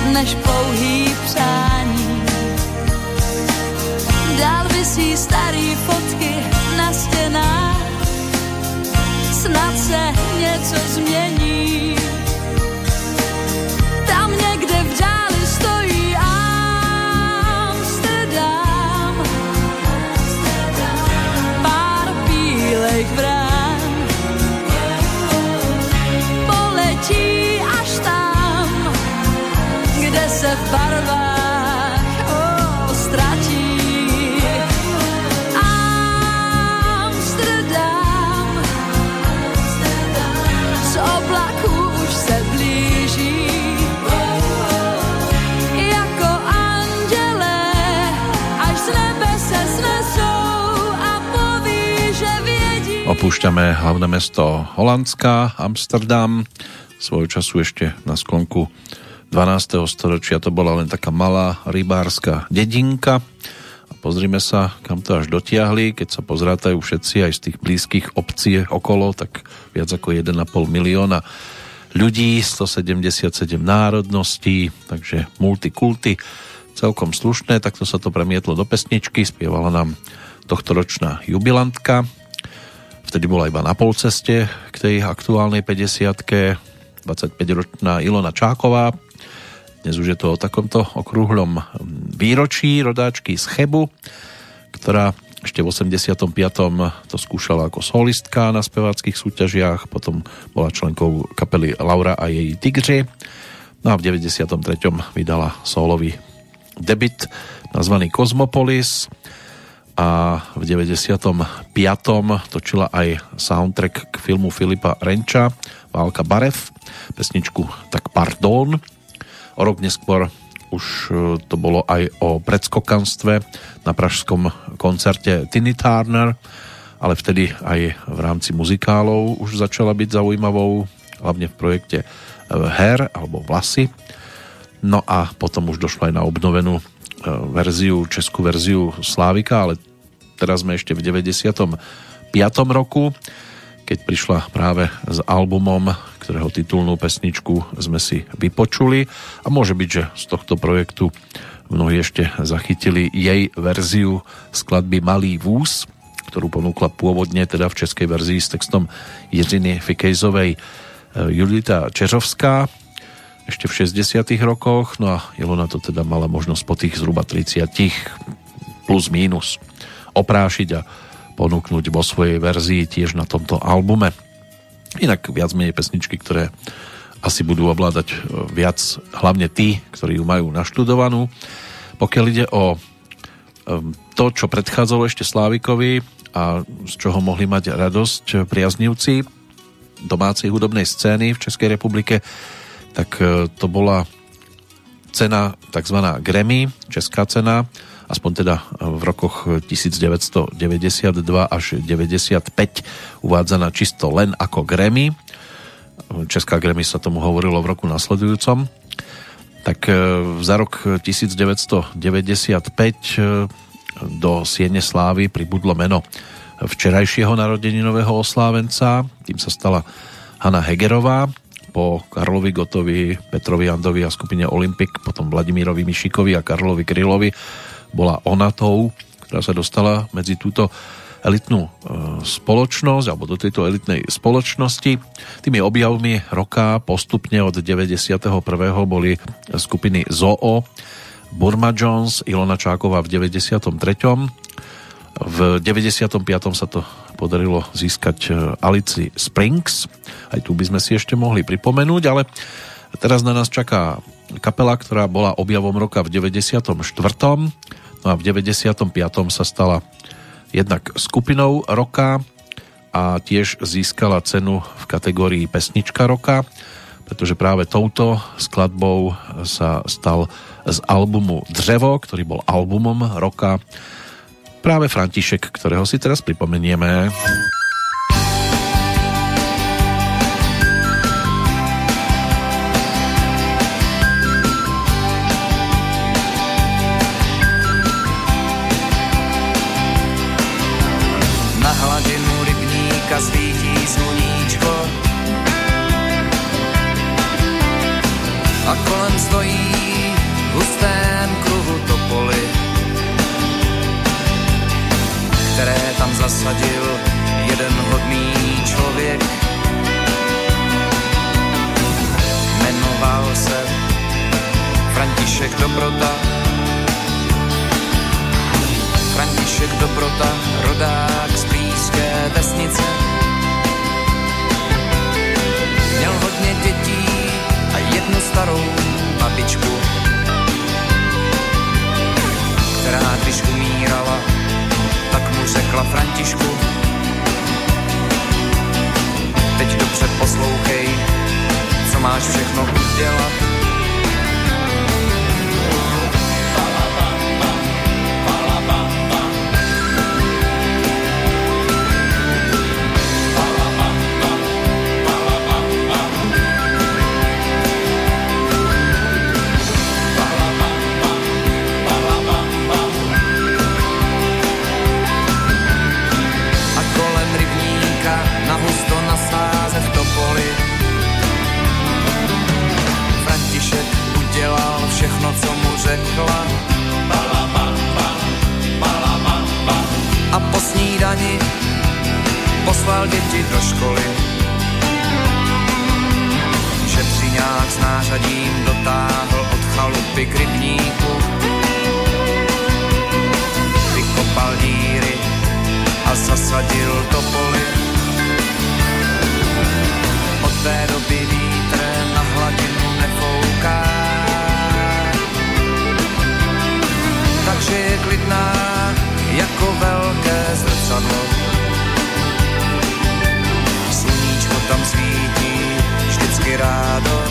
než pouhý přání. Dál visí starý fotky na stěnách, snad se něco změní. Tam někde v dáli stojí Amsterdam, pár bílejch brán. Poletí až tam, kde se v barvách oh, ztratí. Opúšťame hlavné mesto Holandska, Amsterdam. Svojho času ešte na sklonku dvanásteho storočia to bola len taká malá rybárska dedinka. A pozrime sa, kam to až dotiahli. Keď sa pozrátajú všetci aj z tých blízkych obcí okolo, tak viac ako jeden a pol milióna ľudí, stosedemdesiatsedem národností, takže multikulty. Celkom slušné, takto sa to premietlo do pesničky. Spievala nám tohtoročná jubilantka. Vtedy bola iba na polceste k tej aktuálnej päťdesiatke, dvadsaťpäťročná Ilona Čáková. Dnes už je to o takomto okrúhlom výročí rodáčky z Chebu, ktorá ešte v osemdesiatom piatom to skúšala ako solistka na speváckých súťažiach, potom bola členkou kapely Laura a jej Tigři. No a v deväťdesiatom treťom vydala solový debut nazvaný Cosmopolis. A v deväťdesiatom piatom točila aj soundtrack k filmu Filipa Renča Válka barev, pesničku Tak pardon. O rok neskôr už to bolo aj o predskokanstve na pražskom koncerte Tiny Turner, ale vtedy aj v rámci muzikálov už začala byť zaujímavou, hlavne v projekte Hair alebo Vlasy. No a potom už došlo aj na obnovenú verziu, českú verziu Slávika, ale teraz sme ešte v deväťdesiatom piatom roku, keď prišla práve s albumom, ktorého titulnú pesničku sme si vypočuli, a môže byť, že z tohto projektu mnohí ešte zachytili jej verziu skladby Malý vúz, ktorú ponúkla pôvodne teda v českej verzii s textom Jiřiny Fikejzovej Judita Čeřovská ešte v šesťdesiatych rokoch, no a Ilona to teda mala možnosť po tých zhruba tridsiatich plus mínus oprášiť a ponúknuť vo svojej verzii tiež na tomto albume. Inak viac menej pesničky, ktoré asi budú ovládať viac hlavne tí, ktorí ju majú naštudovanú. Pokiaľ ide o to, čo predchádzalo ešte Slávikovi a z čoho mohli mať radosť priaznivci domácej hudobnej scény v Českej republike, tak to bola cena tzv. Grammy, česká cena, aspoň teda v rokoch devätnásťstodeväťdesiatdva až deväťdesiatpäť uvádzaná čisto len ako Grammy. Česká Grammy sa tomu hovorilo v roku nasledujúcom. Tak za rok devätnásťstodeväťdesiatpäť do Siene slávy pribudlo meno včerajšieho narodeninového oslávenca. Tým sa stala Hana Hegerová, po Karlovi Gotovi, Petrovi Jandovi a skupine Olympic, potom Vladimírovi Mišíkovi a Karlovi Krylovi bola ona tou, ktorá sa dostala medzi túto elitnú spoločnosť, alebo do tejto elitnej spoločnosti. Tými objavmi roka postupne od deväťdesiateho prvého boli skupiny Zoo, Burma Jones, Ilona Čáková v deväťdesiatom treťom V deväťdesiatom piatom sa to podarilo získať Alici Springs. Aj tu by sme si ešte mohli pripomenúť, ale teraz na nás čaká kapela, ktorá bola objavom roka v deväťdesiatom štvrtom No a v deväťdesiatom piatom sa stala jednak skupinou roka a tiež získala cenu v kategórii pesnička roka, pretože práve touto skladbou sa stal z albumu Dřevo, ktorý bol albumom roka, práve František, ktorého si teraz pripomenieme. Dneska svítí sluníčko a kolem stojí v hustém kruhu topoly, které tam zasadil jeden hodný člověk. Jmenoval se František Dobrota. František Dobrota, rodák z blízké vesnice. Měl hodně dětí a jednu starou babičku, která když umírala, tak mu řekla: Františku, teď dobře poslouchej, co máš všechno udělat. Všechno, co mu řekla. A po snídani poslal děti do školy. Šepřiňák s nářadím dotáhl od chalupy k rybníku. Vykopal díry a zasadil topoly. Od té doby vítr na hladinu nefouká, takže je klidná jako velké zrcadlo. Sluníčko tam svítí vždycky rádo,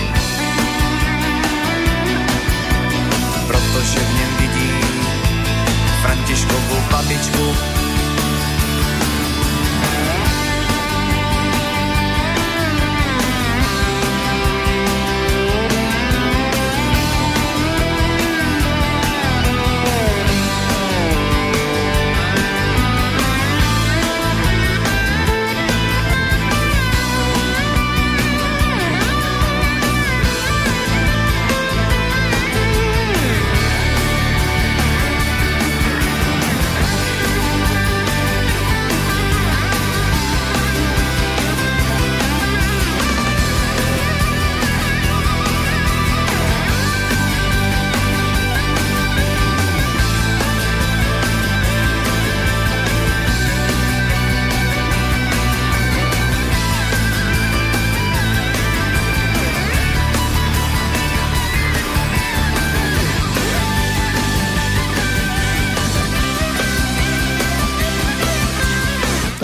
protože v něm vidí Františkovu babičku.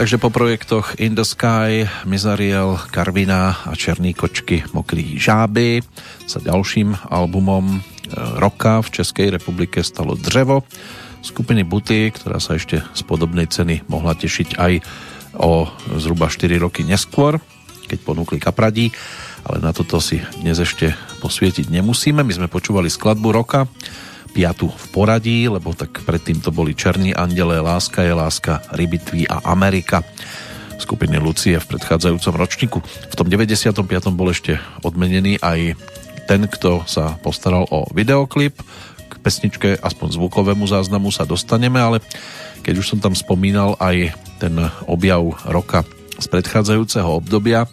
Takže po projektoch In the Sky, Mizariel, Karvina a Černý kočky, Mokrý žáby sa ďalším albumom roka v Českej republike stalo Dřevo skupiny Buty, ktorá sa ešte z podobnej ceny mohla tešiť aj o zhruba štyri roky neskôr, keď ponúkli Kapradí, ale na toto si dnes ešte posvietiť nemusíme. My sme počúvali skladbu roka, piatu v poradí, lebo tak predtým to boli Černí andělé, Láska je láska, Rybitví a Amerika skupiny Lucie v predchádzajúcom ročníku. V tom deväťdesiatom piatom bol ešte odmenený aj ten, kto sa postaral o videoklip. K pesničke, aspoň zvukovému záznamu, sa dostaneme, ale keď už som tam spomínal aj ten objav roka z predchádzajúceho obdobia,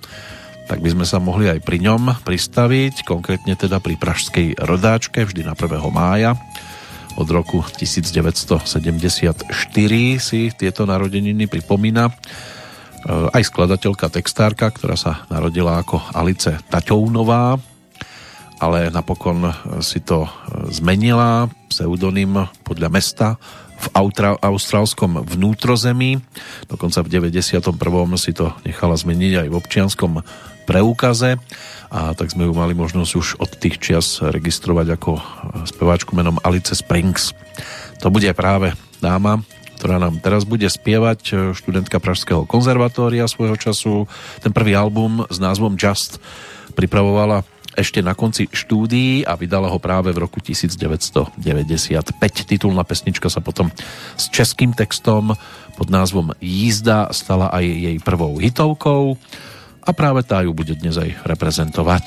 tak by sme sa mohli aj pri ňom pristaviť, konkrétne teda pri pražskej rodáčke, vždy na prvého mája. Od roku devätnásťsedemdesiatštyri si tieto narodeniny pripomína aj skladateľka, textárka, ktorá sa narodila ako Alice Taťounová, ale napokon si to zmenila, pseudonym podľa mesta v austrálskom vnútrozemí. Dokonca v deväťdesiatom prvom si to nechala zmeniť aj v občianskom preukaze, a tak sme ju mali možnosť už od tých čias registrovať ako speváčku menom Alice Springs. To bude práve dáma, ktorá nám teraz bude spievať, študentka Pražského konzervatória svojho času. Ten prvý album s názvom Just pripravovala ešte na konci štúdií a vydala ho práve v roku devätnásťstodeväťdesiatpäť. Titulná pesnička sa potom s českým textom pod názvom Jízda stala aj jej prvou hitovkou a práve tá ju bude dnes aj reprezentovať.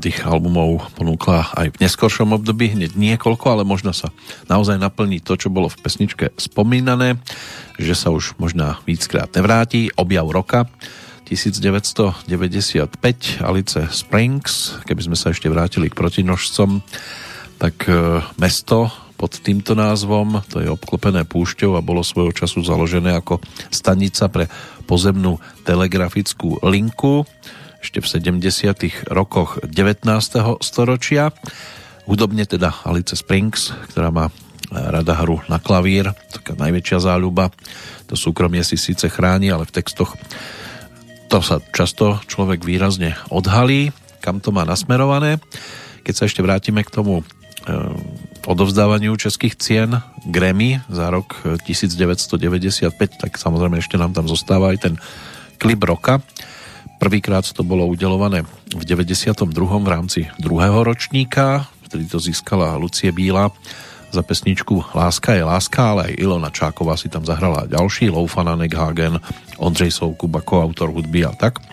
Tých albumov ponúkla aj v neskoršom období hneď niekoľko, ale možno sa naozaj naplní to, čo bolo v pesničke spomínané, že sa už možná víckrát nevráti. Objav roka devätnásťstodeväťdesiatpäť Alice Springs. Keby sme sa ešte vrátili k protinožcom, tak e, mesto pod týmto názvom, to je obklopené púšťou a bolo svojho času založené ako stanica pre pozemnú telegrafickú linku ešte v sedemdesiatych rokoch devätnásteho storočia. Hudobne teda Alice Springs, ktorá má rada hru na klavír, taká najväčšia záľuba. To súkromie si síce chráni, ale v textoch to sa často človek výrazne odhalí, kam to má nasmerované. Keď sa ešte vrátime k tomu e, odovzdávaniu českých cien Grammy za rok devätnásťstodeväťdesiatpäť, tak samozrejme ešte nám tam zostáva aj ten klip roka. Prvýkrát to bolo udelované v deväťdesiatom druhom v rámci druhého ročníka, vtedy to získala Lucie Bíla za pesničku Láska je láska, ale aj Ilona Čáková si tam zahrala ďalší, Loufana Neghagen, Ondřej Soukup ako autor hudby a tak.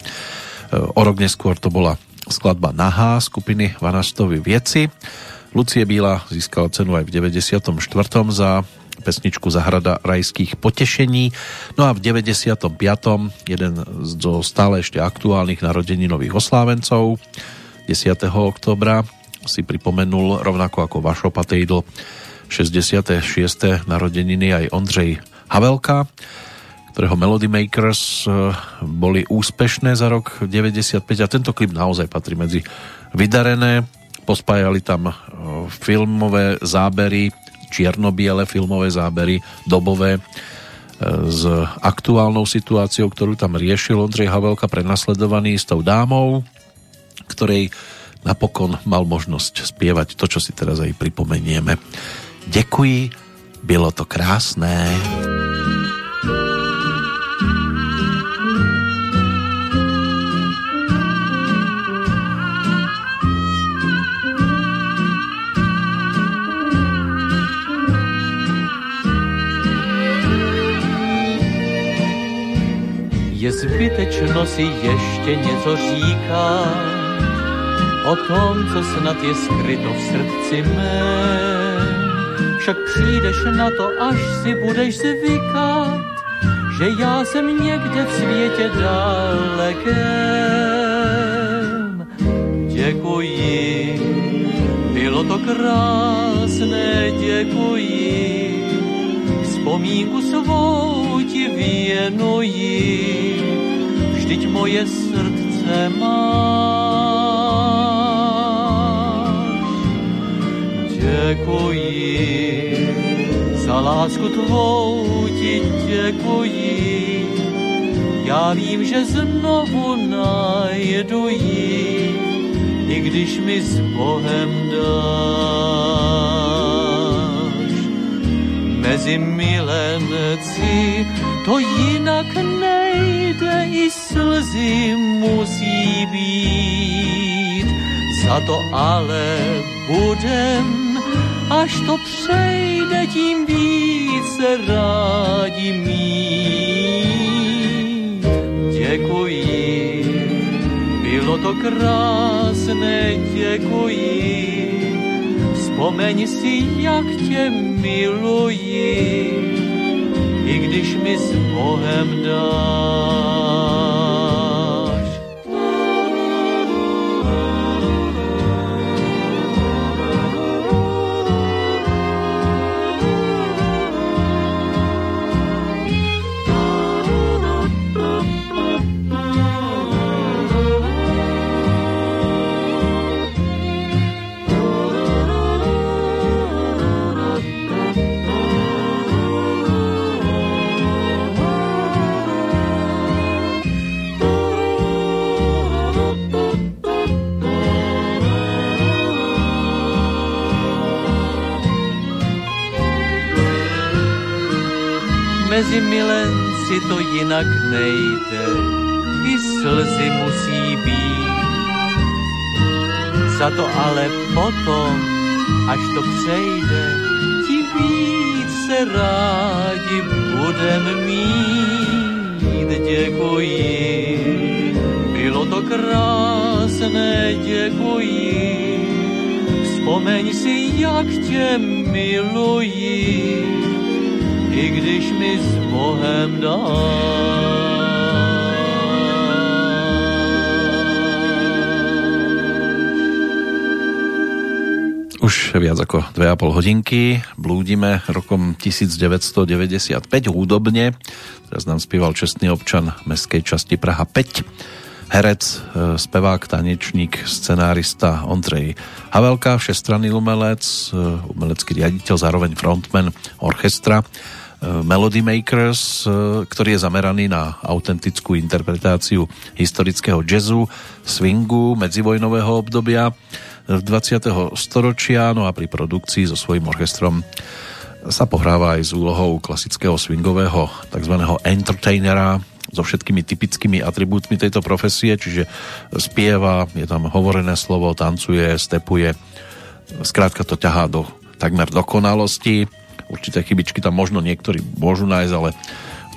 O rok neskôr to bola skladba Nahá skupiny Vanastovi Vieci. Lucie Bíla získala cenu aj v deväťdesiatom štvrtom za pesničku Zahrada rajských potešení. No a v deväťdesiatom piatom jeden zo stále ešte aktuálnych narodeninových oslávencov desiateho októbra si pripomenul rovnako ako Vašo Patejdl šesťdesiate šieste narodeniny aj Ondřej Havelka, ktorého Melody Makers boli úspešné za rok deväťdesiatpäť a tento klip naozaj patrí medzi vydarené. Pospájali tam filmové zábery, čierno-biele filmové zábery, dobové, s aktuálnou situáciou, ktorú tam riešil Ondřej Havelka, prenasledovaný s tou dámou, ktorej napokon mal možnosť spievať to, čo si teraz aj pripomenieme. Ďakuj, bylo to krásné. Je zbytečno si ještě něco říká o tom, co snad je skryto v srdci mém. Však přijdeš na to, až si budeš zvykat, že já jsem někde v světě dalekém. Děkuji, bylo to krásné, děkuji, vzpomínku svou ti věnuji, vždyť moje srdce máš. Děkuji, za lásku tvou ti děkuji, já vím, že znovu najdu ji, i když mi s Bohem dáš. Mezi milenci to jinak nejde, i slzy musí být. Za to ale budem, až to přejde, tím více rádi mít. Děkuji, bylo to krásné, děkuji. Vzpomeň si, jak tě miluji, i když mi s Bohem dáš. Mezi milenci to jinak nejde, i slzy musí být. Za to ale potom, až to přejde, ti více rádi budem mít. Děkuji, bylo to krásné, děkuji. Vzpomeň si, jak tě miluji, i když mi s Bohem dáš. Už viac ako dve a pol hodinky blúdime rokom devätnásťstodeväťdesiatpäť hudobne. Teraz nám spieval čestný občan mestskej časti Praha päť, herec, spevák, tanečník, scenárista Ondrej Havelka, všestranný umelec, umelecký riaditeľ, zároveň frontman orchestra Melody Makers, ktorý je zameraný na autentickú interpretáciu historického jazzu, swingu, medzivojnového obdobia dvadsiateho storočia, no a pri produkcii so svojím orchestrom sa pohráva aj s úlohou klasického swingového tzv. Entertainera so všetkými typickými atribútmi tejto profesie, čiže spieva, je tam hovorené slovo, tancuje, stepuje, skrátka to ťahá do takmer dokonalosti. Určité chybičky tam možno niektorí môžu nájsť, ale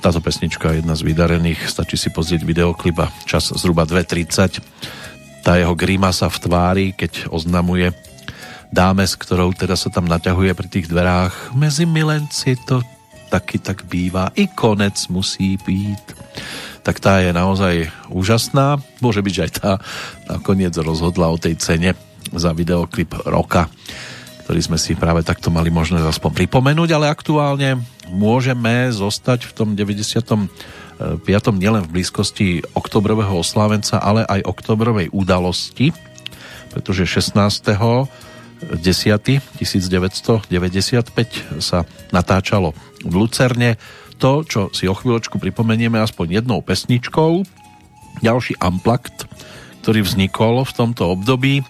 táto pesnička je jedna z vydarených. Stačí si pozrieť videoklip a čas zhruba dve tridsať. Tá jeho grimasa v tvári, keď oznamuje dáme, s ktorou teda sa tam naťahuje pri tých dverách. Mezi milenci to taky tak býva, i konec musí být. Tak tá je naozaj úžasná. Môže byť, že aj tá nakoniec rozhodla o tej cene za videoklip roka, ktorý sme si práve takto mali možnosť aspoň pripomenúť, ale aktuálne môžeme zostať v tom deväťdesiatom piatom nielen v blízkosti oktobrového oslávenca, ale aj oktobrovej udalosti, pretože šestnásteho októbra devätnásťstodeväťdesiatpäť sa natáčalo v Lucerne to, čo si o chvíľočku pripomenieme aspoň jednou pesničkou. Ďalší amplakt, ktorý vznikol v tomto období.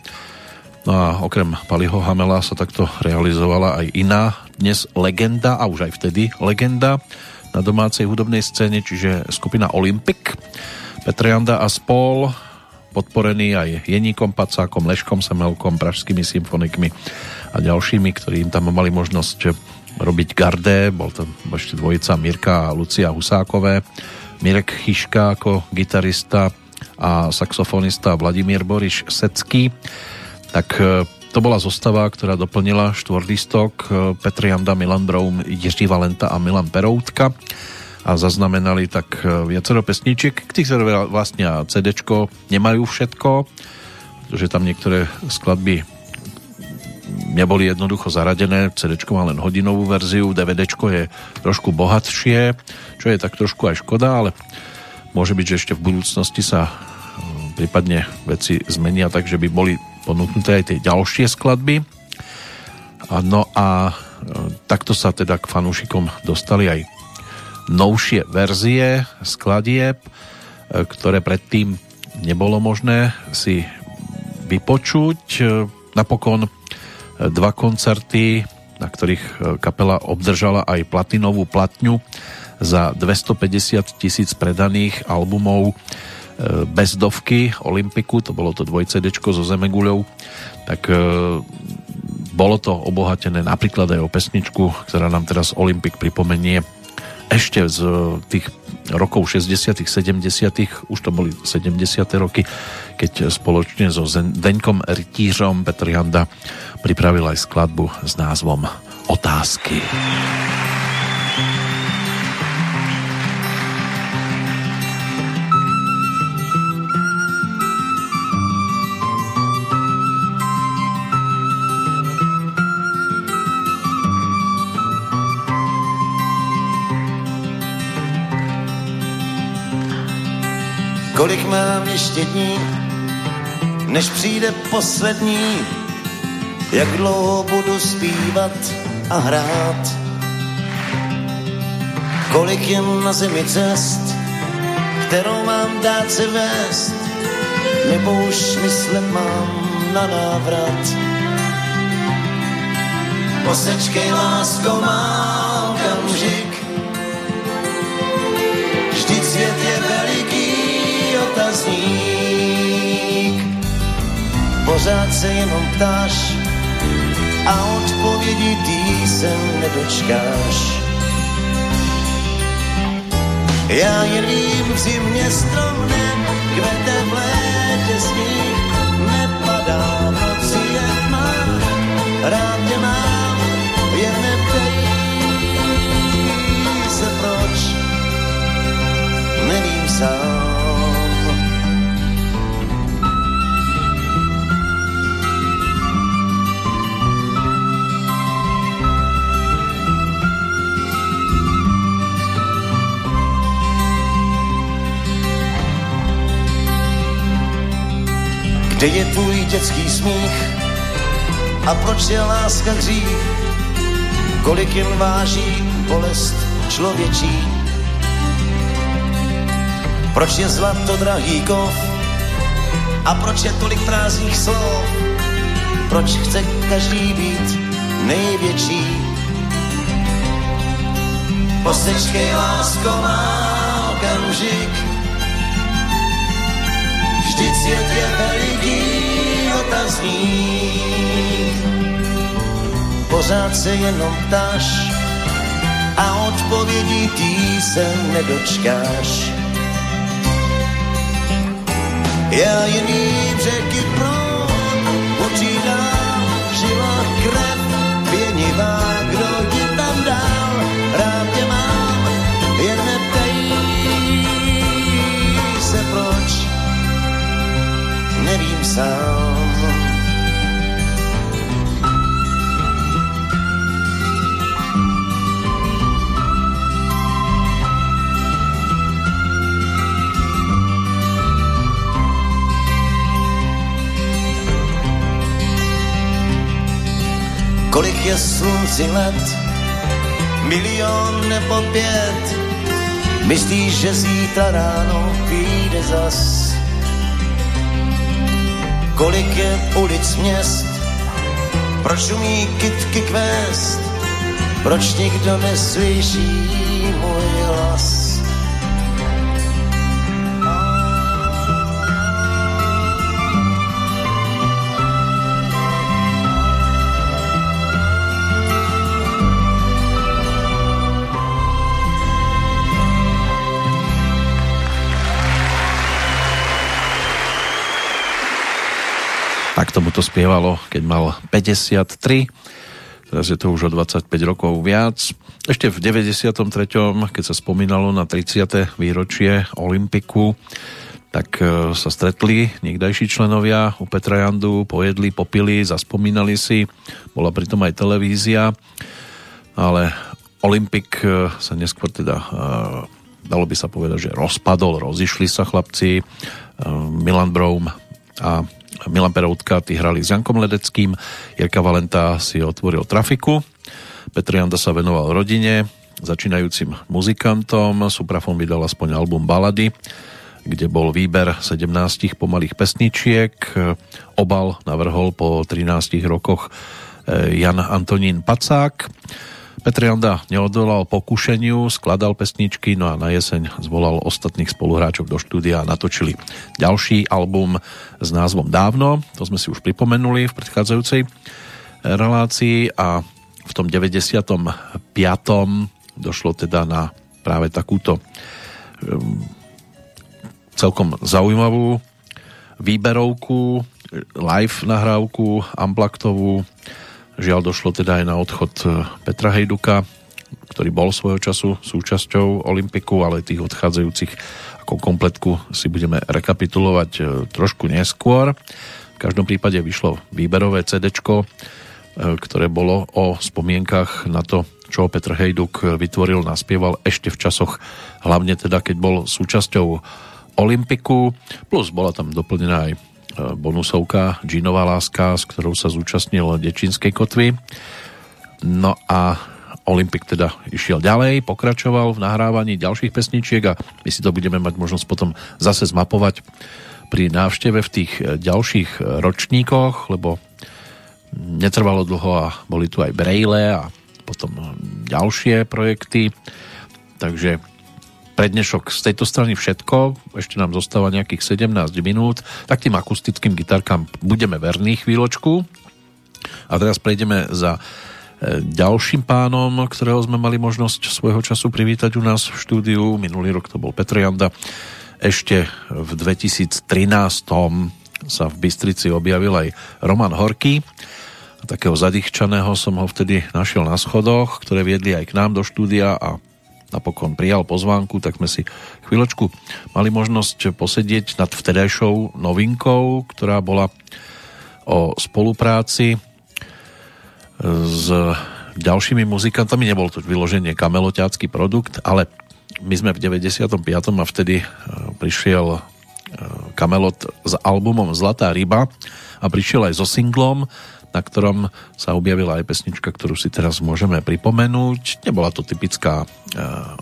No a okrem Paliho Hamela sa takto realizovala aj iná dnes legenda, a už aj vtedy legenda na domácej hudobnej scéne, čiže skupina Olympic, Petr Janda a spol, podporený aj Jeníkom Pacákom, Leškom Semelkom, pražskými symfonikmi a ďalšími, ktorí im tam mali možnosť robiť gardé. Bol tam ešte dvojica Mirka a Lucia Husákové, Mirek Chyška ako gitarista a saxofonista Vladimír Boriš Secký. Tak to bola zostava, ktorá doplnila štvorlistok Petr Janda, Milan Broum, Jiří Valenta a Milan Peroutka, a zaznamenali tak viacero pesničiek, ktoré vlastne cé déčko nemajú všetko, pretože tam niektoré skladby neboli jednoducho zaradené, cé déčko má len hodinovú verziu, DVDčko je trošku bohatšie, čo je tak trošku aj škoda, ale môže byť, že ešte v budúcnosti sa prípadne veci zmenia, takže by boli ponúknuté aj tie ďalšie skladby. No a takto sa teda k fanúšikom dostali aj novšie verzie skladieb, ktoré predtým nebolo možné si vypočuť. Napokon dva koncerty, na ktorých kapela obdržala aj platinovú platňu za dvestopäťdesiat tisíc predaných albumov bezdovky Olympiku, to bolo to dvojcedečko so Zemeguľou, tak bolo to obohatené napríklad aj o pesničku, ktorá nám teraz Olympik pripomenie ešte z tých rokov šesťdesiatych, sedemdesiatych, už to boli sedemdesiate roky, keď spoločne so Zdenkom Rytířom Petr Janda pripravil aj skladbu s názvom Otázky. Kolik mám ještě dní, než přijde poslední, jak dlouho budu zpívat a hrát. Kolik je na zemi cest, kterou mám dát se vést, nebo už myslet mám na návrat. Posečkej, lásko, má okamžik, vždyť svět je veliký otazník. Pořád se jenom ptáš a odpovědi ty se nedočkáš. Já jím v zimě stromnem, kvete v létě sníh nepadá, noci je tmá, rád tě mám, jen neptej se proč, nevím sám. Kde je tvůj dětský smích a proč je láska hřích? Kolik jen váží bolest člověčí? Proč je zlato drahý kov a proč je tolik prázdných slov? Proč chce každý být největší? Posečkej, lásko, má okamžik, vždyť svět je veliký otazník. Pořád se jenom ptáš a odpovědí ty se nedočkáš. Já jiný řeky proud počítám život. Kolik je slunci let? Milion nebo pět? Myslíš, že zítra ráno vyjde zas? Kolik je ulic měst? Proč umí kytky kvést? Proč nikdo neslyší můj hlas? Tak tomu to spievalo, keď mal päťdesiattri. Teraz je to už o dvadsaťpäť rokov viac. Ešte v deväťdesiattri, keď sa spomínalo na tridsiate výročie Olympiku, tak sa stretli niekdajší členovia u Petra Jandu, pojedli, popili, zaspomínali si. Bola pritom aj televízia, ale Olympik sa neskôr teda, dalo by sa povedať, že rozpadol, rozišli sa chlapci. Milan Broum a Milan Peroutka, tí hrali s Jankom Ledeckým, Jirka Valenta si otvoril trafiku, Petr Janda sa venoval rodine, začínajúcim muzikantom, Suprafon vydal aspoň album Balady, kde bol výber sedemnástich pomalých pesničiek, obal navrhol po trinástich rokoch Jan Antonín Pacák, Petr Janda neodolal pokušeniu, skladal pesničky, no a na jeseň zvolal ostatných spoluhráčov do štúdia a natočili ďalší album s názvom Dávno, to sme si už pripomenuli v predchádzajúcej relácii, a v tom deväťdesiatom piatom došlo teda na práve takúto celkom zaujímavú výberovku, live nahrávku unpluggedovú. Žiaľ, došlo teda aj na odchod Petra Hejduka, ktorý bol svojho času súčasťou Olympiku, ale tých odchádzajúcich ako kompletku si budeme rekapitulovať trošku neskôr. V každom prípade vyšlo výberové cédéčko, ktoré bolo o spomienkach na to, čo Petr Hejduk vytvoril, naspieval ešte v časoch, hlavne teda, keď bol súčasťou Olympiku, plus bola tam doplnená aj bonusovka Džinová láska, s ktorou sa zúčastnil Dečínskej kotvy. No a Olympik teda išiel ďalej, pokračoval v nahrávaní ďalších pesničiek a my si to budeme mať možnosť potom zase zmapovať pri návšteve v tých ďalších ročníkoch, lebo netrvalo dlho a boli tu aj Braille a potom ďalšie projekty. Takže pre dnešok z tejto strany všetko, ešte nám zostáva nejakých sedemnásť minút, tak tým akustickým gitarkám budeme verní chvíľočku. A teraz prejdeme za ďalším pánom, ktorého sme mali možnosť svojho času privítať u nás v štúdiu. Minulý rok to bol Petr Janda. Ešte v dvetisíctrinásť sa v Bystrici objavil aj Roman Horký. Takého zadýchčaného som ho vtedy našiel na schodoch, ktoré viedli aj k nám do štúdia, a napokon prijal pozvánku, tak sme si chvíľočku mali možnosť posedieť nad vtedajšou novinkou, ktorá bola o spolupráci s ďalšími muzikantami. Nebol to vyloženie kameloťácky produkt, ale my sme v deväťdesiatom piatom a vtedy prišiel Kamelot s albumom Zlatá ryba a prišiel aj so singlom, na ktorom sa objavila aj pesnička, ktorú si teraz môžeme pripomenúť. Nebola to typická e,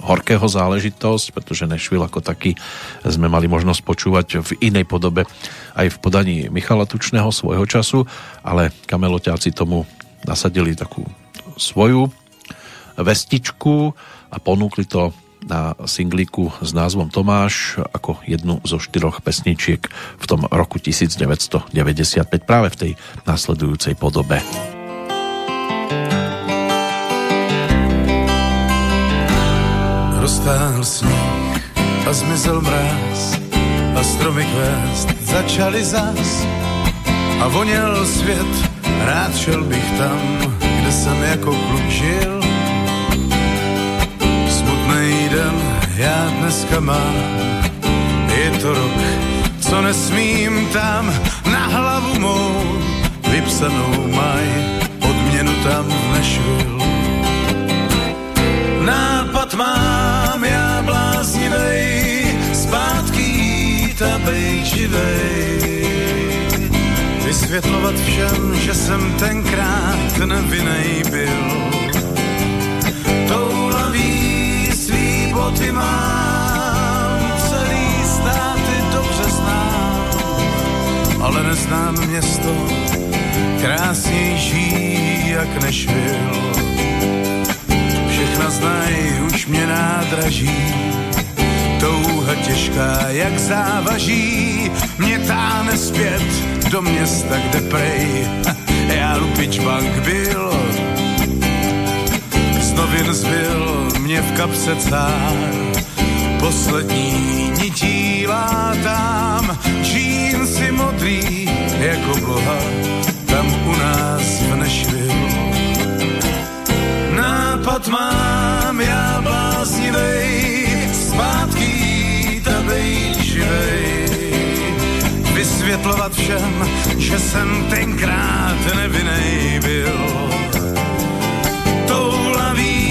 horkého záležitosť, pretože Nashville ako taký sme mali možnosť počúvať v inej podobe aj v podaní Michala Tučného svojho času, ale kameloťáci tomu nasadili takú svoju vestičku a ponúkli to na singlíku s názvom Tomáš ako jednu zo štyroch pesničiek v tom roku devätnásť deväťdesiatpäť práve v tej nasledujúcej podobe. Roztáhl sníh a zmizel mráz a stromy hvězd začali zás a voněl svět, rád šel bych tam, kde jsem jako kluk žil. Já dneska mám, je to rok, co nesmím tam, na hlavu mou vypsanou maj, odměnu tam v Nashville. Nápad mám, já bláznivej, zpátky jít a bejt živej. Vys vysvětlovat všem, že jsem tenkrát nevinnej byl. Toulavý svý boty mám, celý státy dobře znám, ale neznám město krásnější jak Nešvil. Všechna znají už mě nádraží, touha těžká jak závaží, mě táhne zpět do města, kde prej já lupič bank byl. Z novin zbyl mě v kapse cár, poslední nití látám, džínsy modrý jako bloha, tam u nás v Nešvilu. Nápad mám já bláznivej, zpátky tady živej, vysvětlovat všem, že jsem tenkrát nevinnej byl. Toulavý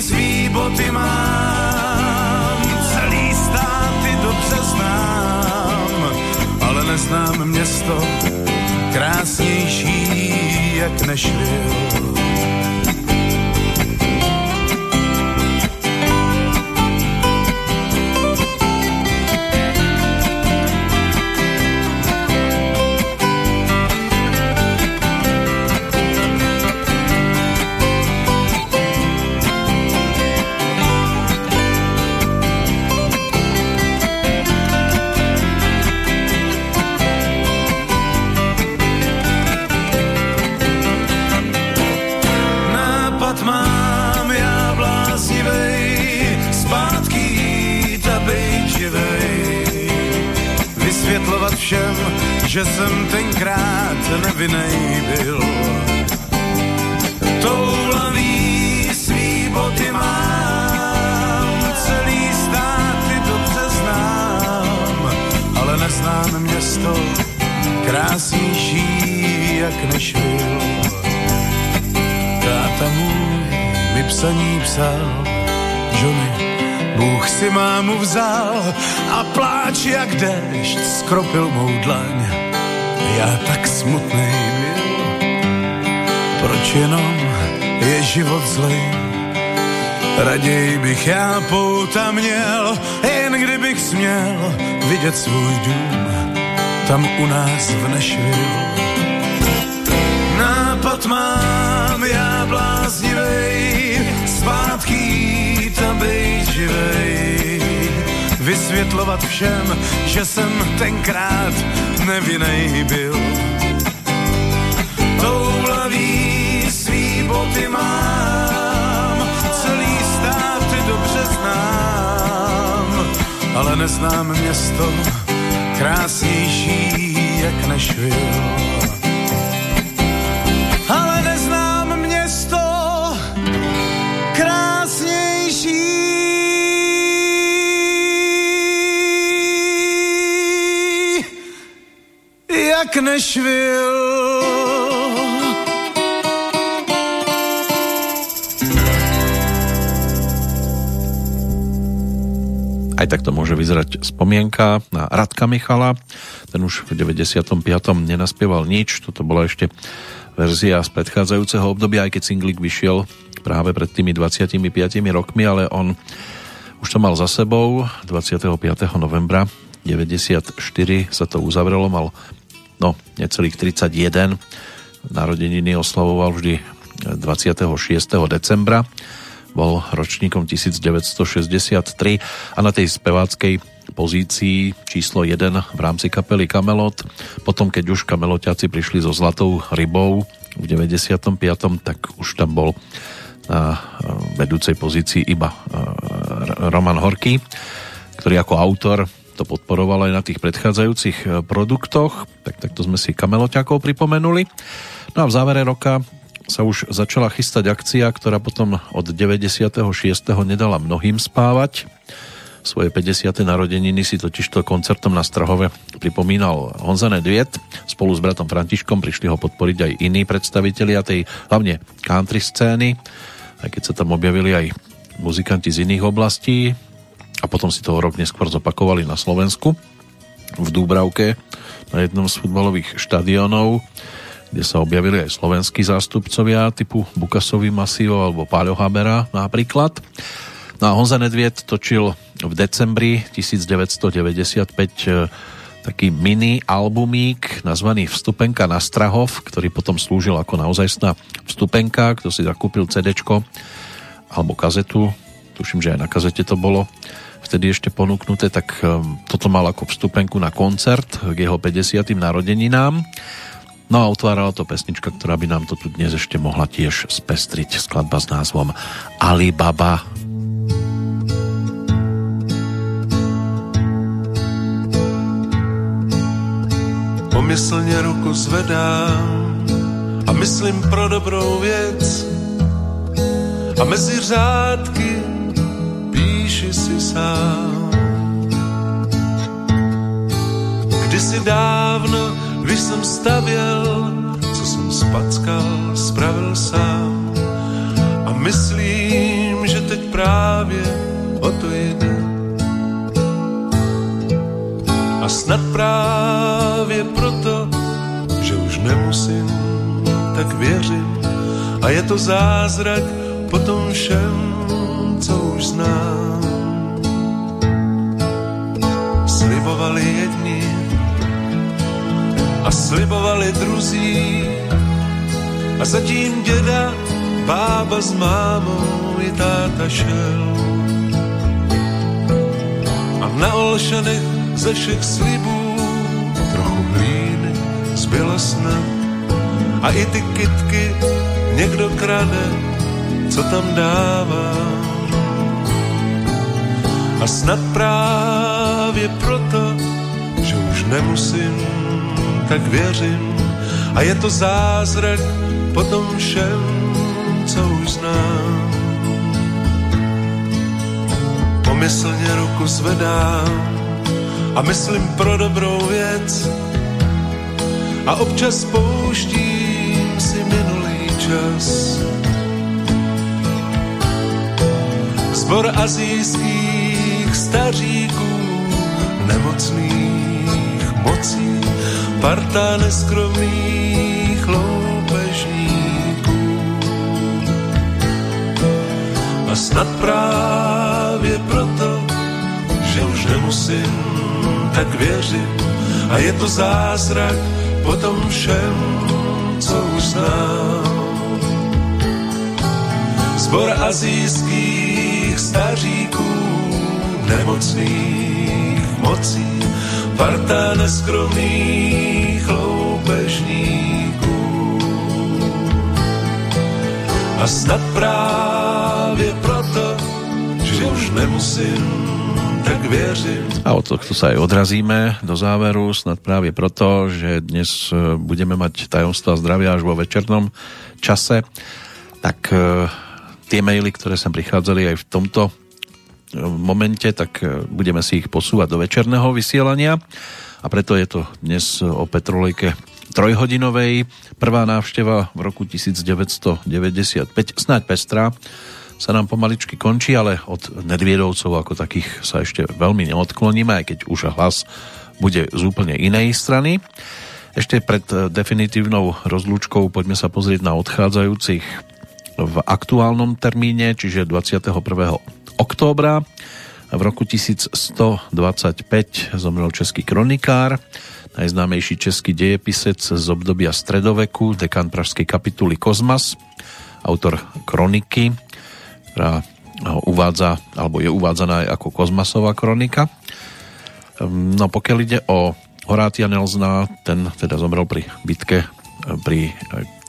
svý boty mám, celý státy dobře znám, ale neznám město krásnější jak Nešvil. Všem, že jsem tenkrát nevinnej byl. Toulavý svý boty mám, celý státy dobře znám, ale neznám město krásnější jak Nešvil. Táta můj mi psaní psal, Johnny, Bůh si mámu vzal a pláč jak déšť skropil mou dlaň. Já tak smutnej byl, proč jenom je život zlej? Raději bych já pouta měl, jen kdybych směl vidět svůj dům tam u nás v Nešvilu. Nápad mám já bláznivej, zpátky bejt živej, vysvětlovat všem, že jsem tenkrát nevinnej byl. Toulavý svý boty mám, celý státy dobře znám, ale neznám město krásnější jak Nešvil. Ale neznám město krásnější jak Nešvil. Aj takto môže vyzerať spomienka na Radka Michala. Ten už v deväťdesiatom piatom nenaspieval nič. Toto bola ešte verzia z predchádzajúceho obdobia, aj keď singlik vyšiel práve pred tými dvadsiatimi piatimi rokmi, ale on už to mal za sebou. Dvadsiateho piateho novembra deväťdesiatštyri sa to uzavrelo, mal no necelých tridsaťjeden. Narodeniny oslavoval vždy dvadsiateho šiesteho decembra. Bol ročníkom devätnásťstošesťdesiattri a na tej speváckej pozícii číslo jeden v rámci kapely Kamelot. Potom, keď už kameloťáci prišli so Zlatou rybou v deväťdesiatom piatom, tak už tam bol na vedúcej pozícii iba Roman Horký, ktorý ako autor to podporoval aj na tých predchádzajúcich produktoch, tak takto sme si kameloťákov pripomenuli. No a v závere roka sa už začala chystať akcia, ktorá potom od deväťdesiateho šiesteho nedala mnohým spávať. Svoje päťdesiate narodeniny si totižto koncertom na Strahove pripomínal Honza Nedviet. Spolu s bratom Františkom prišli ho podporiť aj iní predstavitelia tej hlavne country scény, aj keď sa tam objavili aj muzikanti z iných oblastí. A potom si to rok neskôr zopakovali na Slovensku v Dúbravke na jednom z futbalových štadiónov, kde sa objavili aj slovenskí zástupcovia typu Bukasový masív alebo Paľo Habera napríklad. No a Honza Nedviet točil v decembri devätnásťstodeväťdesiatpäť taký mini albumík nazvaný Vstupenka na Strahov, ktorý potom slúžil ako naozajstná vstupenka, kto si zakúpil CDčko alebo kazetu, tuším, že aj na kazete to bolo vtedy ešte ponúknuté, tak toto mal ako vstupenku na koncert k jeho päťdesiatym narodeninám. No a otvárala to pesnička, ktorá by nám to tu dnes ešte mohla tiež spestriť, skladba s názvom Alibaba. Pomyslne ruku zvedám a myslím pro dobrou věc a mezi řádky píši si sám. Kdysi dávno, když jsem stavěl, co jsem spackal, spravil sám. A myslím, že teď právě o to jde. A snad právě proto, že už nemusím, tak věřím. A je to zázrak po tom všem, co už znám. Slibovali jedni a slibovali druzí a zatím děda, bába s mámou i táta šel. A na Olšanech ze všech slibů trochu hlíny zbylo snad. A i ty kytky někdo krade, co tam dává. A snad právě proto, že už nemusím, tak věřím, a je to zázrak po tom všem, co už znám. Pomyslně ruku zvedám a myslím pro dobrou věc a občas pouštím si minulý čas. Zbor asijských staříků nemocných mocí, parta neskromných loupežníků. A snad právě proto, že už nemusím, tak věřím. A je to zázrak po tom všem, co už znám. Zbor asijských staříků nemocných mocí, parta neskromných loupežníků. A snad právě proto, že už nemusím, tak věřím. A od tohto sa aj odrazíme do záveru, snad právě proto, že dnes budeme mať tajomstva zdravia až vo večernom čase. Tak tie maily, ktoré sem prichádzali aj v tomto momente, tak budeme si ich posúvať do večerného vysielania a preto je to dnes o Petrolejke trojhodinovej. Prvá návšteva v roku devätnásťstodeväťdesiatpäť, snáď pestrá, sa nám pomaličky končí, ale od Nedviedovcov ako takých sa ešte veľmi neodkloníme, aj keď už hlas bude z úplne inej strany. Ešte pred definitívnou rozlúčkou poďme sa pozrieť na odchádzajúcich v aktuálnom termíne, čiže dvadsiateho prvého októbra. V roku tisícstodvadsaťpäť zomrel český kronikár, najznámejší český dejepisec z obdobia stredoveku, dekan pražskej kapituly Kozmas, autor kroniky, ktorá uvádza, alebo je uvádzaná aj ako Kozmasová kronika. No pokiaľ ide o Horátia Nelsona, ten teda zomrel pri bitke pri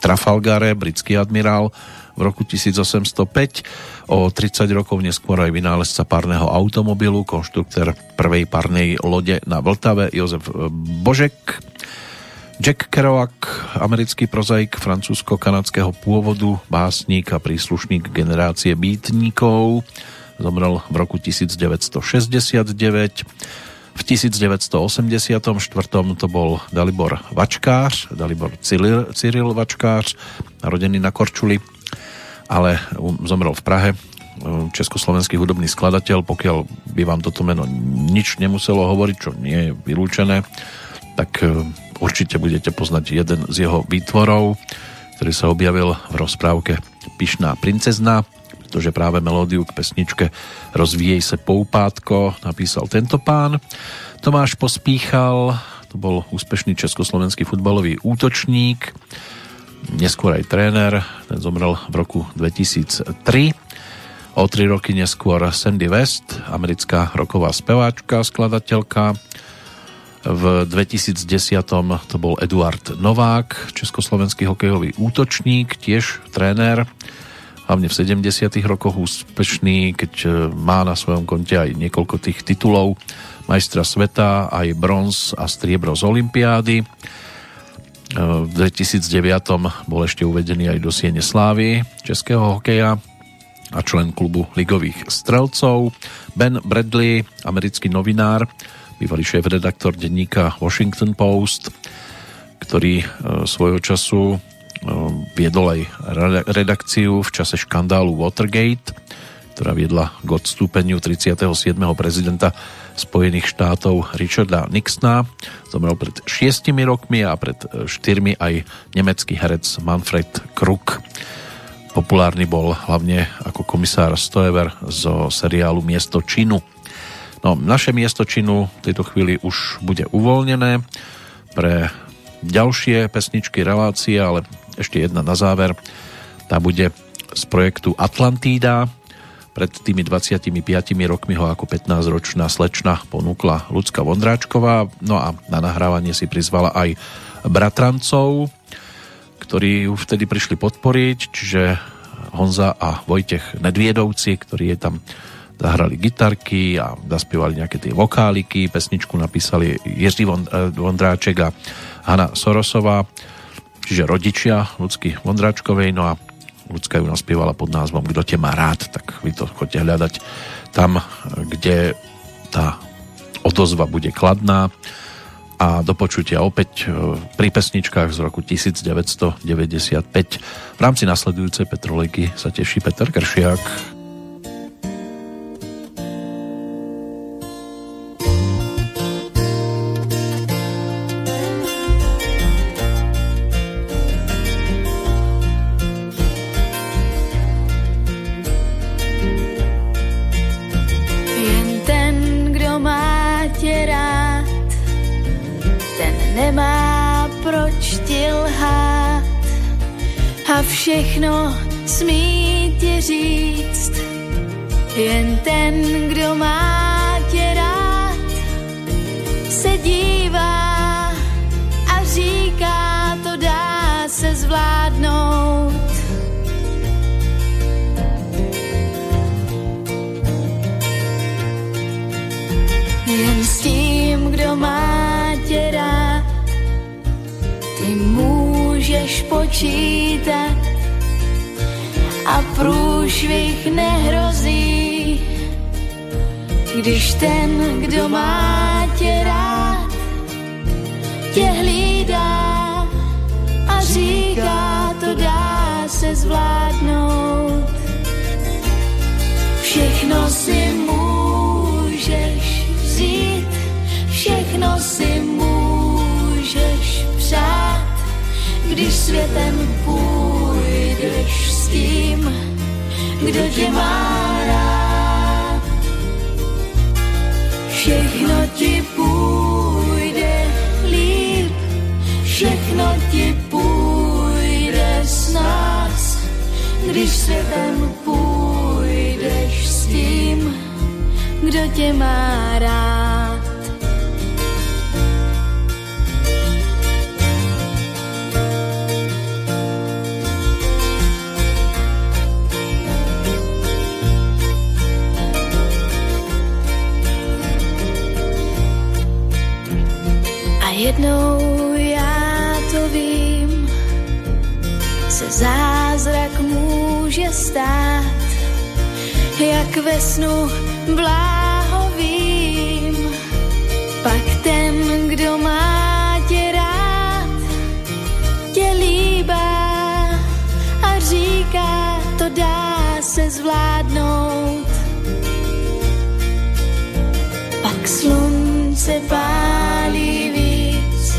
Trafalgare, britský admirál, v roku osemnásťstopäť. O tridsať rokov neskôr aj vynálezca párneho automobilu, konštruktor prvej párnej lode na Vltave Jozef Božek. Jack Kerouac, americký prozaik francúzsko-kanadského pôvodu, básnik a príslušník generácie bítníkov, zomrel v roku devätnásťstošesťdesiatdeväť. V devätnásťstoosemdesiatštyri to bol Dalibor Vačkář, Dalibor Cyril, Cyril Vačkář, narodený na Korčuli, ale zomrel v Prahe, československý hudobný skladateľ. Pokiaľ by vám toto meno nič nemuselo hovoriť, čo nie je vylúčené, tak určite budete poznať jeden z jeho výtvorov, ktorý sa objavil v rozprávke Pyšná princezna, pretože práve melódiu k pesničke Rozvíjej se poupátko napísal tento pán. Tomáš Pospíchal, to bol úspešný československý futbalový útočník, neskôr aj tréner, ten zomrel v roku dvetisíctri. O tri roky neskôr Sandy West, americká rocková speváčka, skladateľka. V dvetisícdesať to bol Eduard Novák, československý hokejový útočník, tiež tréner, hlavne v sedemdesiatych rokoch úspešný, keď má na svojom konte aj niekoľko tých titulov majstra sveta, aj bronz a striebro z olympiády. V dvetisícdeväť bol ešte uvedený aj do Siene slávy českého hokeja a člen klubu ligových strelcov. Ben Bradley, americký novinár, bývalý šéf-redaktor denníka Washington Post, ktorý svojho času viedol aj redakciu v čase škandálu Watergate, ktorá viedla k odstúpeniu tridsiateho siedmeho prezidenta Spojených štátov Richarda Nixona. Zomrel pred šiestimi rokmi a pred štyrmi aj nemecký herec Manfred Krug. Populárny bol hlavne ako komisár Stoever zo seriálu Miesto činu. No, naše miesto činu v tejto chvíli už bude uvoľnené pre ďalšie pesničky, relácie, ale ešte jedna na záver. Tá bude z projektu Atlantída. Pred tými dvadsiatimi piatimi rokmi ho ako pätnásťročná slečna ponúkla Ľudská Vondráčková. No a na nahrávanie si prizvala aj bratrancov, ktorí ju vtedy prišli podporiť, čiže Honza a Vojtech Nedviedovci, ktorí je tam zahrali gitarky a zaspievali nejaké tie vokáliky. Pesničku napísali Jiří Vondráček a Hanna Sorosová, čiže rodičia Ľudsky Vondráčkovej. No a Ľudská ju naspievala pod názvom Kto te má rád, tak vy to chodte hľadať tam, kde tá odozva bude kladná. A do počutia opäť pri pesničkách z roku devätnásťstodeväťdesiatpäť. V rámci nasledujúcej Petrolejky sa teší Peter Kršiak. Všechno smí ti říct, jen ten, kdo má tě rád, se dívá a říká, to dá se zvládnout. Jen s tím, kdo má tě rád, ty můžeš počítat, a průšvih nehrozí, když ten, kdo má tě rád, tě hlídá a říká, to dá se zvládnout. Všechno si můžeš vzít, všechno si můžeš přát, když světem půjdeš s tím, kdo tě má rád. Všechno ti půjde líp, všechno ti půjde s nás, když světem půjdeš s tím, kdo tě má rád. Jednou já to vím, se zázrak může stát, jak ve snu bláhovím. Pak ten, kdo má tě rád, tě líbá a říká, to dá se zvládnout. Pak slunce pálí víc,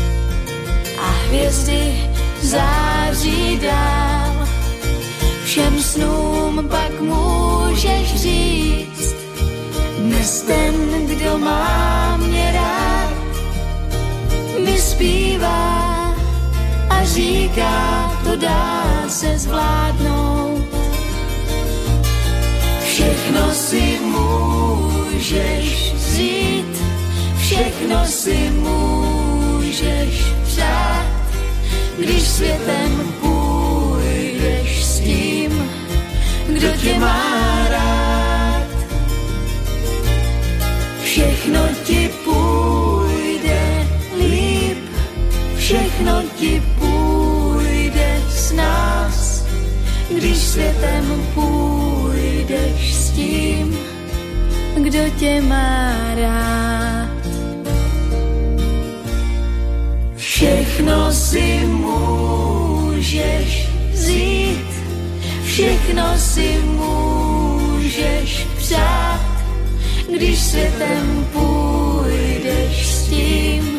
snům pak můžeš říct, dnes ten, kdo má mě rád, mi zpívá a říká, to dá se zvládnout. Všechno si můžeš vzít, všechno si můžeš přát, když světem půjdeš s tím, kdo tě má rád. Všechno ti půjde líp, všechno ti půjde s nás, když světem půjdeš s tím, kdo tě má rád. Všechno si můžeš vzít, všechno si můžeš přát, když světem půjdeš s tím,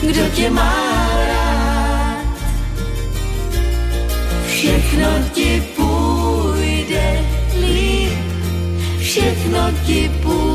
kdo tě má rád. Všechno ti půjde líp, všechno ti půjde